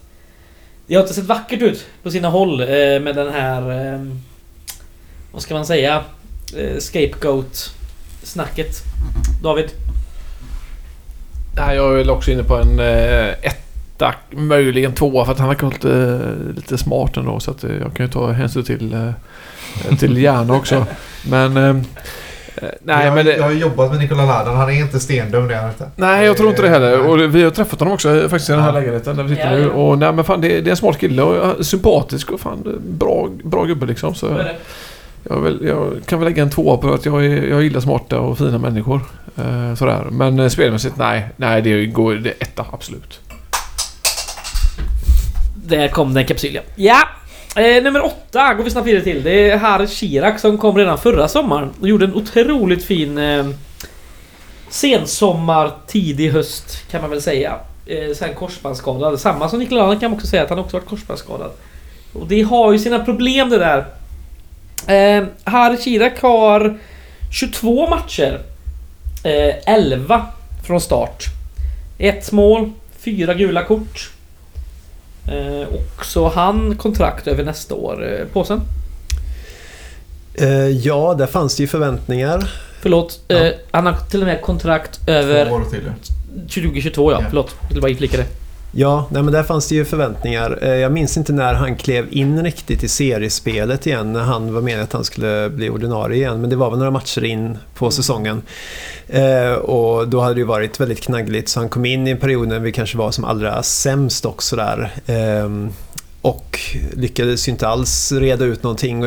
det har inte sett vackert ut på sina håll med den här... Vad ska man säga? Scapegoat-snacket. David? Jag är också inne på en etta, möjligen 2, för att han verkar lite smart ändå, så att jag kan ju ta hänsyn till hjärna också. Men... Jag har jobbat med Nikola Ladan, han är inte stendum det här. Nej, jag tror inte det heller. Och vi har träffat honom också faktiskt i den här lägenheten där vi sitter nu. Och nej, men fan, det är en smart kille och sympatisk och fan bra gubbe liksom, så. Jag kan väl lägga en 2 på att jag gillar smarta och fina människor sådär. Men spelmässigt, nej, det går det 1, absolut. Där kom den kapsylen. Ja. Nummer 8 går vi snabbt vidare till. Det är Harry Kirak som kom redan förra sommaren och gjorde en otroligt fin sensommar, tidig höst kan man väl säga. Sen korsbandsskadad. Samma som Nikola Ladan kan man också säga att han också varit korsbandsskadad. Och det har ju sina problem det där. Harry Kirak har 22 matcher, 11 från start, 1 mål, 4 gula kort, och så han kontrakt över nästa år. Påsen? Ja, där fanns det ju förväntningar. Förlåt, han har till och med kontrakt över 2022, ja. Förlåt, jag vill bara inflika det. Ja, nej, men där fanns det ju förväntningar. Jag minns inte när han klev in riktigt i seriespelet igen, när han var med att han skulle bli ordinarie igen, men det var väl några matcher in på säsongen. Och då hade det ju varit väldigt knaggligt, så han kom in i en period när vi kanske var som allra sämst också där. Och lyckades ju inte alls reda ut någonting.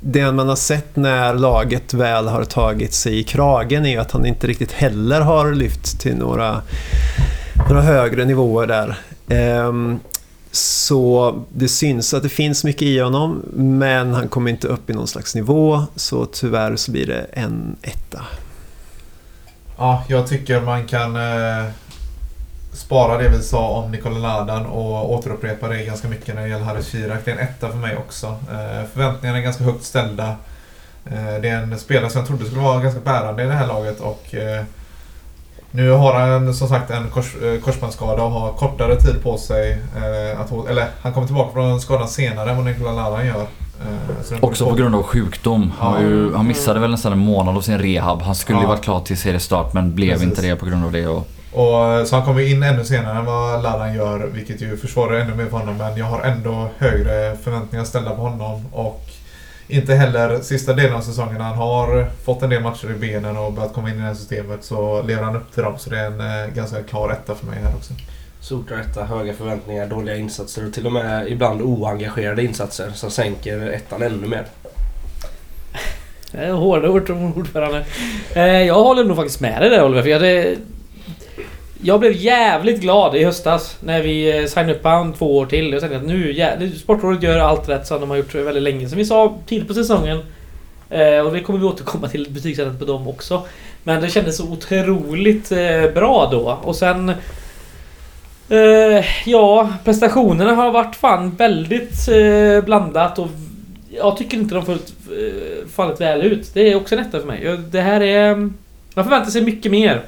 Det man har sett när laget väl har tagit sig i kragen är ju att han inte riktigt heller har lyft till några högre nivåer där. Så det syns att det finns mycket i honom, men han kommer inte upp i någon slags nivå, så tyvärr så blir det en 1. Ja, jag tycker man kan spara det vi sa om Nikola Ladan och återupprepa det ganska mycket när det gäller Harry Kirak. Det är en 1 för mig också. Förväntningarna är ganska högt ställda. Det är en spelare som jag trodde skulle vara ganska bärande i det här laget, och nu har han som sagt en korsbandsskada och har kortare tid på sig. Han kommer tillbaka från skadan senare än vad Nikola Ladan gör. Också på grund av sjukdom. Ja. Han missade väl nästan en månad av sin rehab. Han skulle ju varit klar till seriestart, men blev inte det på grund av det. Och så han kommer in ännu senare än vad Ladan gör, vilket ju försvårar ännu mer för honom. Men jag har ändå högre förväntningar ställda på honom, och Inte heller sista delen av säsongen när han har fått en del matcher i benen och börjat komma in i det här systemet så lever han upp till dem. Så det är en ganska klar rätta för mig här också. Sort rätta, höga förväntningar, dåliga insatser och till och med ibland oengagerade insatser som sänker ettan ännu mer. Det är hårda ord från ordförande. Jag håller nog faktiskt med dig där, Oliver, för jag blev jävligt glad i höstas när vi signade upp han 2 år till. Jag tänkte att nu Sportrådet gör allt rätt som de har gjort väldigt länge. Som vi sa tidigt på säsongen. Och det kommer vi återkomma till betygsrättet på dem också. Men det kändes så otroligt bra då. Och sen... prestationerna har varit fan väldigt blandat. Och jag tycker inte de fallit väl ut. Det är också en etta för mig. Det här är... Man förväntar sig mycket mer.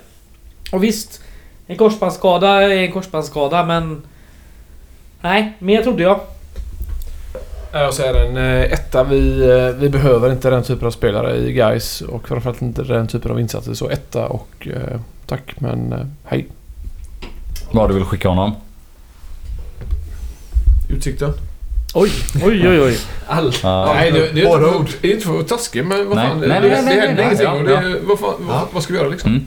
Och visst... En korsbandsskada är en korsbandsskada, men nej, mer trodde jag. Jag säger en etta. Vi behöver inte den typen av spelare i Gais och framförallt inte den typen av insatser. Så etta och tack, men hej. Vad du vill skicka honom? Utsikten. Oj. Allt. Nej, det är inte för taskigt, men vad fan. Vad ska vi göra liksom?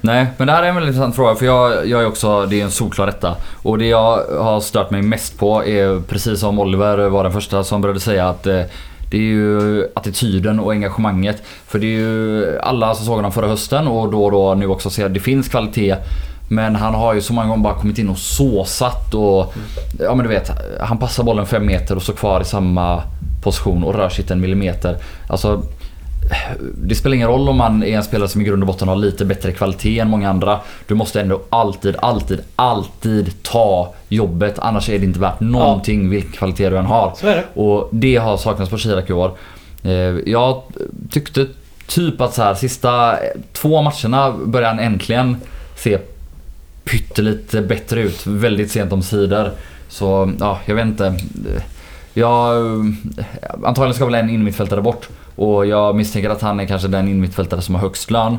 Nej, men det här är en väldigt intressant fråga. För jag är också, det är en solklar rätta. Och det jag har stört mig mest på är, precis som Oliver var den första som började säga, att det är ju attityden och engagemanget. För det är ju alla som såg dem förra hösten och då nu också ser att det finns kvalitet. Men han har ju så många gånger bara kommit in och såsat och ja, men du vet, han passar bollen 5 meter och står kvar i samma position och rör sig inte en millimeter. Alltså, det spelar ingen roll om man är en spelare som i grund och botten har lite bättre kvalitet än många andra. Du måste ändå alltid ta jobbet, annars är det inte värt någonting vilken kvalitet du än har. Och det har saknats på Kirak i år. Jag tyckte typ att så här, sista 2 matcherna började han äntligen se pyttelite bättre ut, väldigt sent om sidor. Så ja, jag vet inte. Jag antagligen ska väl en innermittfältare bort, och jag misstänker att han är kanske den innermittfältare som har högst lön.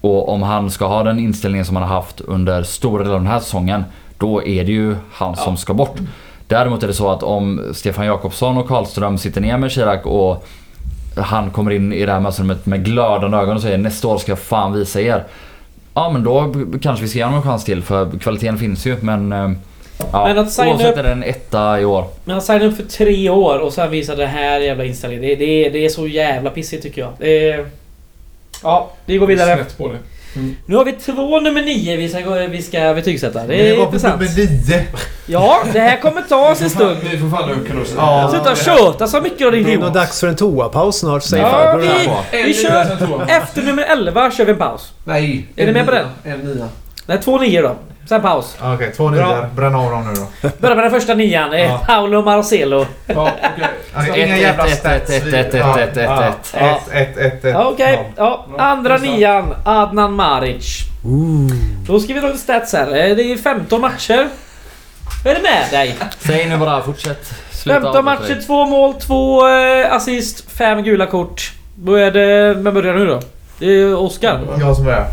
Och om han ska ha den inställningen som han har haft under stora delar av den här säsongen, då är det ju han som ska bort. Däremot är det så att om Stefan Jakobsson och Karlström sitter ner med Kirak och han kommer in i det här mötet med glödande ögon och säger nästa år ska jag fan visa er. Ja, men då kanske vi ser någon chans till, för kvaliteten finns ju, men oavsett är det en etta i år. Men att signa upp för 3 år och sen visa det här jävla inställningen, det är så jävla pissigt tycker jag. Vi går vidare. Snett på det. Mm. Nu har vi 2 nummer 9 vi ska betygsätta. Det är intressant. Nummer 9. Ja, det här kommer ta oss en stund. Vi får falla upp kanske. Ja, sluta tjöta så mycket av din idiot. Det är dags för en toapaus snart, säger farbror. Vi kör efter nummer 11 kör vi en paus. Nej. Är ni med på den? En 9. Nej, 2 9 då. Sen paus. Okej, 2 9. Bränna av dem nu då. Börja med den första 9:an. Paolo Marcelo. Ja, okej. Inga jävla stats. 1-1. Okej. Ja, andra 9:an. Adnan Maric. Då ska vi dra stats här. Det är 15 matcher. Vad är det med dig? Säg nu bara, fortsätt. 15 matcher, 2 mål, 2 assist, 5 gula kort. Då är det, men börjar nu då? Det är Oskar. Jag som börjar.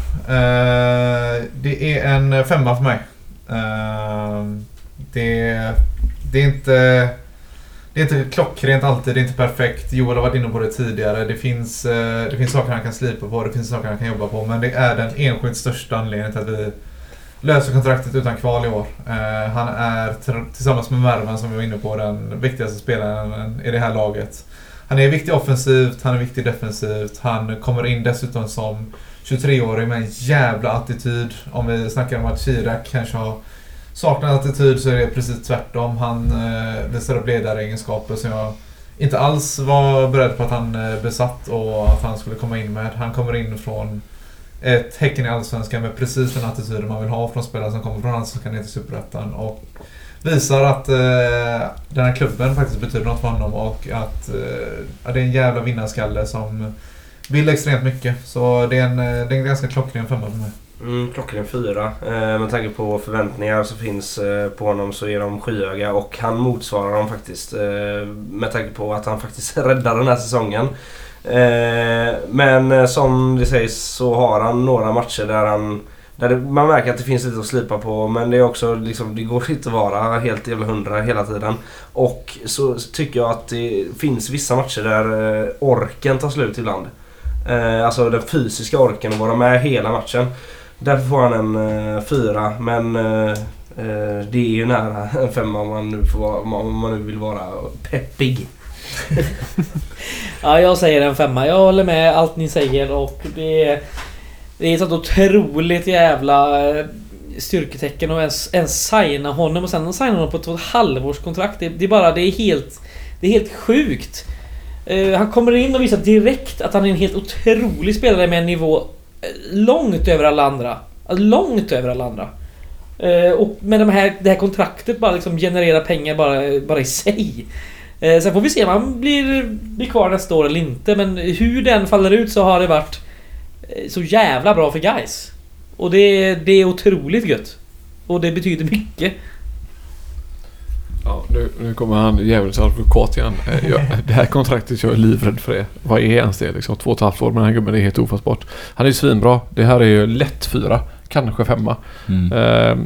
Det är en 5:a för mig. Det är inte klockrent alltid, det är inte perfekt. Joel har varit inne på det tidigare. Det finns saker han kan slipa på, det finns saker han kan jobba på, men det är den enskilt största anledningen till att vi löser kontraktet utan kval i år. Han är tillsammans med Mervan, som vi var inne på, den viktigaste spelaren i det här laget. Han är viktig offensivt, han är viktig defensivt. Han kommer in dessutom som 23-årig med en jävla attityd. Om vi snackar om att Kirak kanske har saknat attityd, så är det precis tvärtom. Han visar upp ledaregenskaper som jag inte alls var beredd på att han besatt och att han skulle komma in med. Han kommer in från ett Häcken i Allsvenskan med precis den attityden man vill ha från spelare som kommer från Allsvenskan ner till Superettan, och visar att den här klubben faktiskt betyder något för honom, och att det är en jävla vinnarskalle som vill extremt mycket. Så det är en ganska klockren 5 för mig. Klockren 4. Med tanke på förväntningar som finns på honom så är de skyhöga, och han motsvarar dem faktiskt. Med tanke på att han faktiskt räddar den här säsongen. Men som det sägs så har han några matcher där han där det, man märker att det finns lite att slipa på, men det är också liksom, det går inte att vara helt jävla 100 hela tiden. Och så tycker jag att det finns vissa matcher där orken tar slut ibland. Alltså den fysiska orken att vara med hela matchen. Därför får han en 4, men det är ju nära en 5 om man nu vill vara peppig. Ja, jag säger en 5. Jag håller med allt ni säger, och det är ett otroligt jävla styrketecken och en signa honom, och sen signa honom på 2,5-årskontrakt. Det är bara, det är helt sjukt. Han kommer in och visar direkt att han är en helt otrolig spelare med en nivå långt över alla andra. Och med det här kontraktet bara liksom generera pengar bara i sig. Sen får vi se om han blir kvar nästa år eller inte. Men hur den faller ut så har det varit så jävla bra för guys. Och det är otroligt gött. Och det betyder mycket. Ja, nu kommer han jävligt advokat igen. Det här kontraktet, jag är livrädd för det. Vad är ens det? Liksom 2,5 år, men han gubben är helt ofattbart. Han är ju svinbra. Det här är ju lätt 4, kanske 5.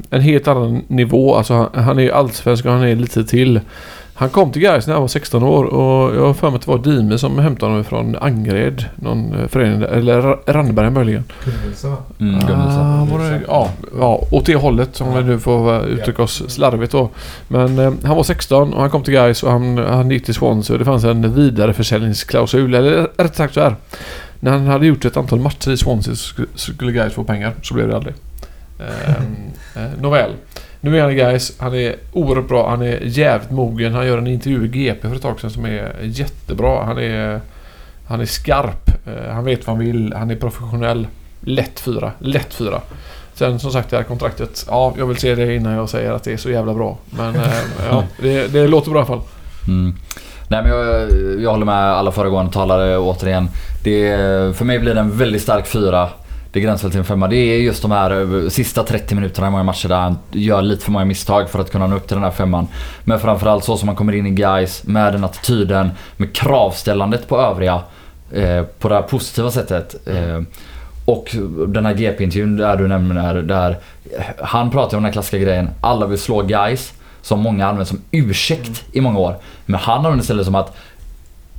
En helt annan nivå. Alltså, han är ju allsvensk och han är lite till. Han kom till Gais när han var 16 år, och jag har för mig att det var Dime som hämtade honom från Angered, någon förening där, eller Randberg möjligen. Åt det hållet som vi nu får uttrycka oss slarvigt då. Men han var 16 och han kom till Gais, och han gick till Swansea, och det fanns en vidareförsäljningsklausul, eller rätt sagt så här. När han hade gjort ett antal matcher i Swansea skulle Gais få pengar, så blev det aldrig. Nåväl. Nu är han i Gais, han är oerhört bra, han är jävligt mogen, han gör en intervju i GP för ett tag sedan som är jättebra, han är skarp, han vet vad han vill, han är professionell, lätt 4. Sen som sagt det här kontraktet, ja, jag vill se det innan jag säger att det är så jävla bra, men ja, det låter bra i alla fall. Nej, men jag håller med alla föregående talare återigen, för mig blir det en väldigt stark 4. Det gränsar till en 5. Det är just de här sista 30 minuterna i många matcher där han gör lite för många misstag för att kunna nå upp till den här 5. Men framförallt så som man kommer in i Gais med den attityden, med kravställandet på övriga på det här positiva sättet. Och den här GP-intervjun där du nämner, där han pratar om den här klassiska grejen. Alla vill slå Gais, som många använder som ursäkt i många år. Men han använder istället som att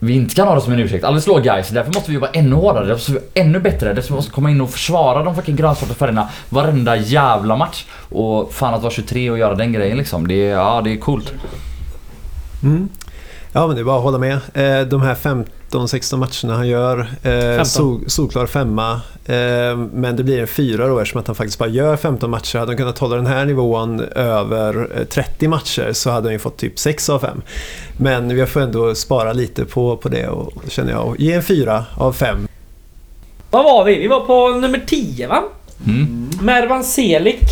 vi inte kan ha det som en ursäkt. Alla slår guys. Därför måste vi jobba ännu hårdare. Därför måste vi vara ännu bättre. Därför måste vi komma in och försvara de fucking grönsvarta färgerna varenda jävla match. Och fan, att vara 23 och göra den grejen liksom. Det är coolt. Ja, men det är bara att hålla med. De här 15-16 matcherna han gör, solklar 5, men det blir en 4 då, eftersom att han faktiskt bara gör 15 matcher. Hade han kunnat hålla den här nivån över 30 matcher så hade han ju fått typ 6 av 5, men vi får ändå spara lite på det, och känner jag, och ge en 4 av 5. Vad var vi? Vi var på nummer 10, va? Mervan Celik.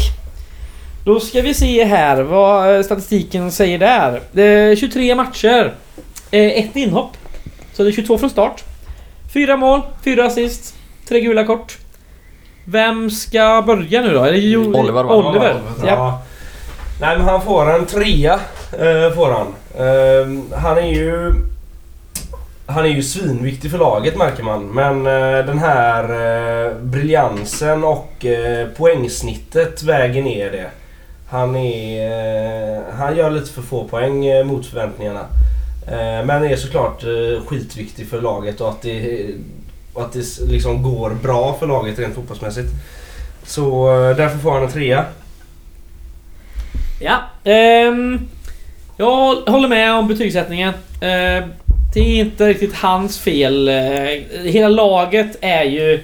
Då ska vi se här vad statistiken säger där. 23 matcher, 1 inhopp. Så det är 22 från start. 4 mål, 4 assist, 3 gula kort. Vem ska börja nu då? Är det Oliver? Ja. Nej, men han får en 3, får han. Han är ju svinviktig för laget, märker man. Men den här briljansen och poängsnittet väger ner det. Han gör lite för få poäng mot förväntningarna. Men är såklart skitviktig för laget, och att det liksom går bra för laget rent fotbollsmässigt. Så därför får han en 3. Ja, jag håller med om betygssättningen. Det är inte riktigt hans fel. Hela laget är ju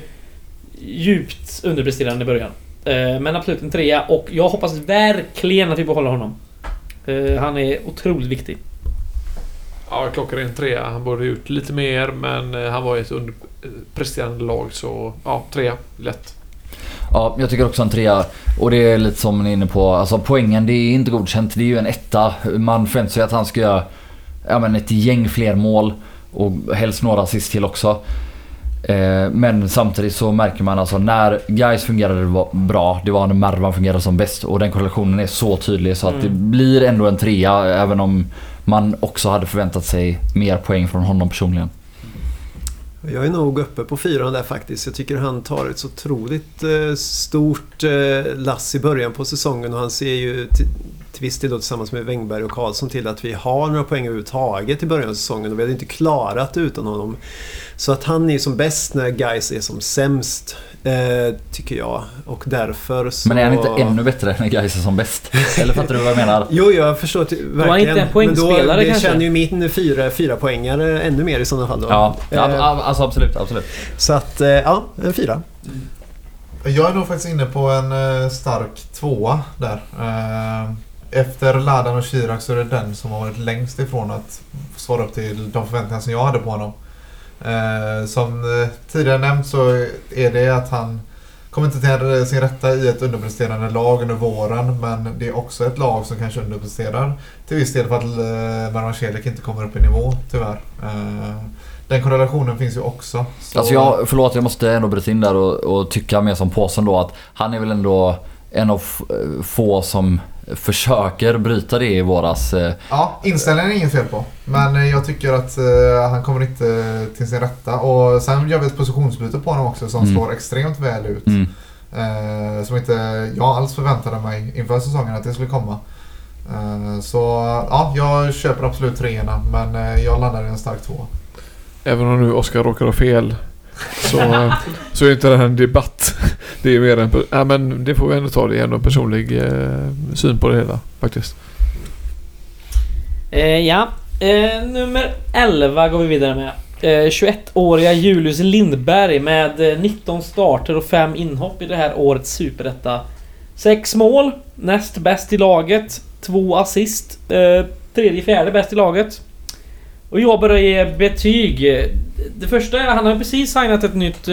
djupt underpresterande i början. Men absolut en 3, och jag hoppas verkligen att vi behåller honom. Han är otroligt viktig. Ja, klockan är en 3. Han borde ut lite mer, men han var i ett underpresterande lag, så ja, 3, lätt. Ja, jag tycker också en 3, och det är lite som ni är inne på. Alltså poängen, det är inte godkänt, det är ju en 1. Man förväntar sig att han ska göra ett gäng fler mål och helst några assist till också. Men samtidigt så märker man, alltså när Gais fungerade bra, det var när Mervan fungerade som bäst, och den korrelationen är så tydlig, så att det blir ändå en 3, även om man också hade förväntat sig mer poäng från honom personligen. Jag är nog uppe på 4 där faktiskt. Jag tycker han tar ett så otroligt stort lass i början på säsongen, och han ser ju till viss del tillsammans med Wengberg och Karlsson till att vi har några poäng överhuvudtaget i början av säsongen, och vi hade inte klarat utan honom. Så att han är som bäst när Gais är som sämst, tycker jag, och därför så... Men är han inte ännu bättre när Gais är som bäst? Eller fattar du vad jag menar? Jo, jag förstår verkligen. Han inte en poängspelare, men då känner ju min 4 poängare ännu mer i sådana fall då. Ja, alltså absolut. Så att, ja, en 4. Jag är nog faktiskt inne på en stark 2 där. Efter Ladan och Kirak så är det den som har varit längst ifrån att svara upp till de förväntningar som jag hade på honom. Som tidigare nämnt så är det att han kommer inte till sin rätta i ett underpresterande lag under våren, men det är också ett lag som kanske underpresterar till viss del för att Mervan Celik inte kommer upp i nivå, tyvärr. Den korrelationen finns ju också. Så... Alltså jag måste ändå bryta in där och tycka mer som Påsen då, att han är väl ändå en av få som försöker bryta det i våras. Ja, inställningen är ingen fel på, men jag tycker att han kommer inte till sin rätta, och sen gör vi ett positionsbyte på honom också som slår extremt väl ut, som inte jag alls förväntade mig inför säsongen att det skulle komma. Så ja, jag köper absolut 3:orna, men jag landar i en stark 2. Även om nu Oskar råkar ha fel, så är inte det här en debatt. Det är mer en men det får vi ändå ta, det igen, en personlig syn på det hela faktiskt. Nummer 11 går vi vidare med. 21-åriga Julius Lindberg med 19 starter och 5 inhopp i det här årets Superettan. 6 mål, näst bäst i laget, 2 assist, tredje-fjärde bäst i laget. Och jag börjar ge betyg. Det första är att han har precis signat ett nytt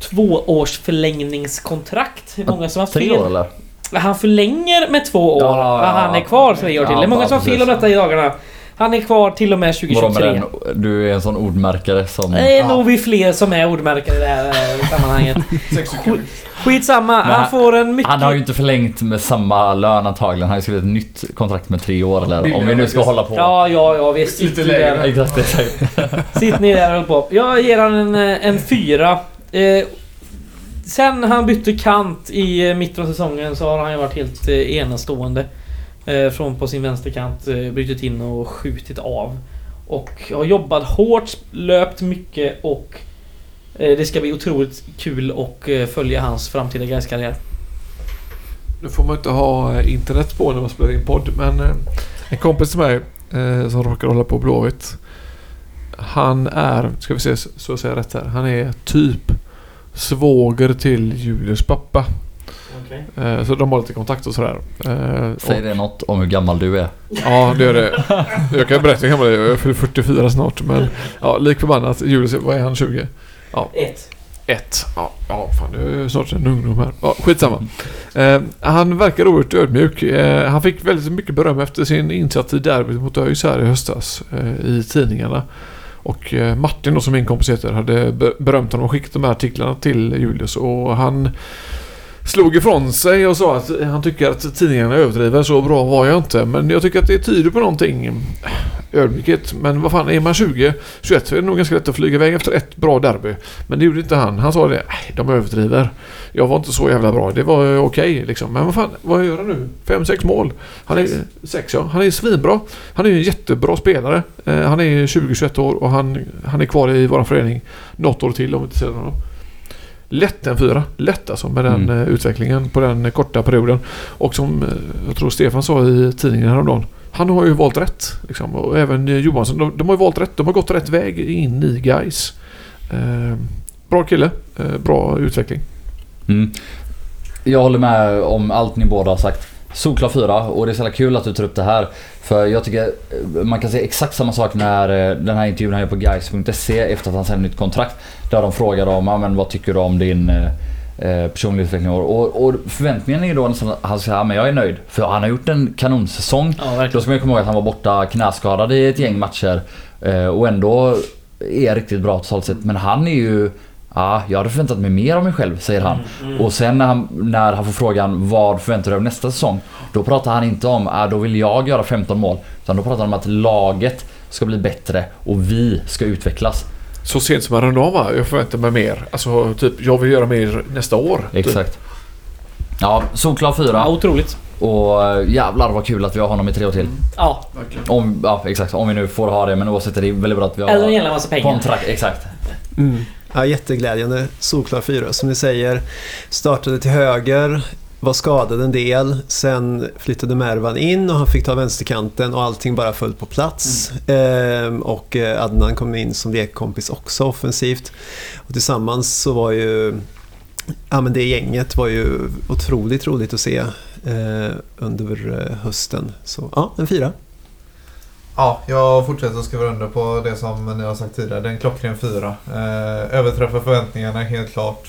2-års förlängningskontrakt. Hur många som har fel? 3 år, eller? Han förlänger med 2 år. Ja, han är kvar 3 år till. Det är många som har fel om detta i dagarna. Han är kvar till och med 2023. Du är en sån ordmärkare som... Det är nog vi fler som är ordmärkare i det här sammanhanget. Skitsamma. Han får en mycket... Han har ju inte förlängt med samma lön antagligen. Han har ju skrivit ett nytt kontrakt med 3 år. Eller, om vi nu ska hålla på. Ja, visst. Sitt ni där och håll på. Jag ger han en 4. Sen han bytte kant i mitten av säsongen så har han ju varit helt enastående. Från på sin vänsterkant brytit in och skjutit av, och har jobbat hårt, löpt mycket, och det ska bli otroligt kul och följa hans framtida Gais-karriär. Nu får man inte ha internet på när man spelar in podd, men en kompis till mig som råkar hålla på Blåvitt, han är, ska vi se så jag säger rätt här, han är typ svåger till Julius pappa. Okay. Så de har lite kontakt och sådär. Säger det något om hur gammal du är? Ja, det gör det. Jag kan berätta hur gammal jag är. Jag fyller 44 snart. Men ja, lik förbannat, Julius, vad är han, 20? Ja. 1. Ja, fan, det är snart en ungdom här. Ja, skitsamma. Han verkar oerhört ödmjuk. Han fick väldigt mycket beröm efter sin insats i derbyt mot ÖIS här i höstas i tidningarna. Och Martin då, som min kompis heter, hade berömt honom och skickat de här artiklarna till Julius, och han slog ifrån sig och sa att han tycker att tidningarna överdriver. Så bra var jag inte, men jag tycker att det tyder på någonting ödmjukhet. Men vad fan, är man 20-21 så är det nog ganska lätt att flyga iväg efter ett bra derby. Men det gjorde inte han. Han sa det, de överdriver, jag var inte så jävla bra, det var okej liksom. Men vad fan, vad gör han nu? 5-6 mål, han är 6, ja. Han är svinbra, han är en jättebra spelare. Han är 20-21 år och han är kvar i vår förening något år till om vi inte ser honom. Lätt en 4, lätt alltså, med den utvecklingen på den korta perioden. Och som jag tror Stefan sa i tidningen häromdagen, han har ju valt rätt liksom. Och även Johansson, de har ju valt rätt. De har gått rätt väg in i Gais. Bra kille, bra utveckling. Jag håller med om allt ni båda har sagt. Solklar 4, och det är så kul att du tar upp det här, för jag tycker man kan se exakt samma sak när den här intervjun han gör på Gais.se efter att han sände nytt kontrakt, där de frågar om, men vad tycker du om din personlig utveckling, och förväntningen är då nästan att han säger, men jag är nöjd, för han har gjort en kanonsäsong. Då ska man komma ihåg att han var borta knäskadad i ett gäng matcher och ändå är riktigt bra totalt sett, men han är ju... Ja, jag hade förväntat mig mer av mig själv, säger han. Och sen när han får frågan, vad förväntar du av nästa säsong? Då pratar han inte om, då vill jag göra 15 mål. Utan då pratar han om att laget ska bli bättre och vi ska utvecklas. så sent som häromdagen, va? Jag förväntar mig mer. Alltså typ, jag vill göra mer nästa år. Exakt. Typ. Ja, solklar 4. Ja, otroligt. Och jävlar vad kul att vi har honom i 3 år till. Ja, verkligen. Ja, exakt. Om vi nu får ha det, men oavsett är det väldigt bra att vi har... Eller en jävla massa pengar. Kontrakt, exakt. Mm. Ja, jätteglädjande. Solklar 4, som ni säger. Startade till höger, var skadad en del. Sen flyttade Mervan in och han fick ta vänsterkanten och allting bara föll på plats. Och Adnan kom in som lekkompis också offensivt. Och tillsammans så var ju... Ja, men det gänget var ju otroligt roligt att se under hösten. Så ja, en 4. Ja, jag fortsätter att skriva under på det som ni har sagt tidigare. Det är en klockren 4. Överträffar förväntningarna helt klart.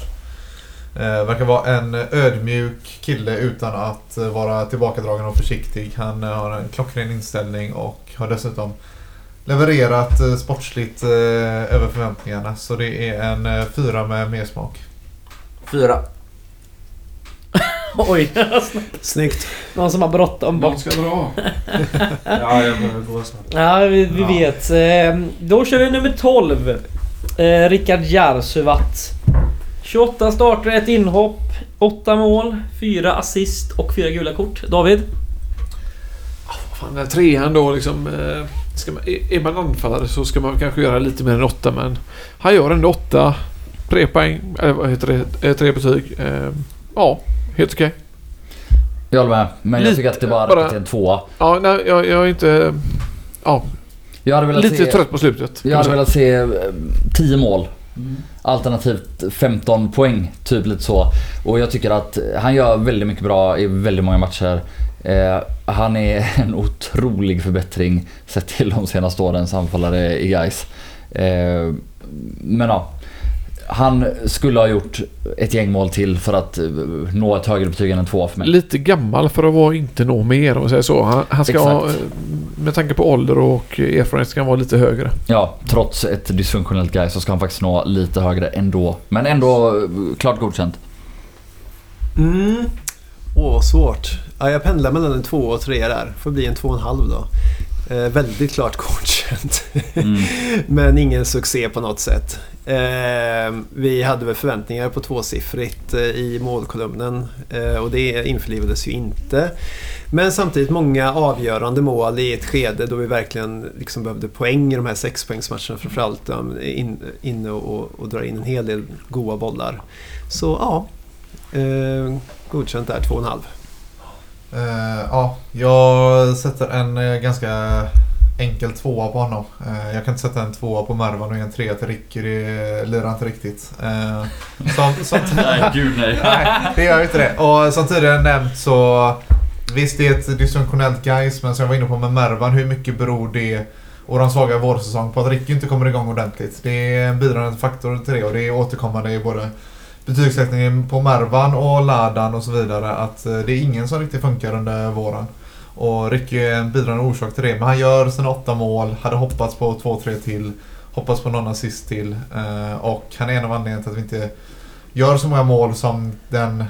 Verkar vara en ödmjuk kille utan att vara tillbakadragen och försiktig. Han har en klockren inställning och har dessutom levererat sportsligt över förväntningarna. Så det är en 4 med mer smak. 4. Oj, snyggt. Någon som har bråttom. Någon ska dra. Ja, jag behöver gå snart. Ja, vi vet. Då kör vi nummer 12. Richard Järsvatt. 28 starter, 1 inhopp, 8 mål, 4 assist och 4 gula kort. David? Fan, den här trean då liksom... är man anfallare så ska man kanske göra lite mer än 8, men han gör ändå 8. 3 poäng, vad heter det? 3 betyg. Ja, helt okej. Jag håller med, men jag tycker att det bara är en 2. Ja, nej, jag är inte... Ja, jag hade velat lite se, trött på slutet. Jag hade velat se 10 mål. Alternativt 15 poäng, typ lite så. Och jag tycker att han gör väldigt mycket bra i väldigt många matcher. Han är en otrolig förbättring sett till de senaste årens anfallare i guys. Men ja, han skulle ha gjort ett gäng mål till för att nå ett högre betyg än en 2 för mig. Lite gammal för att vara inte nå mer och säga så. Han ska ha, med tanke på ålder och erfarenhet, ska han vara lite högre. Ja, trots ett dysfunktionellt guy så ska han faktiskt nå lite högre ändå. Men ändå klart godkänt. Åh, svårt. Ja, jag pendlar mellan en 2 och 3 där. Får bli en 2,5 då. Väldigt klart godkänt. Men ingen succé på något sätt. Vi hade väl förväntningar på 2-siffrigt i målkolumnen, och det införlivades ju inte. Men samtidigt många avgörande mål i ett skede då vi verkligen liksom behövde poäng i de här 6-poängsmatcherna, framförallt inne och dra in en hel del goda bollar. Så ja, godkänt där, 2,5. Ja, jag sätter en ganska enkel 2 på honom. Jag kan inte sätta en 2 på Mervan och en 3 till Ricky. Det lirar inte riktigt. Nej, gud nej. Nej, det gör ju inte det. Och som tidigare nämnt så visst, det är ett dysfunktionellt guys, men som jag var inne på med Mervan, hur mycket beror det och de svaga vårsäsong på att Ricky inte kommer igång ordentligt? Det är en bidragande faktor till det, och det är återkommande i både betygssättningen på Mervan och Ladan och så vidare, att det är ingen som riktigt funkar under våren. Och Ricky är en bidragande orsak till det, men han gör sina 8 mål, hade hoppats på 2-3 till, hoppats på någon assist till, och han är en av anledningarna till att vi inte gör så många mål som den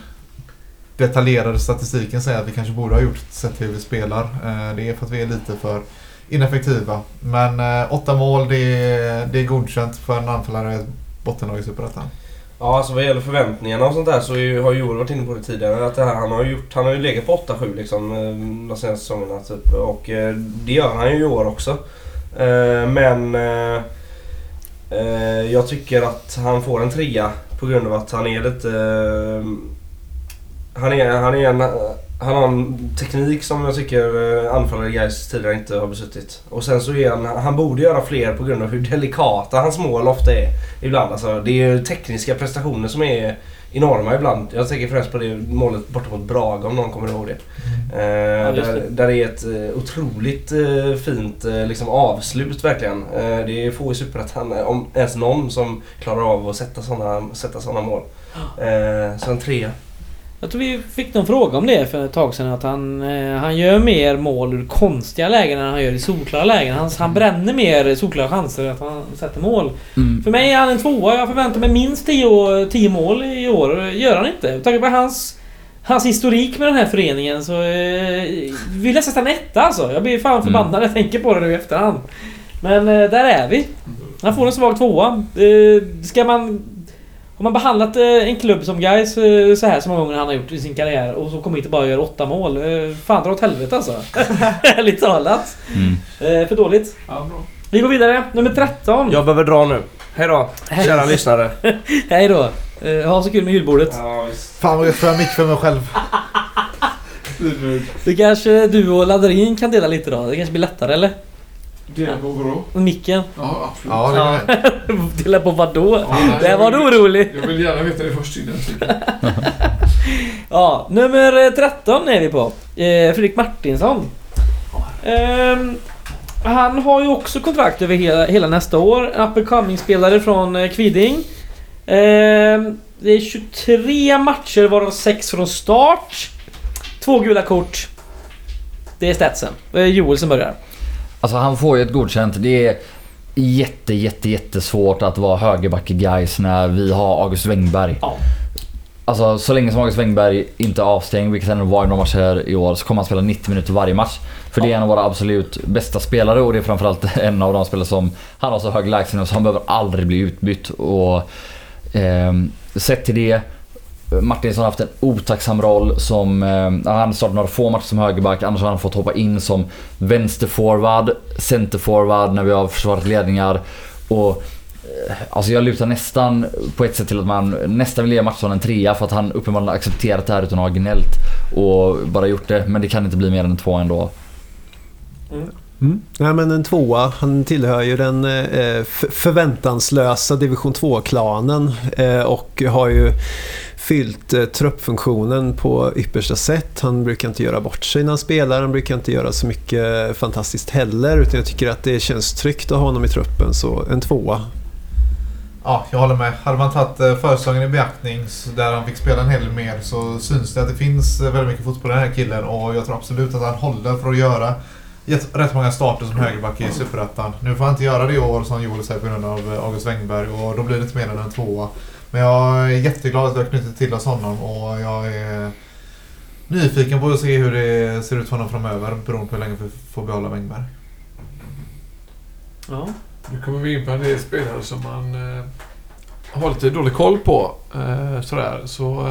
detaljerade statistiken säger att vi kanske borde ha gjort sett hur vi spelar. Det är för att vi är lite för ineffektiva, men 8 mål, det är godkänt för en anfallare i bottenlag i Superettan. Ja, alltså vad gäller förväntningarna och sånt där så har Joel varit inne på det tidigare, att det här, han har ju legat på 8-7 liksom de senaste säsongerna typ, och det gör han ju i år också. Men jag tycker att han får en 3 på grund av att han är lite han har en teknik som jag tycker anfallare guys tidigare inte har besuttit. Och sen så är han borde göra fler på grund av hur delikata hans mål ofta är ibland. Alltså, det är ju tekniska prestationer som är enorma ibland. Jag tänker främst på det målet borta mot Brage, om någon kommer ihåg det. Där är ett otroligt fint liksom avslut verkligen. Det är få i Superettan, om ens någon, som klarar av att sätta såna mål. Så en 3. Jag tror vi fick någon fråga om det för ett tag sedan, att han gör mer mål ur konstiga lägen än han gör i solklara lägen. Han bränner mer solklara chanser än att han sätter mål. För mig är han en 2. Jag förväntar mig minst 10 mål i år. Gör han inte. Tack vare hans historik med den här föreningen så vill jag sätta en 1 alltså. Jag blir fan förbannad när jag tänker på det nu i efterhand. Men där är vi. Han får en svag tvåa. Ska man... Har man behandlat en klubb som Gais så här så många gånger han har gjort i sin karriär och så kommer inte bara göra 8 mål. Fan, dra åt helvete alltså. Lite talat. För dåligt. Ja, bra. Vi går vidare. Nummer 13. Jag behöver dra nu. Hej då, kära lyssnare. Hej då. Ha så kul med julbordet. Ja, visst. Fan vad jag för mycket för mig själv. Det kanske du och Ladarin kan dela lite då. Det kanske blir lättare, eller? Det går bra. Micken. Ja, absolut. Ja, det dela på vad då? Ja, det var oroligt. Jag vill gärna veta det först innan. Ja, nummer 13 är vi på. Fredrik Martinsson. Han har ju också kontrakt över hela nästa år. En up-and-coming-spelare från Kviding. Det är 23 matcher varav 6 från start. 2 gula kort. Det är statsen. Joel som börjar. Alltså han får ju ett godkänt. Det är jättesvårt att vara högerback i Gais när vi har August Wengberg. Ja. Alltså så länge som August Wengberg inte är avstängd, vilket han var i några matcher i år, så kommer han spela 90 minuter varje match. För det är en av våra absolut bästa spelare och det är framförallt en av de spelare som han har så hög lägsen så han behöver aldrig bli utbytt. Och sett till det, Martinsson har haft en otacksam roll som han startade några få matcher som högerback, annars har han fått hoppa in som vänsterforward, centerforward när vi har försvarat ledningar. Och alltså jag lutar nästan på ett sätt till att man nästan vill ge Martinsson en trea för att han uppenbarligen har accepterat det här utan att ha gnällt och bara gjort det, men det kan inte bli mer än en tvåa ändå. Nej, men en tvåa, han tillhör ju den förväntanslösa division 2-klanen och har ju fyllt truppfunktionen på yppersta sätt. Han brukar inte göra bort sig när han spelar, han brukar inte göra så mycket fantastiskt heller, utan jag tycker att det känns tryggt att ha honom i truppen, så en tvåa. Ja, jag håller med. Hade man tagit försäsongen i beaktning där han fick spela en hel mer så syns det att det finns väldigt mycket fotboll i den här killen och jag tror absolut att han håller för att göra rätt många starter som högerback i Superettan. Nu får han inte göra det i år som Joel säger på grund av August Wengberg och då blir det inte mer än en tvåa. Men jag är jätteglad att jag har knutit till oss honom och jag är nyfiken på att se hur det ser ut för honom framöver beroende på hur länge vi får behålla Wengberg. Ja. Nu kommer vi in på en del spelare som man har lite dålig koll på. Sådär. Så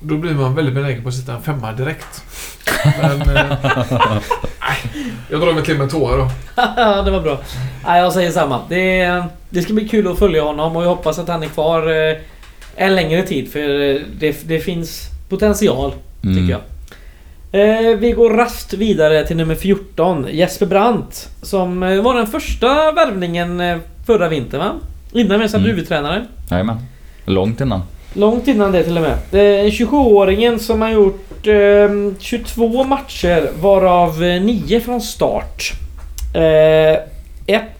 då blir man väldigt benägen på att sitta en femma direkt. Men jag drar mig till med tårar då. Det var bra. Nej, jag säger samma. Det ska bli kul att följa honom och jag hoppas att han är kvar en längre tid för det finns potential tycker jag. Vi går rast vidare till nummer 14, Jesper Brandt, som var den första värvningen förra vintern, va? Innan vi sen blev huvudtränare. Jajamän, långt innan. Långt innan det till och med. 27-åringen som har gjort 22 matcher varav 9 från start.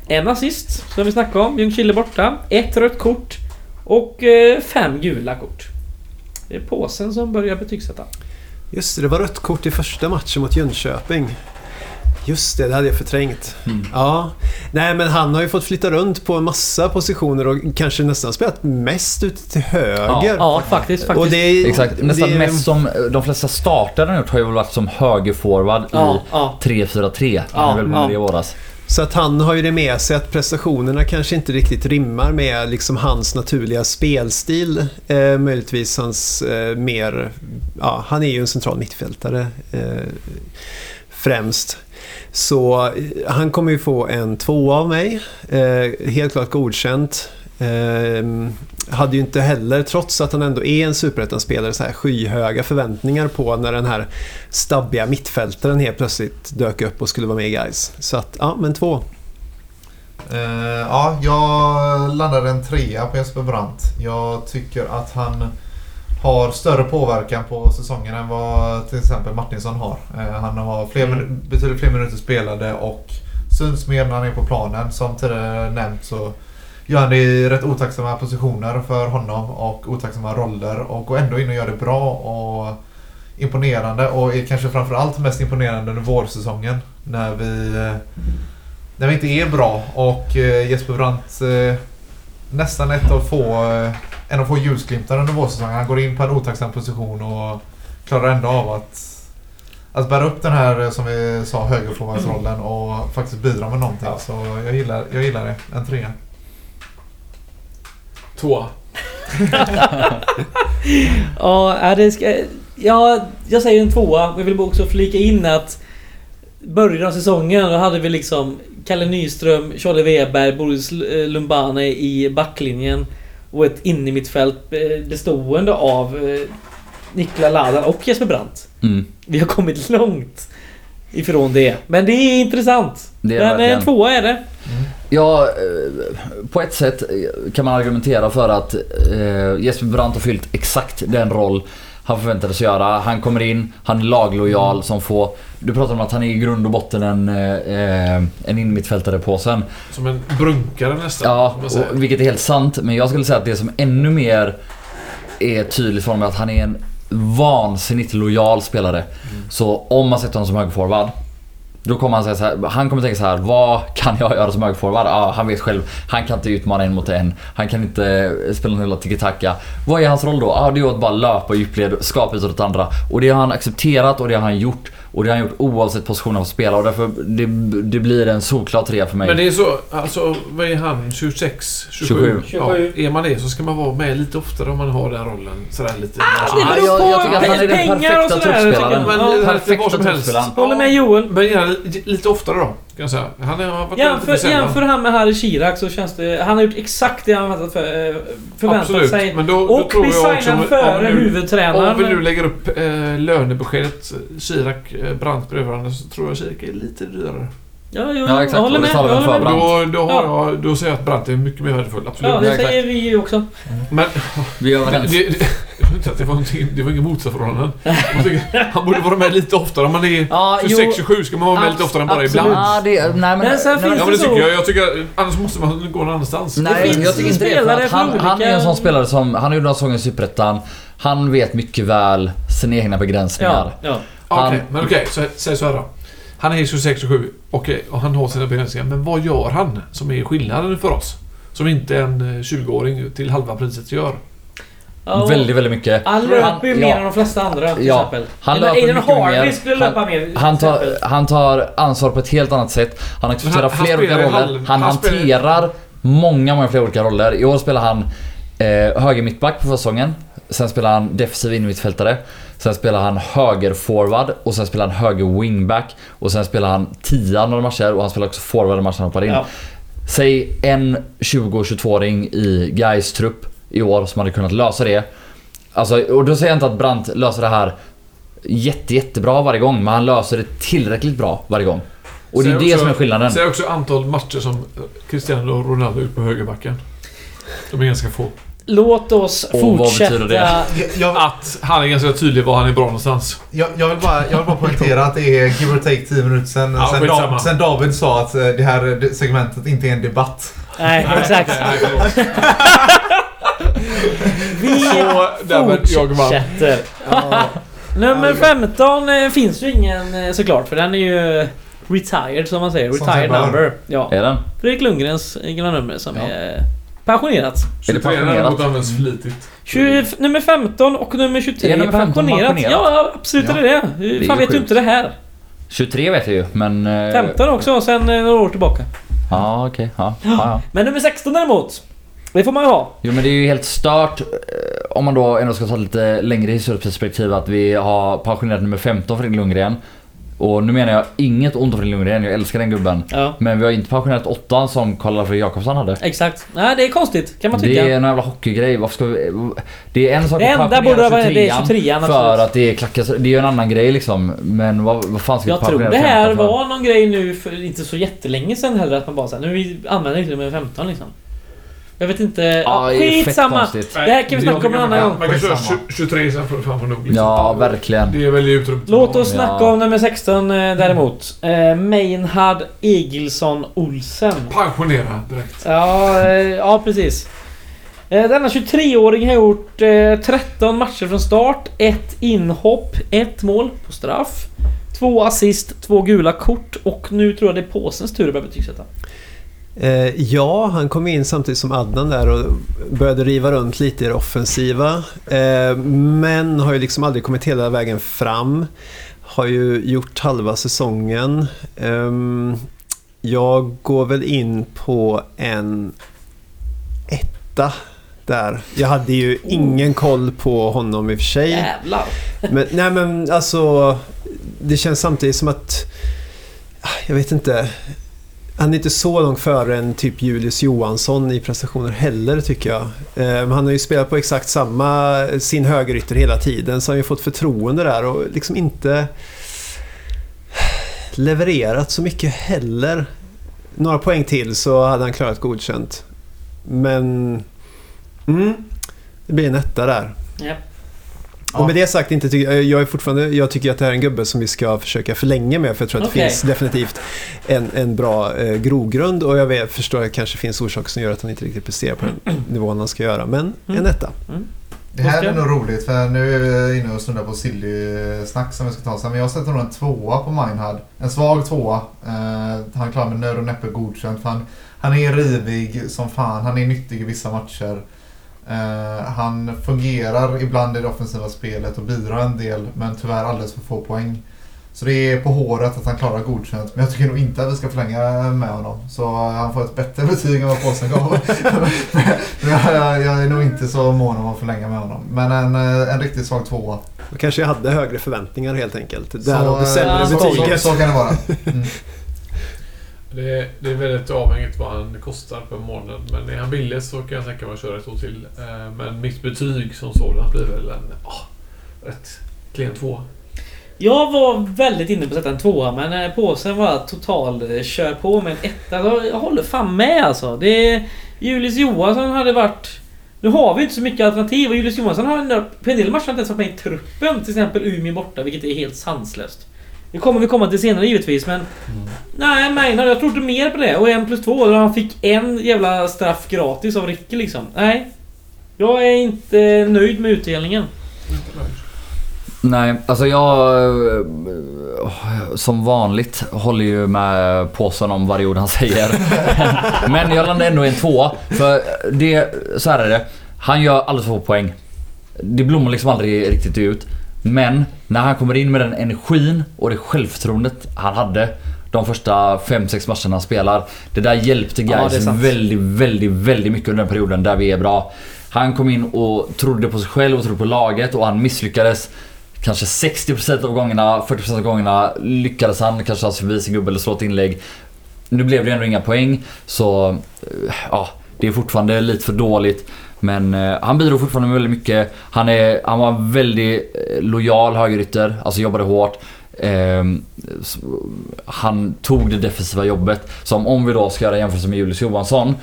En assist som vi snackade om, Ljungkile borta, 1 rött kort och 5 gula kort. Det är påsen som börjar betygsätta. Just det, det var rött kort i första matchen mot Jönköping. Just det, det hade jag förträngt. Ja. Nej, men han har ju fått flytta runt på en massa positioner och kanske nästan spelat mest ute till höger. Ja, faktiskt. Och det är, exakt. Nästan det är... mest som de flesta startare har gjort har ju varit som högerforward i 3-4-3. Så att han har ju det med sig att prestationerna kanske inte riktigt rimmar med liksom hans naturliga spelstil. Möjligtvis hans mer... Ja, han är ju en central mittfältare främst. Så han kommer ju få en 2 av mig. Helt klart godkänt. Hade ju inte heller, trots att han ändå är en superettanspelare, så här skyhöga förväntningar på när den här stabbiga mittfältaren helt plötsligt dök upp och skulle vara med i Gais. Så att, ja, men 2. Ja, jag landade en 3 på Jesper Brandt. Jag tycker att han har större påverkan på säsongen än vad till exempel Martinsson har. Han har betydligt fler minuter spelade och syns mer när han är på planen. Som tidigare nämnt så gör han det i rätt otacksamma positioner för honom och otacksamma roller och går ändå in och gör det bra och imponerande och är kanske framförallt mest imponerande under vårsäsongen när vi inte är bra och Jesper Brandt nästan en av få ljusglimtar under vårsäsongen. Han går in på en otacksam position och klarar ändå av att bära upp den här, som vi sa, högerforwardsrollen och faktiskt bidra med någonting. Så jag gillar det. En 3. Två. Ja, det ska, ja, jag säger en tvåa. Vi vill också flika in att början av säsongen då hade vi liksom Kalle Nyström, Charlie Weber, Boris Lumbana i backlinjen och ett in i mittfält bestående av Nikola Ladan och Jesper Brandt. Mm. Vi har kommit långt ifrån det. Men det är intressant. Det är men en tvåa är det. Mm. Ja, på ett sätt kan man argumentera för att Jesper Brandt har fyllt exakt den roll han förväntades göra. Han kommer in, han är laglojal som får. Du pratar om att han är i grund och botten en inmittfältare på sen. Som en brunkare nästan. Ja, och, vilket är helt sant. Men jag skulle säga att det som ännu mer är tydligt för mig att han är en vansinnigt lojal spelare. Mm. Så om man sätter honom som högerforward, då kommer han säga så här, han kommer tänka så här: vad kan jag göra som högerforward? Ah, han vet själv, han kan inte utmana en mot en. Han kan inte spela någon jävla tiki-taka. Vad är hans roll då? Ah, det är att bara löpa i djupled, skapa ut åt andra. Och det har han accepterat och det har han gjort. Och det har han gjort oavsett position av spelare. Och därför det blir en solklar trea för mig. Men det är så, alltså vad är han? 26, 27? Ja, är man det så ska man vara med lite oftare om man har den rollen. Sådär lite. Jag tycker att han är den perfekta truppspelaren. Perfekta truppspelaren. Håller med Joel. Men gärna lite oftare då, kan jag säga. Han har varit jämför han med Harry Kirak så känns det. Han har gjort exakt det han förväntat sig. Men då tror jag också före huvudtränaren. Om vi nu lägger upp lönebeskedet Kirak Brandt bredvid varandra så tror jag Kirak är lite dyrare. Ja, exakt. Jag håller med. Då säger jag att Brandt är mycket mer värdefull. Absolut. Ja, det säger vi ju också. Men vi är överens. Det var inget motsatsförhållande. Han borde vara med lite oftare. Om man är 26-27 ska man vara med lite oftare än bara ibland. Ja, jag tycker annars måste man gå någon annanstans. Nej, jag tycker inte det. Han är en sån spelare som han gjorde några sånger i Superettan. Han vet mycket väl sina egna begränsningar. Ja. Okej, säg så här då. Han är 26-27, okej, och han har sina begränsningar. Men vad gör han som är skillnaden för oss? Som inte en 20-åring till halva priset gör. Väldigt, väldigt mycket. Han löper ju mer än de flesta andra till exempel. Han löper mycket mer. Han tar ansvar på ett helt annat sätt. Han accepterar fler olika roller. Han hanterar många fler olika roller. I år spelar han höger mittback på säsongen. Sen spelar han defensiv innermittfältare. Sen spelar han höger forward och sen spelar han höger wingback och sen spelar han 10 några matcher och han spelar också forward i matchen hoppar in. Ja. Säg en 20-22-åring i Gais trupp i år som hade kunnat lösa det. Alltså, och då säger jag inte att Brandt löser det här jättebra varje gång, men han löser det tillräckligt bra varje gång. Och det är det som är skillnaden. Ser också antal matcher som Cristiano Ronaldo ut på högerbacken. De är ganska få. Låt oss fortsätta det? Att han är ganska tydlig var han är bra någonstans. Jag vill bara poängtera att det är give or take 10 minuter sen David sa att det här segmentet inte är en debatt. Nej, exakt. Vi fortsätter. Nummer 15 finns ju ingen såklart, för den är ju retired som man säger. Retired number. Ja. Är den? Fredrik Lundgrens egna nummer som är... pensionerat. Är det pensionerat? Flitigt. 20, nummer 15 och nummer 23 är nummer pensionerat. Ja, absolut är det. Hur fan vet du inte det här? 23 vet jag ju, men... 15 också, sen några år tillbaka. Ja, okej. Ja. Men nummer 16 däremot, det får man ju ha. Jo, men det är ju helt stört, om man då ändå ska ta lite längre historieperspektiv, att vi har pensionerat nummer 15 för Lundgren. Och nu menar jag inget ont om Lundgren, jag älskar den gubben. Ja. Men vi har inte pensionerat 8 som Karl för Jakobsson hade. Exakt. Nej, det är konstigt, kan man tycka. Det är en jävla hockeygrej. Varför ska vi... Det är en sak att pensionera 23 för att det är klackas. Det är ju en annan grej liksom. Men vad fan ska vi pensionera? Jag tror det här var någon grej nu för inte så jättelänge sedan heller att man bara såhär, nu använder vi inte med 15 liksom. Jag vet inte. Ja, skitsamma. Det här kan vi snacka om en annan gång. Man kan köra 23 sen för fan nog. Liksom. Ja, verkligen. Det är väl utrymmet. Låt oss snacka om nummer 16 däremot. Meinhard Egilson Olsen. Pensionera direkt. Ja, precis. Denna 23-åring har gjort 13 matcher från start. 1 inhopp, 1 mål på straff. 2 assist, 2 gula kort. Och nu tror jag det är påsens tur att börja betygsätta. Ja, han kom in samtidigt som Adnan där och började riva runt lite i det offensiva, men har ju liksom aldrig kommit hela vägen fram, har ju gjort halva säsongen. Jag går väl in på en etta där. Jag hade ju ingen koll på honom i och för sig. Jävlar. Men, nej men alltså, det känns samtidigt som att, jag vet inte, han är inte så långt före en typ Julius Johansson i prestationer heller, tycker jag. Han har ju spelat på exakt samma, sin högerytter hela tiden, så han har ju fått förtroende där och liksom inte levererat så mycket heller. Några poäng till så hade han klarat godkänt. Men det blir en etta där. Ja. Och med det sagt, inte jag är fortfarande, jag tycker att det här är en gubbe som vi ska försöka förlänga med, för jag tror att det finns definitivt en bra grogrund, och jag vet, förstår att det kanske finns orsaker som gör att han inte riktigt presterar på den nivån han ska göra, men en etta. Det här är nog roligt, för nu är vi inne och snurrar på silly-snack som vi ska ta sen, men jag sätter nog en tvåa på Meinhard, en svag tvåa. Han klarar med nöd och näppe godkänt, för han är rivig som fan, han är nyttig i vissa matcher. Han fungerar ibland i det offensiva spelet och bidrar en del, men tyvärr alldeles för få poäng. Så det är på håret att han klarar godkänt, men jag tycker nog inte att vi ska förlänga med honom. Så han får ett bättre betyg än vad påsen gav. Jag är nog inte så mån om att förlänga med honom. Men en riktigt svag tvåa. Då kanske jag hade högre förväntningar helt enkelt. Så kan det vara. Mm. Det är väldigt avhängigt vad han kostar på månaden. Men är han billig så kan jag tänka mig att köra ett år till. Men mitt betyg som sådant blir väl en rätt klen tvåa. Jag var väldigt inne på att sätta en tvåa, men påsen var total kör på med en etta. Jag håller fan med alltså. Julius Johansson hade varit... Nu har vi inte så mycket alternativ, och Julius Johansson har på en del matcher inte ens varit med i truppen. Till exempel Umeå borta, vilket är helt sanslöst. Det kommer vi komma till senare givetvis, men nej, jag trodde mer på det. Och 1+2, då han fick en jävla straff gratis av Ricke liksom. Nej, jag är inte nöjd med utdelningen. Nej, alltså jag som vanligt håller ju med påsen om varje ord han säger. Men jag landade ändå i en tvåa, för det, så här är det. Han gör alldeles för få poäng. Det blommar liksom aldrig riktigt ut. Men när han kommer in med den energin och det självförtroendet han hade de första 5-6 matcherna han spelar, det där hjälpte Gais väldigt mycket under den perioden där vi är bra. Han kom in och trodde på sig själv och trodde på laget, och han misslyckades kanske 60% av gångerna, 40% av gångerna lyckades han kanske ha förbi sin gubbe eller slå ett inlägg. Nu blev det ändå inga poäng, så ja, det är fortfarande lite för dåligt. Men han bidrog fortfarande väldigt mycket. Han var en väldigt lojal högerytter, alltså jobbade hårt. Han tog det defensiva jobbet, som om vi då ska göra jämförelse med Julius Johansson,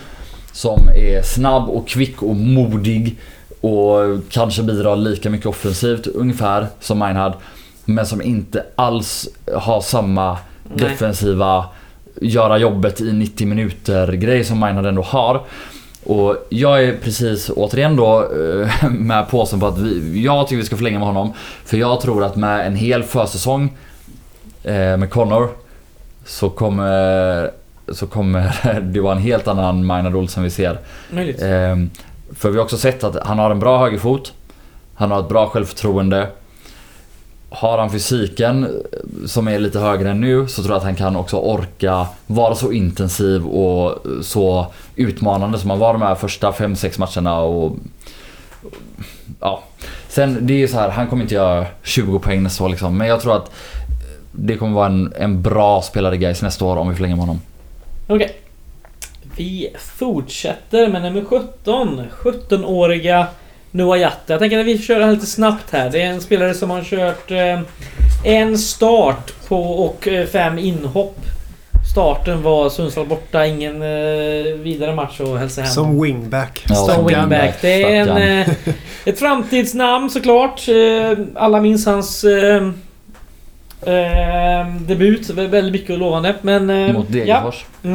som är snabb och kvick och modig och kanske bidrar lika mycket offensivt ungefär som Meinhard, men som inte alls har samma defensiva göra jobbet i 90 minuter grej som Meinhard ändå har. Och jag är precis återigen då med påsen på att jag tycker vi ska förlänga med honom. För jag tror att med en hel försäsong med Connor så kommer det vara en helt annan Meinhard Olsson vi ser. För vi har också sett att han har en bra högerfot, han har ett bra självförtroende. Har han fysiken som är lite högre än nu, så tror jag att han kan också orka vara så intensiv och så utmanande som han var de här första 5-6 matcherna. Och ja, sen det är ju så här, han kommer inte göra 20 poäng nästa år liksom, men jag tror att det kommer vara en bra spelare Gais nästa år om vi förlänger med honom. Okej. Vi fortsätter med nummer 17-åriga Noah Jatta. Jag tänker att vi kör lite snabbt här. Det är en spelare som har kört en start på och 5 inhopp. Starten var Sundsvall borta, ingen vidare match och hälsa hem. Som wingback. Det är ett framtidsnamn såklart. Alla minns hans debut, väldigt mycket och lovande. Men, mot Degerfors. Ja.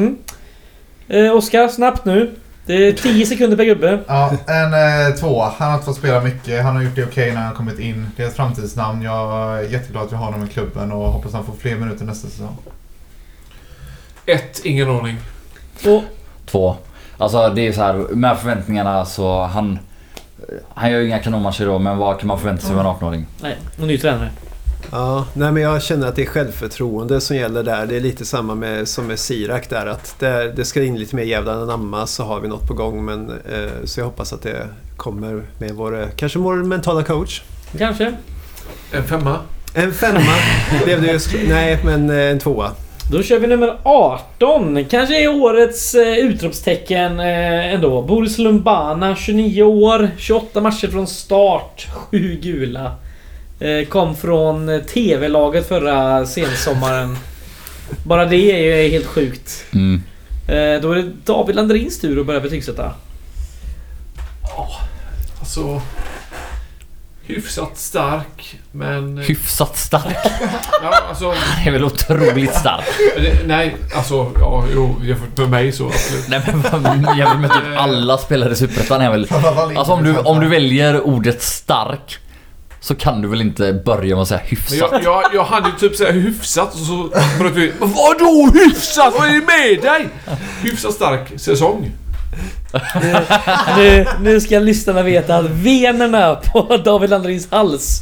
Oskar, snabbt nu. Det är 10 sekunder per gubbe. Ja, en tvåa. Han har fått spela mycket. Han har gjort det okej när han kommit in. Det är ett framtidsnamn. Jag är jätteglad att jag har honom i klubben och hoppas han får fler minuter nästa säsong. 1, ingen ordning. 2. Alltså det är så här, med förväntningarna så han gör ju inga kanonmatcher då, men vad kan man förvänta sig av en 18-åring? Nej, och ny tränare. Ja, nej, men jag känner att det är självförtroende som gäller där. Det är lite samma med, som med Sirak där, att det ska in lite mer jävla namma så har vi något på gång, men så jag hoppas att det kommer med vår mentala coach. Kanske. En femma. En femma. Blev det just, nej, men en tvåa. Då kör vi nummer 18. Kanske är årets utropstecken ändå. Boris Lumbana, 29 år, 28 matcher från start, 7 gula. Kom från tv-laget förra sensommaren. Bara det är ju helt sjukt. Mm. Då är det David Landrins tur att börja betygsätta. Ja, alltså... hyfsat stark, men... hyfsat stark? Ja, alltså... det är väl otroligt stark. Nej, alltså... ja, jo, för mig så... absolut. Nej, men jag vill med typ alla spelare i Superettan är väl... alltså om du väljer ordet stark... så kan du väl inte börja med att säga hyfsat. Jag hade ju typ såhär hyfsat och så pratade vi, vadå hyfsat? Vad är det med dig? Hyfsat stark säsong. Nu ska lyssnarna veta att venerna på David Landrins hals,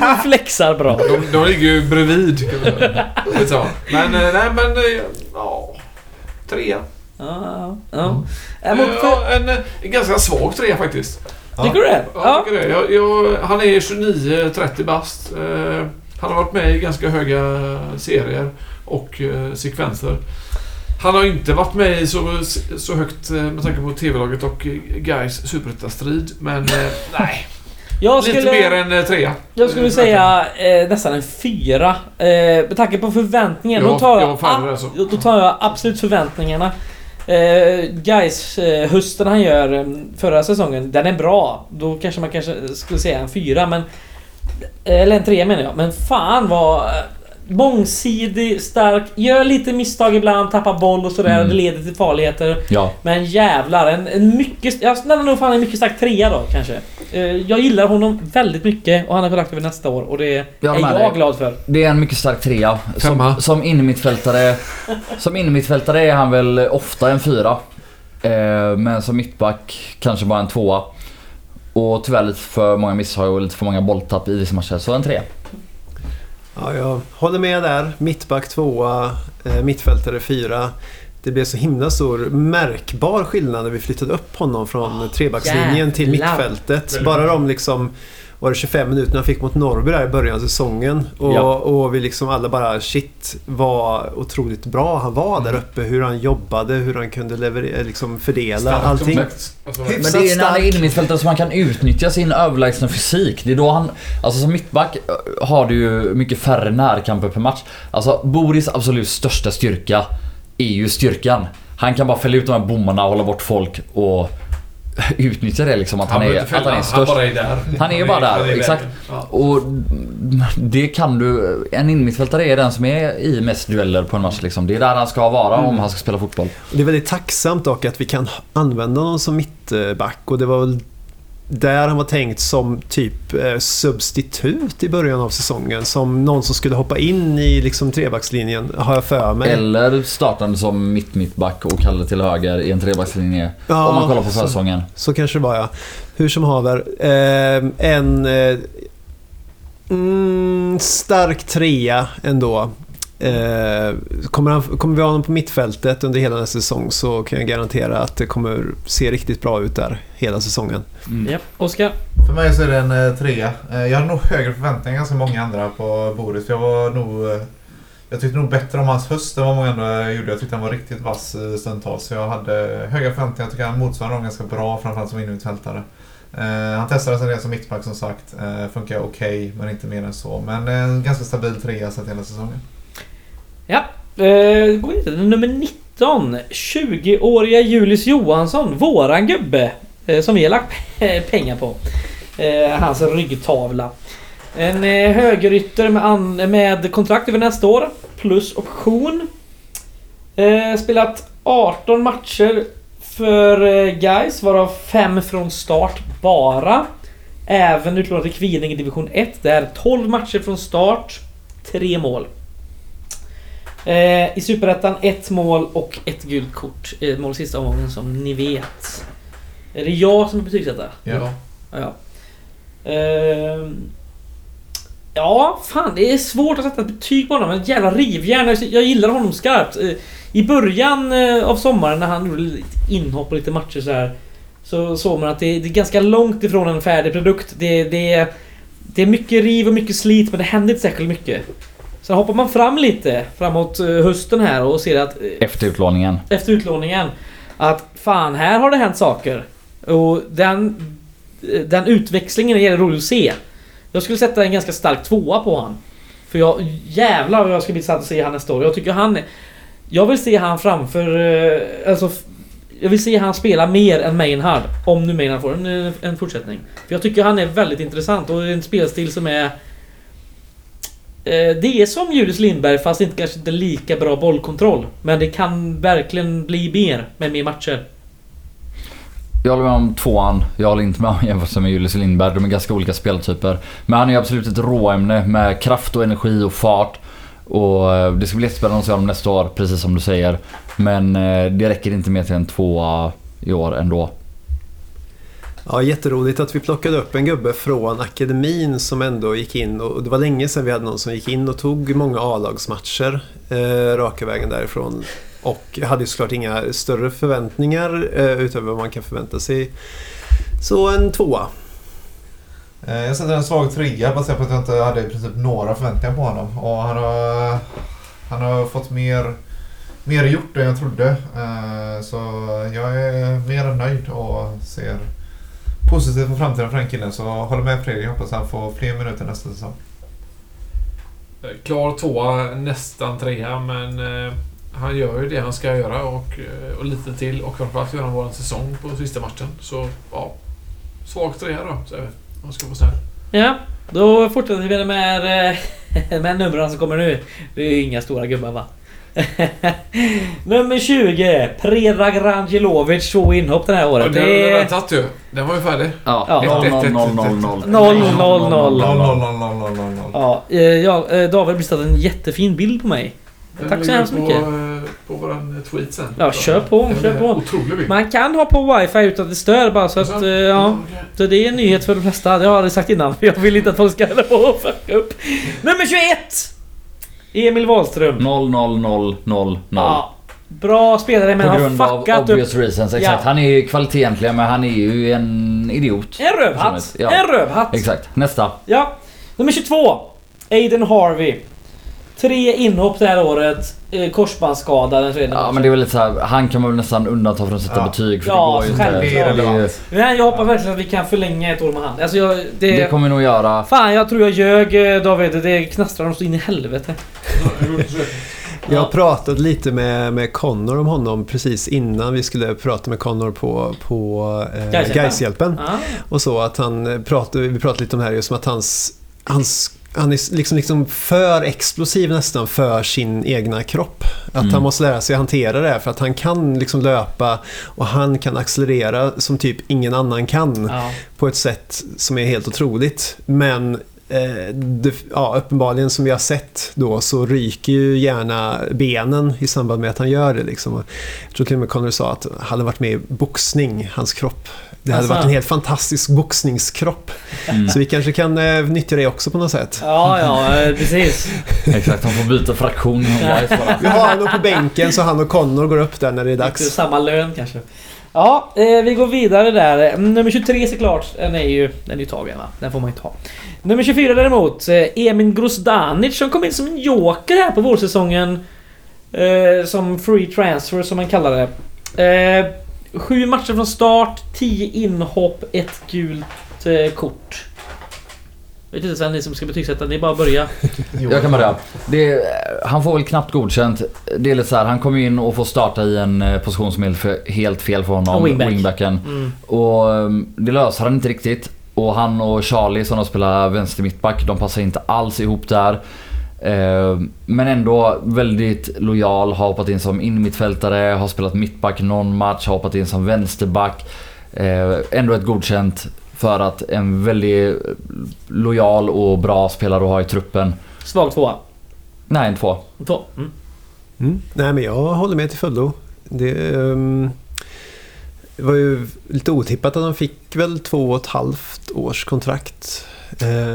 de flexar bra. De ligger ju bredvid. Men ja, trea. En ganska svag trea faktiskt. Tycker du det? Ja, tycker det. Han är 29-30 bast. Han har varit med i ganska höga serier och sekvenser. Han har inte varit med i så högt med tanke på tv-laget och Gais superettastrid. Men nej, lite mer än trea. Jag skulle säga nästan en fyra. Med tanke på förväntningen. Då tar jag absolut förväntningarna. Guys, hösten han gör förra säsongen, den är bra. Då kanske man skulle säga en fyra, men, eller en tre menar jag. Men fan vad mångsidig, stark. Gör lite misstag ibland, tappar boll och sådär. Det leder till farligheter, ja. Men jävlar, en mycket, jag snäller nog fan en mycket stark trea då kanske. Jag gillar honom väldigt mycket och han har förlagt över nästa år och det är jag glad för. Det är en mycket stark trea. Som innermittfältare är han väl ofta en fyra, men som mittback kanske bara en tvåa. Och tyvärr lite för många misshag och lite för många bolltapp i dessa matcher, så en trea. Ja, jag håller med där. Mittback tvåa, mittfältare fyra. Det blev så himla stor märkbar skillnad när vi flyttade upp honom från trebackslinjen till mittfältet. Bara de liksom, var det 25 minuter han fick mot Norrby där i början av säsongen. Och vi liksom alla bara, shit, vad otroligt bra han var där uppe. Hur han jobbade, hur han kunde liksom fördela stark allting. Alltså, men det är när han är innermittfältare som man kan utnyttja sin överlägsna fysik. Det är då han, alltså som mittback har du ju mycket färre närkamper per match. Alltså Boris absolut största styrka är ju styrkan. Han kan bara fälla ut de här bommarna och hålla bort folk och utnyttja det liksom, att han är störst. Han är bara där, exakt. Ja. Och det kan du, en innermittfältare är den som är i mest dueller på en match liksom. Det är där han ska vara om han ska spela fotboll. Det är väldigt tacksamt dock att vi kan använda någon som mittback, och det var väl där han var tänkt som typ substitut i början av säsongen, som någon som skulle hoppa in i liksom trebackslinjen, har jag för mig. Eller startande som mittback och Kalle till höger i en trebackslinje, ja, om man kollar på säsongen. Så kanske det var, ja. Hur som haver, en stark trea ändå. Kommer vi ha honom på mittfältet under hela den här säsongen, så kan jag garantera att det kommer se riktigt bra ut där hela säsongen. Ja, Oskar? För mig så är det en trea. Jag hade nog högre förväntningar som många andra på Boris. Jag tyckte nog bättre om hans höst än vad många andra gjorde. Jag tyckte han var riktigt vass stundtals. Så jag hade höga förväntningar. Jag tycker han motsvarade dem ganska bra, framförallt som innermittfältare. Han testade sig som mittback som sagt. Funkar okej, men inte mer än så. Men en ganska stabil trea sett hela säsongen. Ja, går inte. Nummer 19, 20-åriga Julius Johansson, våran gubbe, som vi har lagt pengar på. Hans ryggtavla. En högerytter med kontrakt över nästa år plus option. Spelat 18 matcher för Gais, varav 5 från start bara. Även utlånat till Kviding i division 1, där 12 matcher från start, 3 mål. I Superettan 1 mål och 1 gult kort i mål sista omgången, som ni vet. Är det jag som är betygsättare? Ja. Ja, fan, det är svårt att sätta ett betyg på honom. En jävla rivjärn. Jag gillar honom skarpt. I början av sommaren när han gjorde inhopp och lite matcher så här, så såg man att det är ganska långt ifrån en färdig produkt. Det är mycket riv och mycket slit, men det händer inte särskilt mycket. Sen hoppar man fram lite framåt hösten här och ser att efter utlåningen att fan, här har det hänt saker. Och den utväxlingen är rolig att se. Jag skulle sätta en ganska stark tvåa på han. För jävlar vad jag ska bli satt att se han nästa år. Jag tycker jag vill se han framför, alltså jag vill se han spela mer än Maynard, om nu Maynard får en fortsättning. För jag tycker han är väldigt intressant och en spelstil som är det är som Julius Lindberg, fast inte kanske inte lika bra bollkontroll, men det kan verkligen bli mer med mer matcher. Jag håller med om tvåan. Jag håller inte med om jämfört med Julius Lindberg. De är ganska olika speltyper. Men han är absolut ett råämne med kraft och energi och fart. Och det ska bli jättespännande att se om nästa år, precis som du säger. Men det räcker inte med till en tvåa i år ändå. Ja, jätteroligt att vi plockade upp en gubbe från akademin som ändå gick in. Och det var länge sedan vi hade någon som gick in och tog många A-lagsmatcher raka vägen därifrån. Och hade ju såklart inga större förväntningar utöver vad man kan förvänta sig. Så en tvåa. Jag sätter en svag trea baserat på att jag inte hade i princip några förväntningar på honom. Och han har fått mer gjort än jag trodde. Så jag är mer än nöjd och ser positivt på framtiden för den killen. Så håller med Fredrik, hoppas han får fler minuter nästa säsong. Klar tvåa, nästan trea, men... han gör ju det han ska göra och lite till, och framförallt gör han vår säsong på sista matchen. Så ja, svagt det här då, säger vi. Man ska få snäll. Ja, då fortsätter vi med numren som kommer nu. Det är ju inga stora gubbar, va? Nummer 20, Predrag Rangelovic, två inhopp den här året. Det tagit ju. Den var ju färdig. Ja, 0-0-0-0. Ja, David bistad en jättefin bild på mig. Tack så hemskt mycket. På våran tweet sen. Ja, kör på. Man kan ha på wifi utan att det stör, bara så att ja. Så det är en nyhet för de flesta. Det har jag aldrig sagt innan, för jag vill inte att folk ska hålla på och fucka upp. Nummer 21. Emil Wahlström. 0-0-0-0-0. Ja, bra spelare, men han fuckat obvious upp. Reasons, exakt. Ja. Han är ju kvalitet egentligen, men han är ju en idiot. En rövhatt. Ja. En rövhatt. Exakt. Nästa. Ja. Nummer 22. Aiden Harvey. 3 inhopp det här året, korsbandsskadad. Ja, men det är väl lite så här, han kan man nästan undanta från att sätta betyg, för det går ju inte. Men jag hoppas verkligen att vi kan förlänga ett år med han. Alltså det kommer nog göra. Fan, jag tror jag ljög, David, det knastrar de så in i helvete. Jag har pratat lite med Connor om honom precis innan vi skulle prata med Connor på Gaishjälpen. Och så att vi pratade lite om det här, just som att han är liksom för explosiv nästan för sin egna kropp. Att han måste lära sig att hantera det här, för att han kan liksom löpa och han kan accelerera som typ ingen annan kan på ett sätt som är helt otroligt. Men uppenbarligen, som vi har sett då, så ryker ju gärna benen i samband med att han gör det liksom. Jag tror till och med Connor sa att han hade varit med i boxning, hans kropp. Det hade varit en helt fantastisk boxningskropp. Så vi kanske kan nyttja det också på något sätt. Ja, precis. Exakt, han får byta fraktion. Vi har honom på bänken så han och Connor går upp där när det är dags. Lite samma lön kanske. Ja, vi går vidare där. Nummer 23 såklart, den är ju tagen, va? Den får man inte ha. Nummer 24 däremot, Emin Grozdanic, som kom in som en joker här på vårsäsongen, som free transfer som man kallar det. 7 matcher från start, 10 inhopp, 1 gult kort. Jag vet inte sen ni som ska betygsätta, det är bara att börja. Jag kan börja. Han får väl knappt godkänt. Det är lite så här, han kommer in och får starta i en position som är helt fel för honom, wingbacken. Och det löser han inte riktigt. Och han och Charlie som spelar vänster mittback, de passar inte alls ihop där. Men ändå väldigt lojal, har hoppat in som inmittfältare, har spelat mittback någon match, har hoppat in som vänsterback. Ändå ett godkänt för att en väldigt lojal och bra spelare att ha i truppen. Svag tvåa? Nej, en två. Nej, men jag håller med till fullo. Det Det var ju lite otippat att han fick väl 2,5 års kontrakt.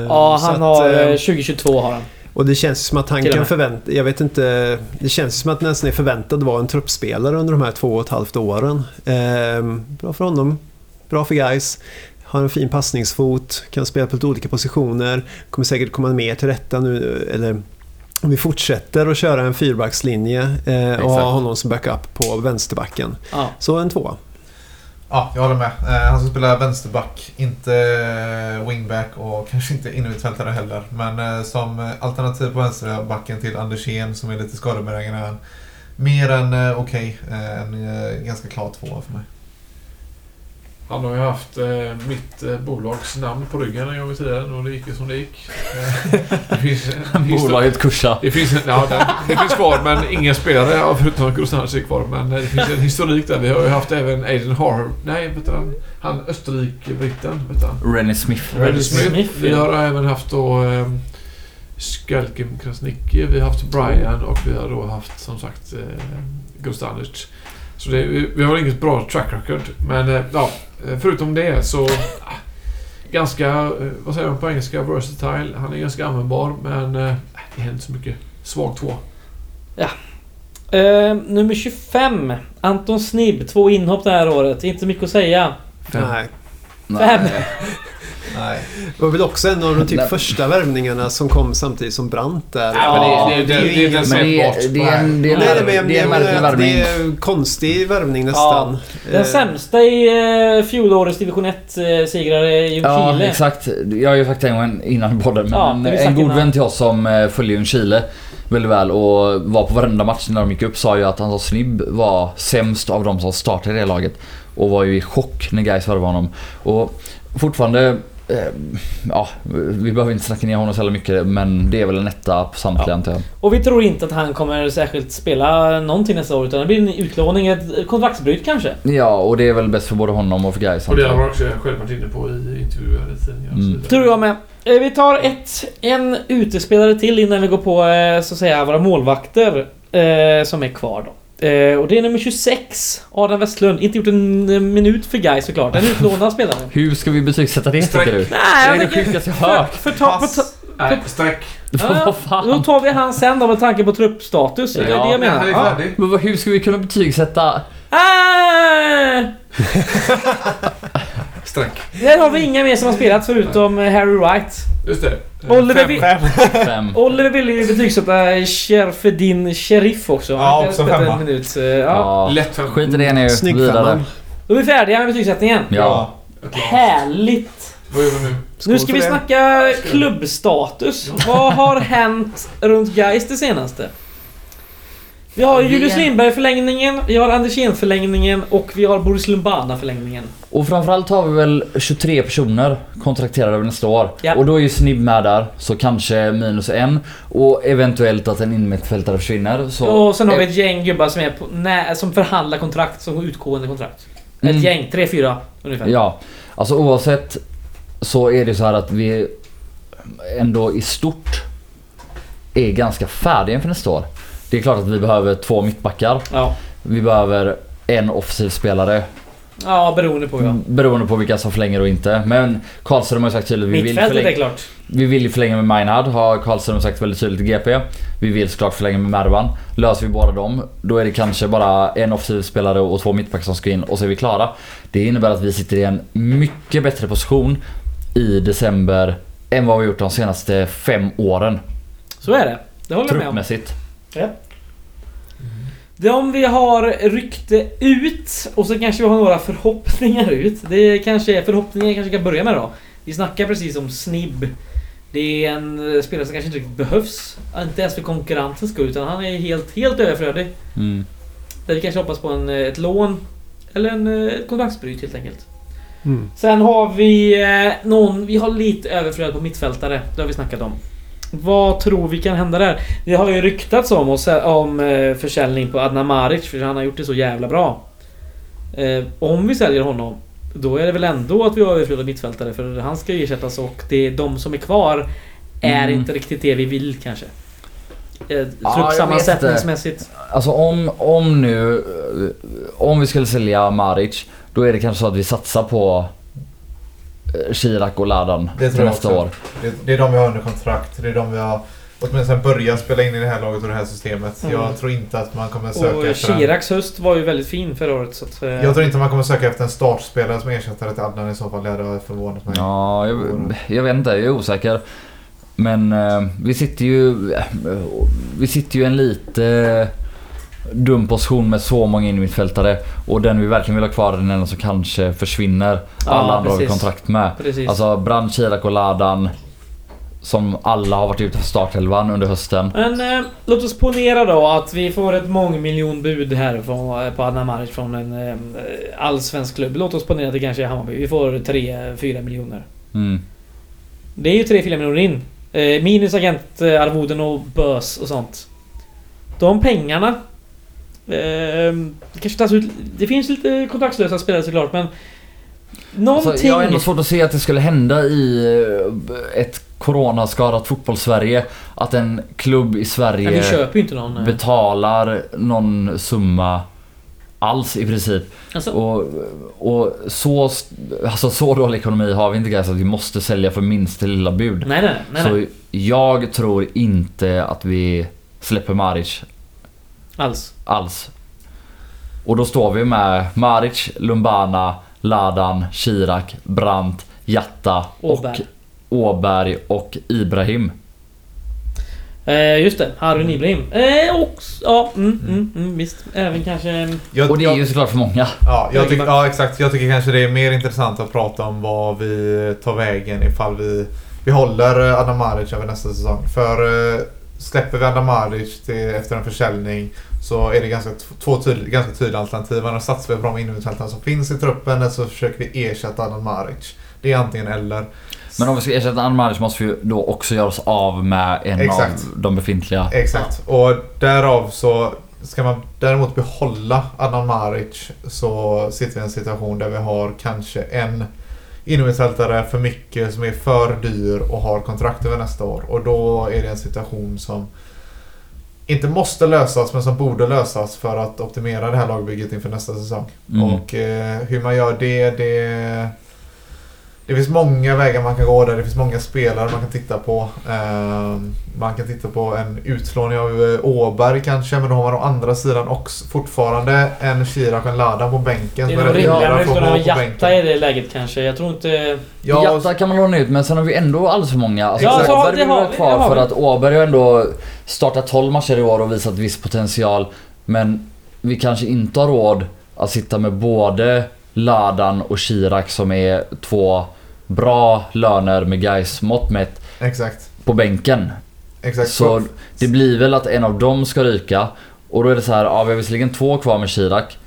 Ja, han har 2022 har han. Och det känns som att han kan förvänta, jag vet inte, det känns som att nästan är förväntad vara en truppspelare under de här 2,5 åren. Bra för honom, bra för guys. Har en fin passningsfot, kan spela på lite olika positioner, kommer säkert komma mer till rätta nu, eller om vi fortsätter att köra en fyrbackslinje och ha honom som backup på vänsterbacken. Ja. Så en 2. Ja, jag håller med. Han ska spela vänsterback, inte wingback och kanske inte innermittfältare heller. Men som alternativ på vänsterbacken till Anders Kjern som är lite skadebenägen är han mer än okej. En ganska klar 2 för mig. Han har ju haft mitt bolags namn på ryggen en gång i tiden och det gick som det gick. Bolaget Kursa. Det finns kvar, men ingen spelare förutom Kursa är kvar. Men det finns en historik där. Vi har ju haft även Aiden Harv. Nej, vet du, han Österrike-britten. Rennie Smith. Vi har även haft då Skalkim Krasnicki. Vi har haft Brian och vi har då haft som sagt Gustanic. Så det, vi har inget bra track record, men ja, förutom det så ganska, vad säger man på engelska, versatile. Han är ganska användbar, men det händer så mycket. Svag 2. Ja. Nummer 25, Anton Snibb, 2 inhopp det här året. Inte mycket att säga. 5. Nej. Det var väl också en av de typ första värvningarna som kom samtidigt som Brandt där. Ja, men det är en konstig värvning nästan. Ja. Den sämsta i fjolårets division 1-sigrare i Ljungkile. Ja, exakt. Jag har ju sagt en gång innan podden, men ja, en god vän till oss som följer Ljungkile väldigt väl och var på varenda match när de gick upp sa ju att han Snibb var sämst av de som startade det laget och var ju i chock när Gais värvade honom. Och fortfarande ja, vi behöver inte snacka ner honom så mycket, men det är väl en etta på samtliga. Ja. Och vi tror inte att han kommer särskilt spela någonting nästa år, utan det blir en utlåning, ett kontraktsbryt kanske. Ja, och det är väl bäst för både honom och för Gais. Och det har jag också själv varit inne på i intervjuer lite. Tror jag med. Vi tar en utespelare till innan vi går på så att säga våra målvakter som är kvar då. Och det är nummer 26, Adam Westlund. Inte gjort en minut för Gais såklart. Den utlånade spelaren. Hur ska vi betygsätta det? Nej, det sjukaste jag hört. Sträck. Då tar vi han sen då med tanke på truppstatus. Ja. Det är det jag menar. Ja. Men hur ska vi kunna betygsätta? Sträck. Där har vi inga mer som har spelat förutom Harry Wright. Just det. Oliver vill ju betygsätta Sherfedin Sheriff också. Ja, också 5 minuter. Ja. Lätt för skit i det nu. Snyggt vidare. Då är vi färdiga med betygssättningen. Ja. Härligt. Vad gör vi nu? Nu ska vi snacka klubbstatus. Vad har hänt runt Gais det senaste? Vi har Julius Lindberg förlängningen, vi har Anders Kjern förlängningen och vi har Boris Lumbana förlängningen. Och framförallt har vi väl 23 personer kontrakterade över nästa år. Ja. Och då är ju Snibb med där, så kanske -1 och eventuellt att en innermittfältare försvinner. Så och sen har vi ett gäng gubbar som är på, som förhandlar kontrakt, som utgående kontrakt. Ett gäng, 3-4 ungefär. Ja, alltså oavsett så är det så här att vi ändå i stort är ganska färdiga för nästa år. Det är klart att vi behöver 2 mittbackar. Ja. Vi behöver en offensiv spelare. Ja, beroende på vilka som förlänger och inte. Men Karlsson har sagt tydligt vi vill förlänga med Meinhard. Har Karlsson sagt väldigt tydligt i GP. Vi vill såklart förlänga med Mervan. Löser vi båda dem, då är det kanske bara en offensiv spelare och 2 mittbackar som ska in och så är vi klara. Det innebär att vi sitter i en mycket bättre position i december än vad vi gjort de senaste 5 åren. Så är det. Det håller jag med om. Ja. De vi har rykte ut och så kanske vi har några förhoppningar ut. Det kanske är förhoppningar kanske kan börja med då. Vi snackar precis om Snibb. Det är en spelare som kanske inte riktigt behövs, inte ens för konkurrensens skull, utan han är helt överflödig. Där vi kanske hoppas på ett lån eller ett kontraktsbryt helt enkelt. Sen har vi vi har lite överflöd på mittfältare. Det har vi snackat om. Vad tror vi kan hända där? Det har ju ryktats om oss om försäljning på Adnan Maric, för han har gjort det så jävla bra. Om vi säljer honom, då är det väl ändå att vi har överflöda mittfältare, för han ska ju ersättas och det är de som är kvar är inte riktigt det vi vill kanske. Truppsammansättningsmässigt. Alltså om vi skulle sälja Maric, Då är det kanske så att vi satsar på Kirak och Ladan nästa år. Det är de vi har under kontrakt. Det är de vi har åtminstone börja spela in i det här laget och det här systemet. Mm. Jag tror inte att man kommer söka efter... Och Kiraks höst var ju väldigt fin förra året. Så att... Jag tror inte man kommer söka efter en startspelare som ersättare till Adnan i så fall. Det hade förvånat mig. Ja, jag vet inte. Jag är osäker. Men vi sitter ju en lite dum position med så många innermittfältare, och den vi verkligen vill ha kvar är den enda som kanske försvinner. Alla andra har kontrakt med. Precis. Alltså Brandt, Kirak och Ladan, som alla har varit ute för startelvan under hösten. Men låt oss ponera då att vi får ett mångmiljonbud här på Adnan Maric från en allsvensk klubb. Låt oss ponera att det kanske är Hammarby. Vi får 3-4 miljoner. Mm. Det är ju 3-4 miljoner in. Minus agentarvoden och bös och sånt. De pengarna kanske tas ut. Det finns lite kontraktslösa spelare såklart, men någonting... Alltså, jag har ändå svårt att se att det skulle hända i ett coronaskadat fotbollssverige att en klubb i Sverige... Nej, vi köper ju inte någon, betalar någon summa alls i princip. Alltså. Och så, alltså, så dålig ekonomi har vi inte, guys, att vi måste sälja för minst till lilla bud. Nej. Så jag tror inte att vi släpper Maric alls. Och då står vi med Maric, Lumbana, Ladan, Kirak, Brandt, Jatta och Åberg och Ibrahim. Just det, Harun Ibrahim. Visst, även kanske... Och det är ju såklart för många. Ja, exakt. Jag tycker kanske det är mer intressant att prata om vad vi tar vägen ifall vi håller Adnan Maric över nästa säsong. För släpper vi Adnan Maric efter en försäljning, så är det ganska tydliga alternativ. Man har satsar på de innermittfältarna som finns i truppen, eller så försöker vi ersätta Adnan Maric. Det är antingen eller. Men om vi ska ersätta Adnan Maric måste vi då också göra oss av med en av de befintliga. Exakt. Och därav så ska man däremot behålla Adnan Maric, så sitter vi i en situation där vi har kanske en innermittfältare för mycket som är för dyr och har kontrakt över nästa år. Och då är det en situation som inte måste lösas, men som borde lösas för att optimera det här lagbygget inför nästa säsong. Mm. Och hur man gör det... Det finns många vägar man kan gå där. Det finns många spelare man kan titta på. Man kan titta på en utlåning av Åberg kanske. Men då har man å andra sidan också fortfarande en Kirak och en Ladan på bänken. Det är nog rimligare utan att Jatta i det läget kanske. Jag tror inte... Jatta kan man låna ut, men sen har vi ändå alls för många. Alltså, ja, Åberg blir nog kvar, för att Åberg har ändå startat 12 matcher i år och visat viss potential. Men vi kanske inte har råd att sitta med både Ladan och Kirak som är två bra löner med guys mått mätt på bänken. Exakt. Så det blir väl att en av dem ska ryka, och då är det så här, ja, vi har visserligen två kvar med Kirak,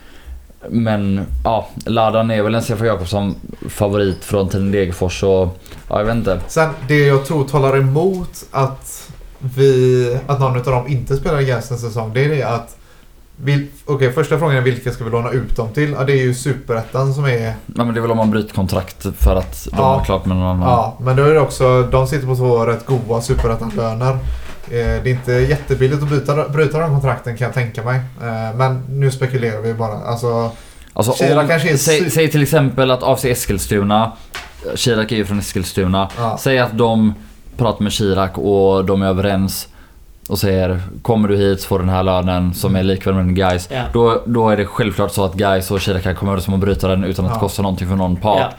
men ja, Ladan är väl en Stefan Jakobsson favorit från till Degerfors, och ja, jag vet inte. Sen det jag tror talar emot att någon av dem inte spelar i ganska säsong, det är det att Okej, första frågan är vilka ska vi låna ut dem till? Ja, det är ju Superettan som är... Ja, men det är väl om man bryter kontrakt för att de har klart med någon annan. Ja, men då är det också... De sitter på två rätt goda Superettan-löner. Det är inte jättebilligt att bryta de kontrakten, kan jag tänka mig. Men nu spekulerar vi bara. Alltså säg till exempel att AFC Eskilstuna... Kirak är ju från Eskilstuna. Ja. Säg att de pratar med Kirak och de är överens och säger, kommer du hit så får den här lönen som är likvärd med guys. Yeah. Då är det självklart så att guys och Kirak kan komma över som att bryta den utan att det kostar någonting för någon part.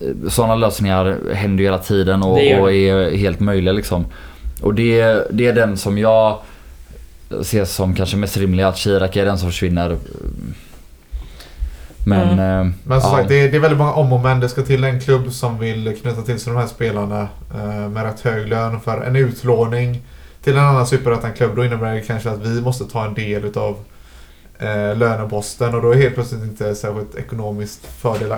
Yeah. Sådana lösningar händer ju hela tiden och är helt möjliga liksom. Och det är den som jag ser som kanske mest rimlig, att Kirak är den som försvinner. Men som sagt, det är väldigt många om och men. Det ska till en klubb som vill knyta till sig de här spelarna med rätt hög lön för en utlåning till en annan Superettan-klubb. Då innebär det kanske att vi måste ta en del av löneposten, och då är helt plötsligt inte särskilt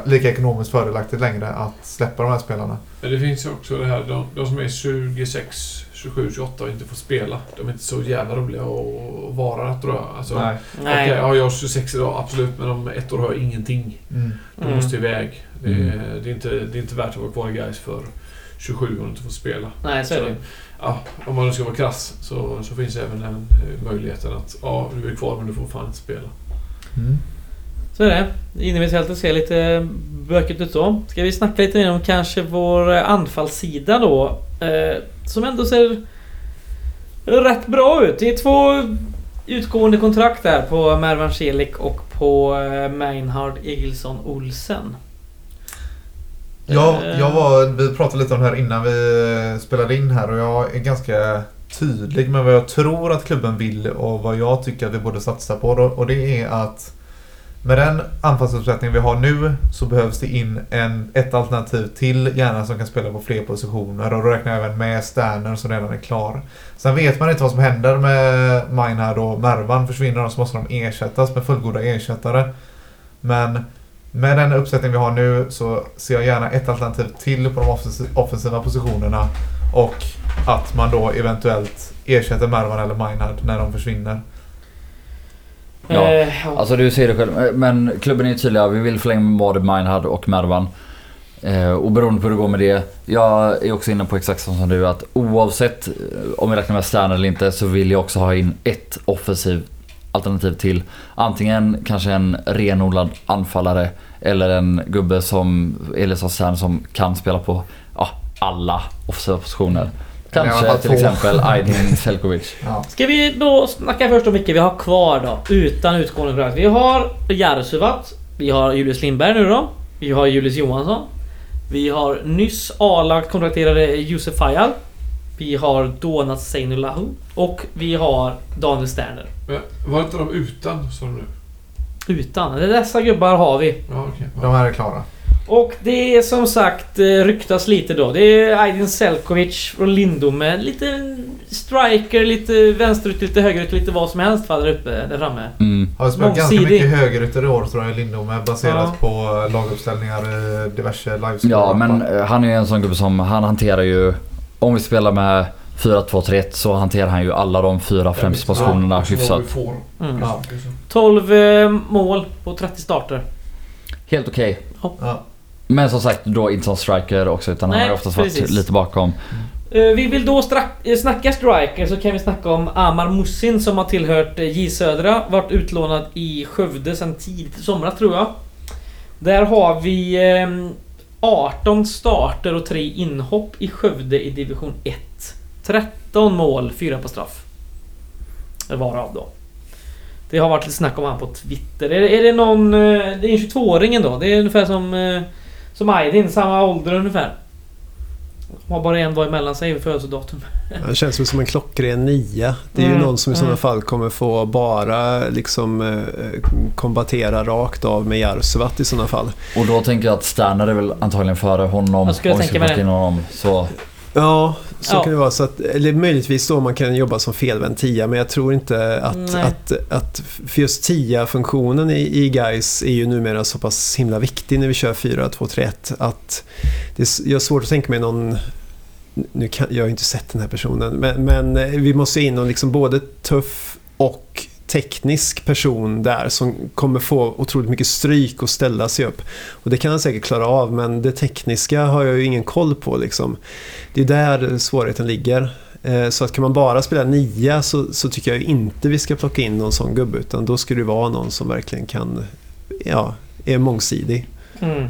lika ekonomiskt fördelaktigt längre att släppa de här spelarna. Men det finns ju också det här, de som är 26, 27, 28 och inte får spela, de är inte så jävla roliga att vara, tror jag. Alltså, Nej. Okay, jag är 26 idag, absolut, men om ett år har jag ingenting. De måste iväg. Det är inte värt att vara kvar i guys för 27 och inte får spela. Nej, så är det. Ja, om man ska vara krass så finns även den möjligheten att du är kvar men du får fan inte spela. Så är det. Innermittfältet ser lite bökigt ut så. Ska vi snacka lite mer om kanske vår anfallssida då, som ändå ser rätt bra ut. Det är två utgående kontrakt där på Mervan Celik och på Meinhard Egilson Olsen. Ja, vi pratade lite om det här innan vi spelade in här och jag är ganska tydlig med vad jag tror att klubben vill och vad jag tycker att vi borde satsa på. Och det är att med den anfallsuppsättning vi har nu så behövs det in ett alternativ till, gärna som kan spela på fler positioner, och då räknar jag även med Sterner som redan är klar. Sen vet man inte vad som händer med Meinhard och Mervan. Försvinner de så måste de ersättas med fullgoda ersättare. Men med den uppsättning vi har nu så ser jag gärna ett alternativ till på de offensiva positionerna och att man då eventuellt ersätter Mervan eller Meinhard när de försvinner. Ja, alltså du ser det själv. Men klubben är tydliga, vi vill förlänga med både Meinhard och Mervan. Och beroende på hur det går med det, jag är också inne på exakt som du, att oavsett om vi räknar med Stern eller inte så vill jag också ha in ett offensivt alternativ till. Antingen kanske en renodlad anfallare eller en gubbe som Elias Stern som kan spela på alla offensiva positioner. Kanske till exempel Aydin Selkovic. Ja. Ska vi då snacka först om vilka vi har kvar då, utan utgående kontrakt. Vi har Järsvatt, vi har Julius Lindberg nu då, vi har Julius Johansson, vi har nyss A-lagt kontrakterade Josef Fajal, vi har Donat Seinulahu och vi har Daniel Sterner. Men var inte de utan som nu? Utan, dessa gubbar har vi. Ja, okay. De här är klara. Och det är som sagt ryktas lite då. Det är Aydin Selkovic från Lindome, lite striker, lite vänsterut, lite högerut, lite vad som helst faller uppe där framme. Mm. Har spelat ganska mycket högerut i år tror jag i Lindome, baserat på laguppställningar, diverse livescore. Ja, men han är ju en sån gubbe som han hanterar ju, om vi spelar med 4-2-3-1 så hanterar han ju alla de fyra främsta positionerna hyfsat. 12 mål på 30 starter. Helt okej. Ja. Men som sagt, då inte som striker också, utan han har oftast varit lite bakom. Vi vill då snacka striker, så kan vi snacka om Amar Mussin som har tillhört J Södra, varit utlånad i Skövde sedan tidigt i somras tror jag. Där har vi 18 starter och 3 inhopp i Skövde i division 1. 13 mål, 4 på straff. Varav då. Det har varit lite snack om han på Twitter. Är det någon, det är 22-åringen då. Det är ungefär som Aydin, samma ålder ungefär. De har bara en dag emellan sig vid födelsedatum. Det känns som en klockren 9. Det är ju någon som i sådana fall kommer få bara liksom kombatera rakt av med Järsvatt i sådana fall. Och då tänker jag att Sterner är väl antagligen före honom. Jag skulle tänka mig det. Så... Ja, så kan det vara. Så att, eller möjligtvis då man kan jobba som felvänd tia, men jag tror inte att för just tia-funktionen i guys är ju numera så pass himla viktig när vi kör 4-2-3-1 att jag har svårt att tänka mig någon. Nu kan, jag har ju inte sett den här personen, men vi måste in någon liksom både tuff och teknisk person där som kommer få otroligt mycket stryk och ställa sig upp. Och det kan han säkert klara av, men det tekniska har jag ju ingen koll på liksom. Det är där svårigheten ligger. Så att kan man bara spela 9 så tycker jag inte vi ska plocka in någon sån gubbe, utan då ska det vara någon som verkligen kan är mångsidig. Mm.